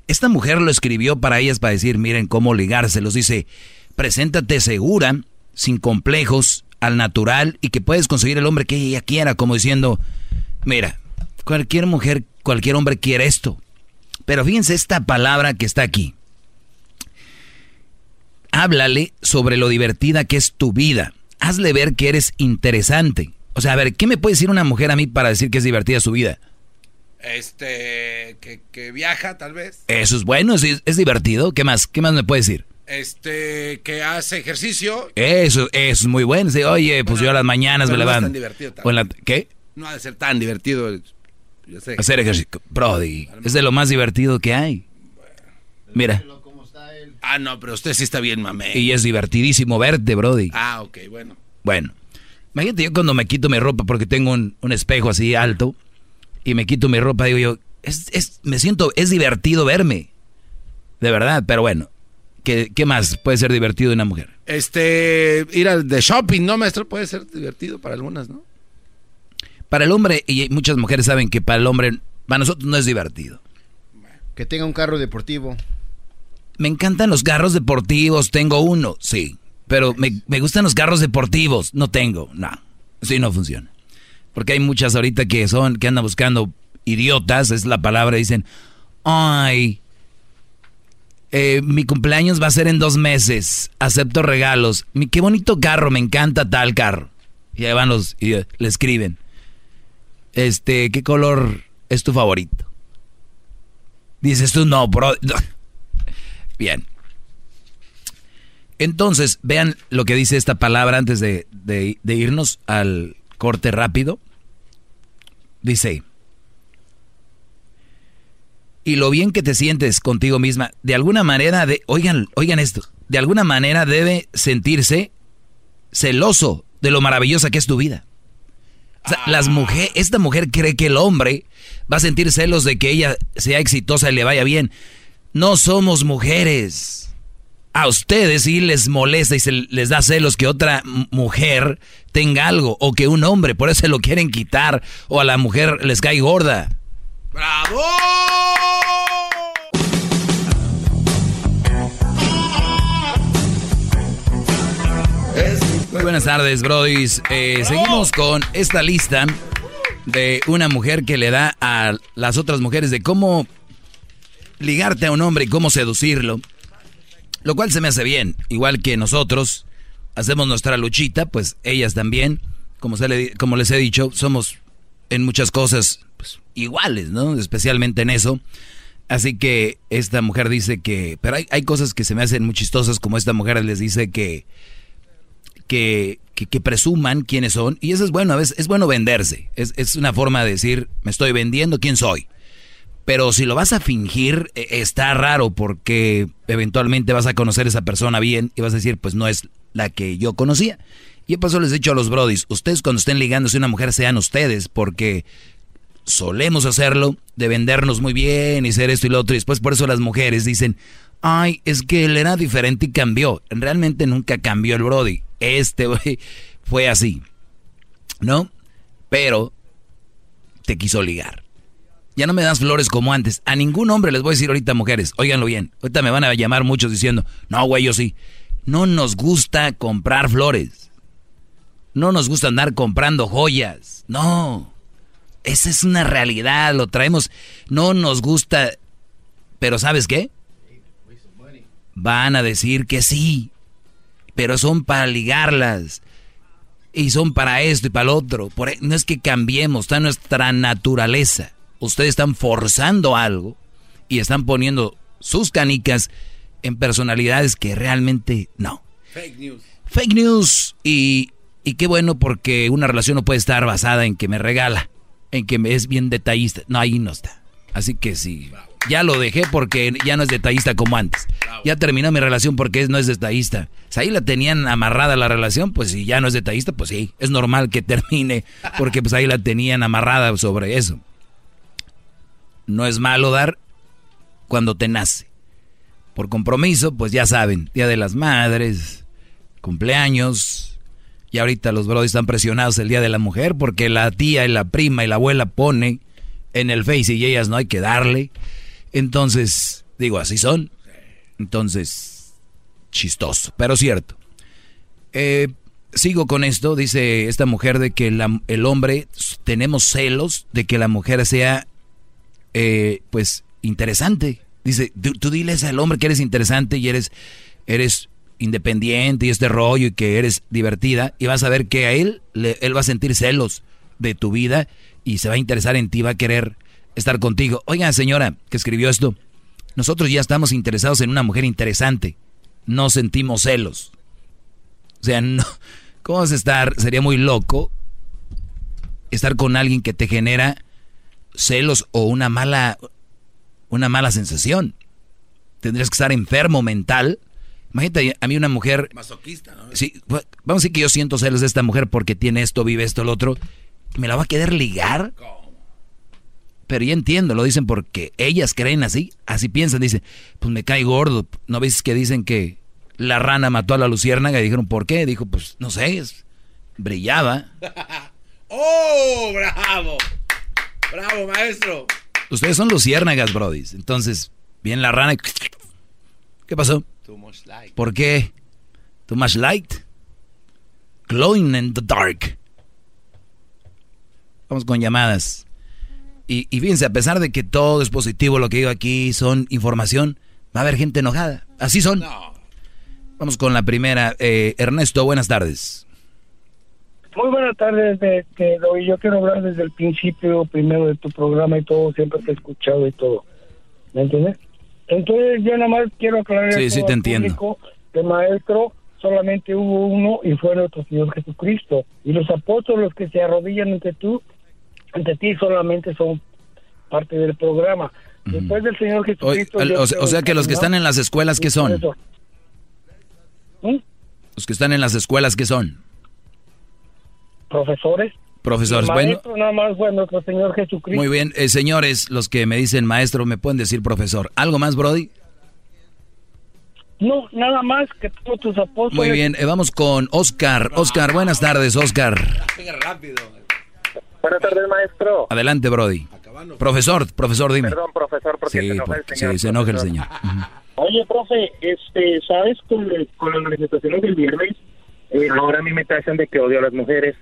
Esta mujer lo escribió para ellas para decir, miren cómo ligárselos. Dice, preséntate segura, sin complejos, al natural y que puedes conseguir el hombre que ella quiera. Como diciendo, mira, cualquier mujer, cualquier hombre quiere esto. Pero fíjense esta palabra que está aquí. Háblale sobre lo divertida que es tu vida. Hazle ver que eres interesante. O sea, a ver, ¿qué me puede decir una mujer a mí para decir que es divertida su vida? Este, que, que viaja, tal vez. Eso es bueno, es, es divertido. ¿Qué más? ¿Qué más me puede decir? Este, que hace ejercicio. Eso es muy bueno. Sí, oye, pues bueno, yo a las mañanas me levanto. No es tan divertido. Tan. La, ¿Qué? No ha de ser tan divertido. Yo sé. Hacer ejercicio. Brody, es de lo más divertido que hay. Bueno, mira. Ah, no, pero usted sí está bien, mame. Y es divertidísimo verte, Brody. Ah, ok, bueno. Bueno. Imagínate, yo cuando me quito mi ropa, porque tengo un, un espejo así alto, y me quito mi ropa, digo yo, es, es, me siento, es divertido verme. De verdad, pero bueno. ¿Qué, ¿Qué más puede ser divertido de una mujer? Este, ir al de shopping, ¿no, maestro? Puede ser divertido para algunas, ¿no? Para el hombre, y muchas mujeres saben que para el hombre, para nosotros no es divertido. Que tenga un carro deportivo. Me encantan los carros deportivos, tengo uno, sí. Pero me, me gustan los carros deportivos, no tengo, no. Sí, no funciona. Porque hay muchas ahorita que son, que andan buscando idiotas, es la palabra, dicen, ay... Eh, mi cumpleaños va a ser en dos meses. Acepto regalos. Mi, qué bonito carro, me encanta tal carro. Y ahí van los y le escriben. Este, ¿qué color es tu favorito? Dices tú, no, bro. No. Bien. Entonces, vean lo que dice esta palabra antes de, de, de irnos al corte rápido. Dice... Y lo bien que te sientes contigo misma, de alguna manera, de, oigan, oigan esto, de alguna manera debe sentirse celoso de lo maravillosa que es tu vida. O sea, ah. las mujer, esta mujer cree que el hombre va a sentir celos de que ella sea exitosa y le vaya bien. No somos mujeres. A ustedes sí les molesta y se les da celos que otra mujer tenga algo o que un hombre, por eso se lo quieren quitar o a la mujer les cae gorda. ¡Bravo! Muy buenas tardes, Brody. Eh, seguimos con esta lista de una mujer que le da a las otras mujeres de cómo ligarte a un hombre y cómo seducirlo. Lo cual se me hace bien. Igual que nosotros hacemos nuestra luchita, pues ellas también, como, se le, como les he dicho, somos en muchas cosas... Pues, iguales, ¿no? Especialmente en eso. Así que esta mujer dice que... Pero hay, hay cosas que se me hacen muy chistosas, como esta mujer les dice que que, que, que presuman quiénes son. Y eso es bueno, a veces es bueno venderse. Es, es una forma de decir, me estoy vendiendo, ¿quién soy? Pero si lo vas a fingir, eh, está raro porque eventualmente vas a conocer a esa persona bien y vas a decir, pues no es la que yo conocía. Y por eso les he dicho a los brodis, ustedes cuando estén ligándose a una mujer, sean ustedes, porque... Solemos hacerlo, de vendernos muy bien y ser esto y lo otro. Y después por eso las mujeres dicen, ay, es que él era diferente y cambió. Realmente nunca cambió el Brody. Este güey fue así, ¿no? Pero te quiso ligar. Ya no me das flores como antes. A ningún hombre les voy a decir ahorita, mujeres, óiganlo bien. Ahorita me van a llamar muchos diciendo, no, güey, yo sí. No nos gusta comprar flores. No nos gusta andar comprando joyas. No. Esa es una realidad, lo traemos, no nos gusta, pero ¿sabes qué? Van a decir que sí, pero son para ligarlas, y son para esto y para lo otro. Por, no es que cambiemos, está nuestra naturaleza. Ustedes están forzando algo y están poniendo sus canicas en personalidades que realmente no. Fake news. Fake news, y, y qué bueno porque una relación no puede estar basada en que me regala. En que es bien detallista. No, ahí no está. Así que sí. Bravo. Ya lo dejé porque ya no es detallista como antes. Bravo. Ya terminó mi relación porque no es detallista. Si ahí la tenían amarrada la relación, pues si ya no es detallista, pues sí. Es normal que termine porque pues ahí la tenían amarrada sobre eso. No es malo dar cuando te nace. Por compromiso, pues ya saben. Día de las Madres, cumpleaños... Y ahorita los brodis están presionados el Día de la Mujer porque la tía y la prima y la abuela ponen en el Face y ellas no hay que darle. Entonces, digo, así son. Entonces, chistoso, pero cierto. Eh, sigo con esto, dice esta mujer de que la, el hombre, tenemos celos de que la mujer sea, eh, pues, interesante. Dice, tú, tú diles al hombre que eres interesante y eres... eres independiente y este rollo y que eres divertida y vas a ver que a él, le, él va a sentir celos de tu vida y se va a interesar en ti, va a querer estar contigo. Oiga, señora que escribió esto, nosotros ya estamos interesados en una mujer interesante, no sentimos celos. O sea, no, ¿cómo vas a estar? Sería muy loco estar con alguien que te genera celos o una mala, una mala sensación. Tendrías que estar enfermo mental. Imagínate, a mí una mujer... masoquista, ¿no? Sí, vamos a decir que yo siento celos de esta mujer porque tiene esto, vive esto, lo otro. ¿Me la va a querer ligar? Pero ya entiendo, lo dicen porque ellas creen así, así piensan. Dicen, pues me cae gordo. ¿No ves que dicen que la rana mató a la luciérnaga? Y dijeron, ¿por qué? Dijo, pues no sé, es... brillaba. ¡Oh, bravo! ¡Bravo, maestro! Ustedes son luciérnagas, brodis. Entonces, viene la rana y... ¿qué pasó? Too much light. ¿Por qué? Too much light. Glowing in the dark. Vamos con llamadas. Y, y fíjense, a pesar de que todo es positivo, lo que digo aquí son información, va a haber gente enojada. Así son. No. Vamos con la primera. Eh, Ernesto, buenas tardes. Muy buenas tardes, este, Doggy. Yo quiero hablar desde el principio, primero de tu programa y todo. Siempre te he escuchado y todo. ¿Me entiendes? Entonces yo nada más quiero aclarar. Sí, sí, te entiendo. Que maestro solamente hubo uno y fue nuestro Señor Jesucristo. Y los apóstoles que se arrodillan ante tú, ante ti solamente son parte del programa. Después del Señor Jesucristo. O, o, o sea que los que están en las escuelas, ¿qué son? ¿Eh? Los que están en las escuelas, ¿qué son? Profesores. Profesores, bueno. Nada más fue nuestro Señor Jesucristo. Muy bien, eh, señores, los que me dicen maestro, me pueden decir profesor. ¿Algo más, Brody? No, nada más que todos tus apóstoles. Muy bien, eh, vamos con Oscar. Oscar, buenas tardes, Oscar. Rápido. Buenas tardes, maestro. Adelante, Brody. Acabando. Profesor, profesor, dime. Perdón, profesor, porque sí, se enoja porque, el señor. Sí, se enoja el señor. Oye, profe, este, ¿sabes con, con las manifestaciones del viernes? Eh, ahora a mí me tachan de que odio a las mujeres.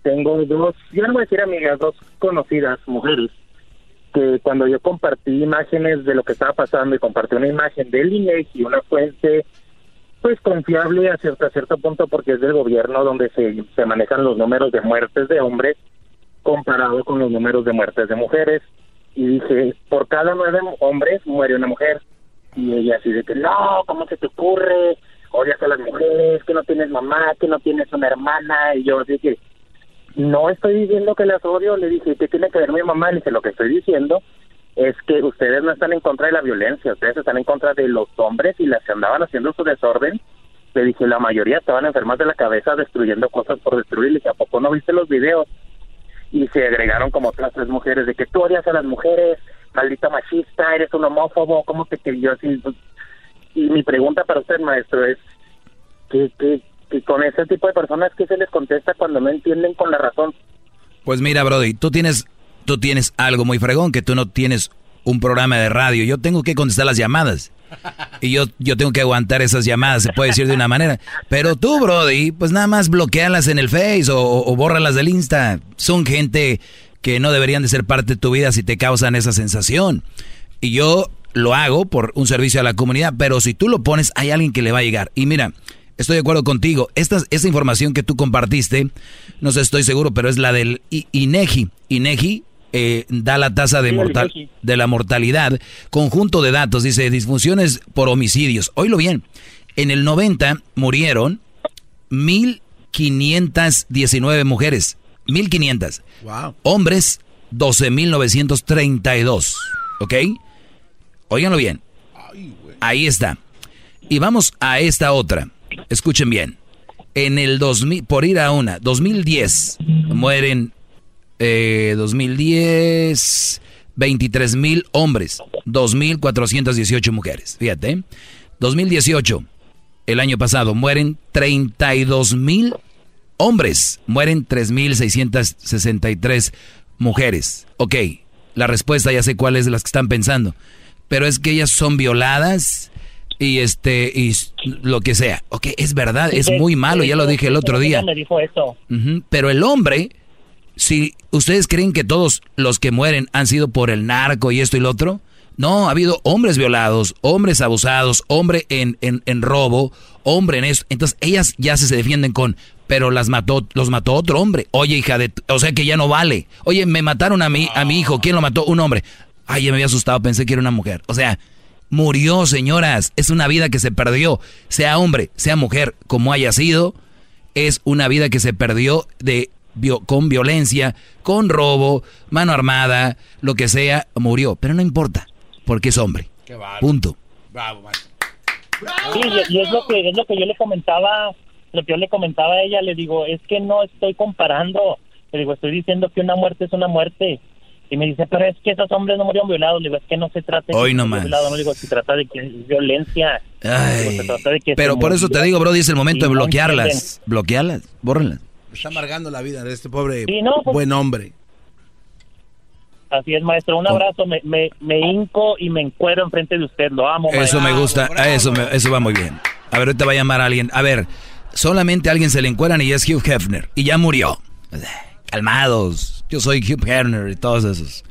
Tengo dos, yo no voy a decir amigas, dos conocidas mujeres, que cuando yo compartí imágenes de lo que estaba pasando y compartí una imagen del I N E G I y una fuente, pues confiable a cierto, a cierto punto porque es del gobierno donde se, se manejan los números de muertes de hombres comparado con los números de muertes de mujeres. Y dije, por cada nueve hombres muere una mujer. Y ella así de que, no, ¿cómo se te ocurre? Odias a las mujeres, que no tienes mamá, que no tienes una hermana. Y yo así que... no estoy diciendo que las odio, le dije, ¿qué tiene que ver mi mamá? Le dije, lo que estoy diciendo es que ustedes no están en contra de la violencia, ustedes están en contra de los hombres y las que andaban haciendo su desorden. Le dije, la mayoría estaban enfermas de la cabeza destruyendo cosas por destruir. Le dije, ¿a poco no viste los videos? Y se agregaron como otras tres mujeres de que tú odias a las mujeres, maldita machista, eres un homófobo, ¿cómo te crió así? Y mi pregunta para usted, maestro, es, ¿qué, qué? Y con ese tipo de personas, ¿qué se les contesta cuando no entienden con la razón? Pues mira, Brody, tú tienes tú tienes algo muy fregón, que tú no tienes un programa de radio. Yo tengo que contestar las llamadas. Y yo, yo tengo que aguantar esas llamadas, se puede decir de una manera. Pero tú, Brody, pues nada más bloquealas en el Face o, o bórralas del Insta. Son gente que no deberían de ser parte de tu vida si te causan esa sensación. Y yo lo hago por un servicio a la comunidad, pero si tú lo pones, hay alguien que le va a llegar. Y mira... estoy de acuerdo contigo. Esta, esta información que tú compartiste, no sé, estoy seguro, pero es la del I N E G I. I N E G I eh, da la tasa de, mortal, de la mortalidad. Conjunto de datos, dice, disfunciones por homicidios. Oílo bien. En el noventa murieron mil quinientas diecinueve mujeres. mil quinientas. Wow. Hombres, doce mil novecientos treinta y dos. ¿Ok? Óiganlo bien. Ahí está. Y vamos a esta otra. Escuchen bien, en el dos mil, por ir a una, dos mil diez, mueren, eh, dos mil diez, veintitrés mil hombres, dos mil cuatrocientas dieciocho mujeres, fíjate, ¿eh? dos mil dieciocho, el año pasado, mueren treinta y dos mil hombres, mueren tres mil seiscientas sesenta y tres mujeres. Ok, la respuesta ya sé cuál es de las que están pensando, pero es que ellas son violadas... y este y lo que sea. Ok, es verdad, es muy malo, ya lo dije el otro día. Me dijo eso. Uh-huh. Pero el hombre, si ustedes creen que todos los que mueren han sido por el narco y esto y lo otro, no, ha habido hombres violados, hombres abusados, hombre en, en, en robo, hombre en eso. Entonces ellas ya se, se defienden con, pero las mató, los mató otro hombre. Oye, hija de, o sea que ya no vale. Oye, me mataron a mi, a mi hijo, ¿quién lo mató? Un hombre. Ay, ya me había asustado, pensé que era una mujer. O sea... murió, señoras. Es una vida que se perdió, sea hombre, sea mujer, como haya sido. Es una vida que se perdió de, con violencia, con robo, mano armada, lo que sea, murió. Pero no importa, porque es hombre. Qué barba. Punto. Bravo, Marco. Bravo, sí, Marco. Y es lo que, es lo que yo le comentaba, lo que yo le comentaba a ella, le digo, es que no estoy comparando, le digo, estoy diciendo que una muerte es una muerte. Y me dice, pero es que esos hombres no murieron violados. Le digo, es que no se trata de violados. No le digo, se trata de que es violencia. Ay, digo, se trata de que pero por murió. Eso te digo, bro, es el momento sí, de bloquearlas. No bloquearlas, bórrenlas. Está amargando la vida de este pobre sí, no, pues, buen hombre. Así es, maestro. Un oh. abrazo. Me, me, me hinco y me encuero enfrente de usted. Lo amo, maestro. Eso me gusta. Bravo, eso, me, eso va muy bien. A ver, ahorita va a llamar a alguien. A ver, solamente a alguien se le encueran y es Hugh Hefner. Y ya murió. Calmados. Yo soy Hugh Hefner y todos esos.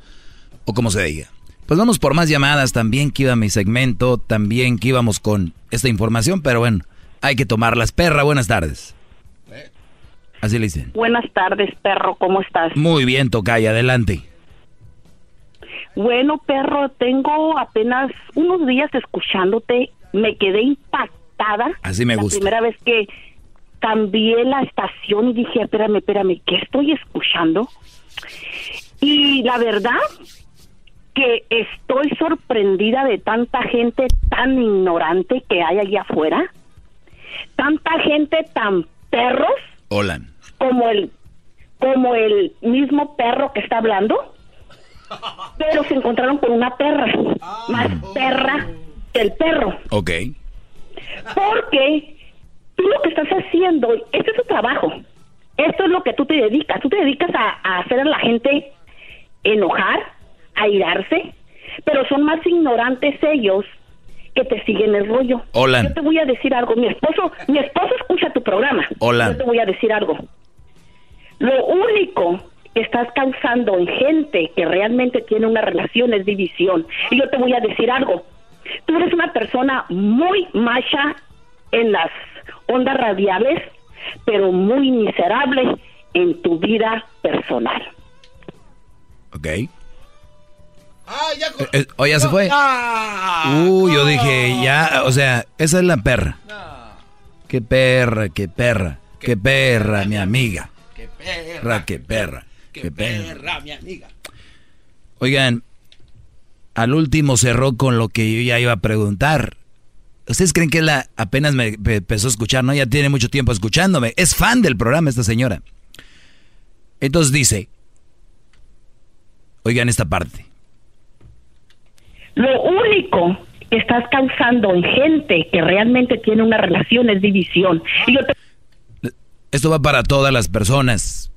O como se diga. Pues vamos por más llamadas. También que iba mi segmento. También que íbamos con esta información. Pero bueno, hay que tomarlas. Perra, buenas tardes. Así le dicen. Buenas tardes, perro. ¿Cómo estás? Muy bien, tocaya. Adelante. Bueno, perro, tengo apenas unos días escuchándote. Me quedé impactada. Así me gusta. La primera vez que cambié la estación y dije, espérame, espérame, ¿qué estoy escuchando? Y la verdad que estoy sorprendida de tanta gente tan ignorante que hay allá afuera, tanta gente tan perros, hola, como el, como el mismo perro que está hablando, pero se encontraron con una perra, ah, más oh. perra que el perro. Ok. Porque tú lo que estás haciendo, este es tu trabajo, esto es lo que tú te dedicas, tú te dedicas a, a hacer a la gente enojar, a irarse, pero son más ignorantes ellos que te siguen el rollo. Hola. Yo te voy a decir algo, mi esposo, mi esposo escucha tu programa. Hola. Yo te voy a decir algo. Lo único que estás causando en gente que realmente tiene una relación es división. Y yo te voy a decir algo. Tú eres una persona muy macha en las ondas radiales, pero muy miserable en tu vida personal. Ok. Ah, ya. Eh, eh, ¿O ya no, se fue? Ah, uh, no. Yo dije, ya, o sea, esa es la perra. No. Qué perra, qué perra, qué, qué perra, perra, mi amiga. Qué perra, qué perra, qué, qué perra, perra, mi amiga. Oigan, al último cerró con lo que yo ya iba a preguntar. ¿Ustedes creen que la apenas me empezó a escuchar, no? Ya tiene mucho tiempo escuchándome. Es fan del programa esta señora. Entonces dice, oigan esta parte. Lo único que estás causando en gente que realmente tiene una relación es división. Y yo te... Esto va para todas las personas.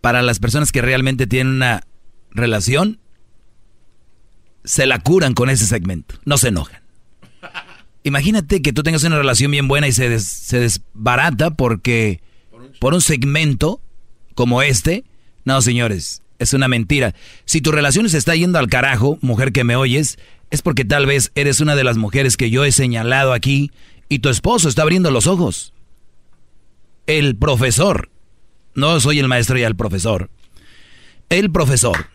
Para las personas que realmente tienen una relación, se la curan con ese segmento, no se enojan. Imagínate que tú tengas una relación bien buena y se, des, se desbarata porque por un segmento como este. No, señores, es una mentira. Si tu relación se está yendo al carajo, mujer que me oyes, es porque tal vez eres una de las mujeres que yo he señalado aquí y tu esposo está abriendo los ojos. El profesor, no soy el maestro y el profesor, el profesor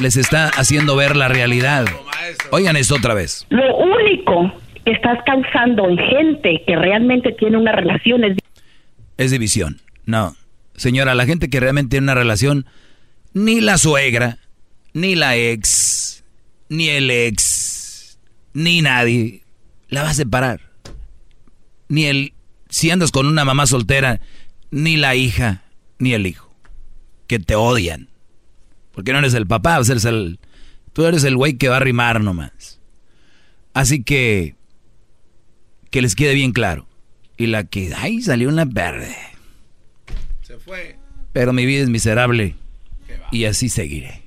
les está haciendo ver la realidad. Oigan esto otra vez. Lo único que estás causando en gente que realmente tiene una relación es... Es división. No, señora, la gente que realmente tiene una relación, ni la suegra, ni la ex, ni el ex, ni nadie la va a separar. Ni el... Si andas con una mamá soltera, ni la hija, ni el hijo, que te odian. Porque no eres el papá, eres el, tú eres el güey que va a rimar nomás. Así que, que les quede bien claro. Y la que, ay, salió una verde. Se fue. Pero mi vida es miserable. Y así seguiré.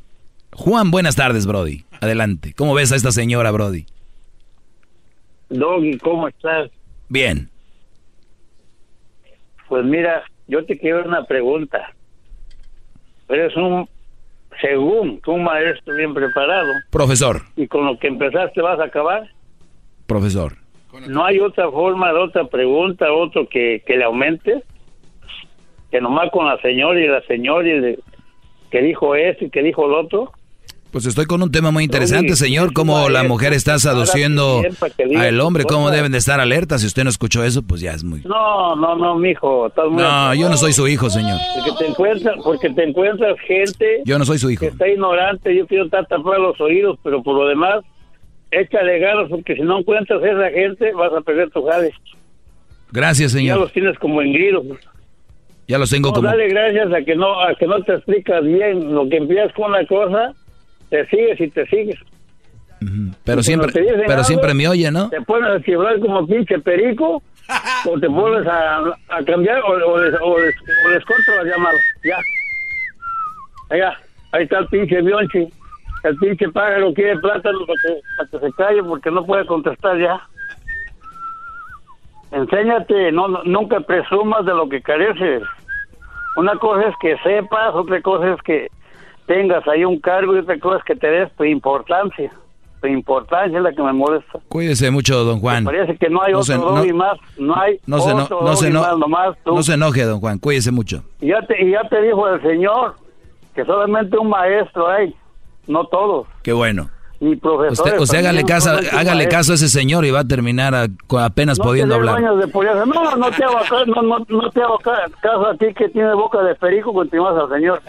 Juan, buenas tardes, Brody. Adelante. ¿Cómo ves a esta señora, Brody? Doggy, ¿cómo estás? Bien. Pues mira, yo te quiero una pregunta. Eres un... Según tú, un maestro bien preparado. Profesor. ¿Y con lo que empezaste vas a acabar? Profesor. ¿No hay otra forma, otra pregunta, otro que, que le aumente? Que nomás con la señora y la señora y le, que dijo esto y que dijo lo otro. Pues estoy con un tema muy interesante, señor, cómo la mujer está seduciendo al hombre, cómo deben de estar alertas. Si usted no escuchó eso, pues ya es muy... No, no, no, mijo. Estás muy no, yo no soy su hijo, señor. Porque te encuentras, porque te encuentras gente... Yo no soy su hijo. Que está ignorante, yo quiero estar tapado los oídos, pero por lo demás, échale ganas, porque si no encuentras a esa gente, vas a perder tus jales. Gracias, señor. Ya los tienes como en grido. Ya los tengo no, como... Dale gracias a que, no, a que no te explicas bien lo que empiezas con una cosa... Te sigues y te sigues. Uh-huh. Pero siempre pero algo, siempre me oye, ¿no? Te pones a quebrar como pinche perico, o te pones a, a cambiar, o, o, les, o, les, o les corto las llamadas. Ya. Allá, ahí está el pinche Bionchi. El pinche pájaro quiere plátano para que, para que se calle porque no puede contestar ya. Enséñate, no, no, nunca presumas de lo que careces. Una cosa es que sepas, otra cosa es que tengas ahí un cargo y otra cosa es que te des tu importancia. Tu importancia es la que me molesta. Cuídese mucho, don Juan. Me parece que no hay no otro no, Doggy más. No hay no otro no, no Doggy no, más, nomás tú. No se enoje, don Juan. Cuídese mucho. Y ya te, y ya te dijo el señor que solamente un maestro hay, no todos. Qué bueno. Ni profesores. Usted, usted hágale, caso, hágale caso a ese señor y va a terminar a, apenas no pudiendo hablar. De no, no te hago caso, no, no, no te hago caso a ti que tienes boca de perico, continúas al señor.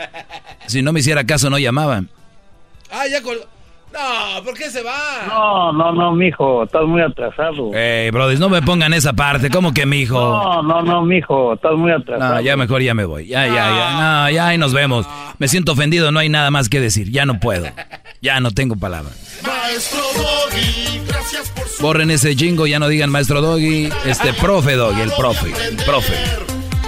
Si no me hiciera caso, no llamaban. Ah, ya col... No, ¿por qué se va? No, no, no, mijo, estás muy atrasado. Ey, brothers, no me pongan esa parte, ¿cómo que mijo? No, no, no, mijo, estás muy atrasado. No, ya mejor ya me voy, ya, no. ya, ya, no, ya, ahí nos vemos. Me siento ofendido, no hay nada más que decir, ya no puedo, ya no tengo palabras. Maestro Doggy, gracias por su... Borren ese jingo, ya no digan Maestro Doggy, este profe Doggy, el profe, el profe.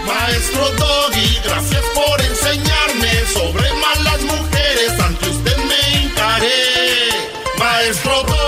Maestro Doggy, gracias por enseñarme sobre malas mujeres, ante usted me hincaré. Maestro Doggy.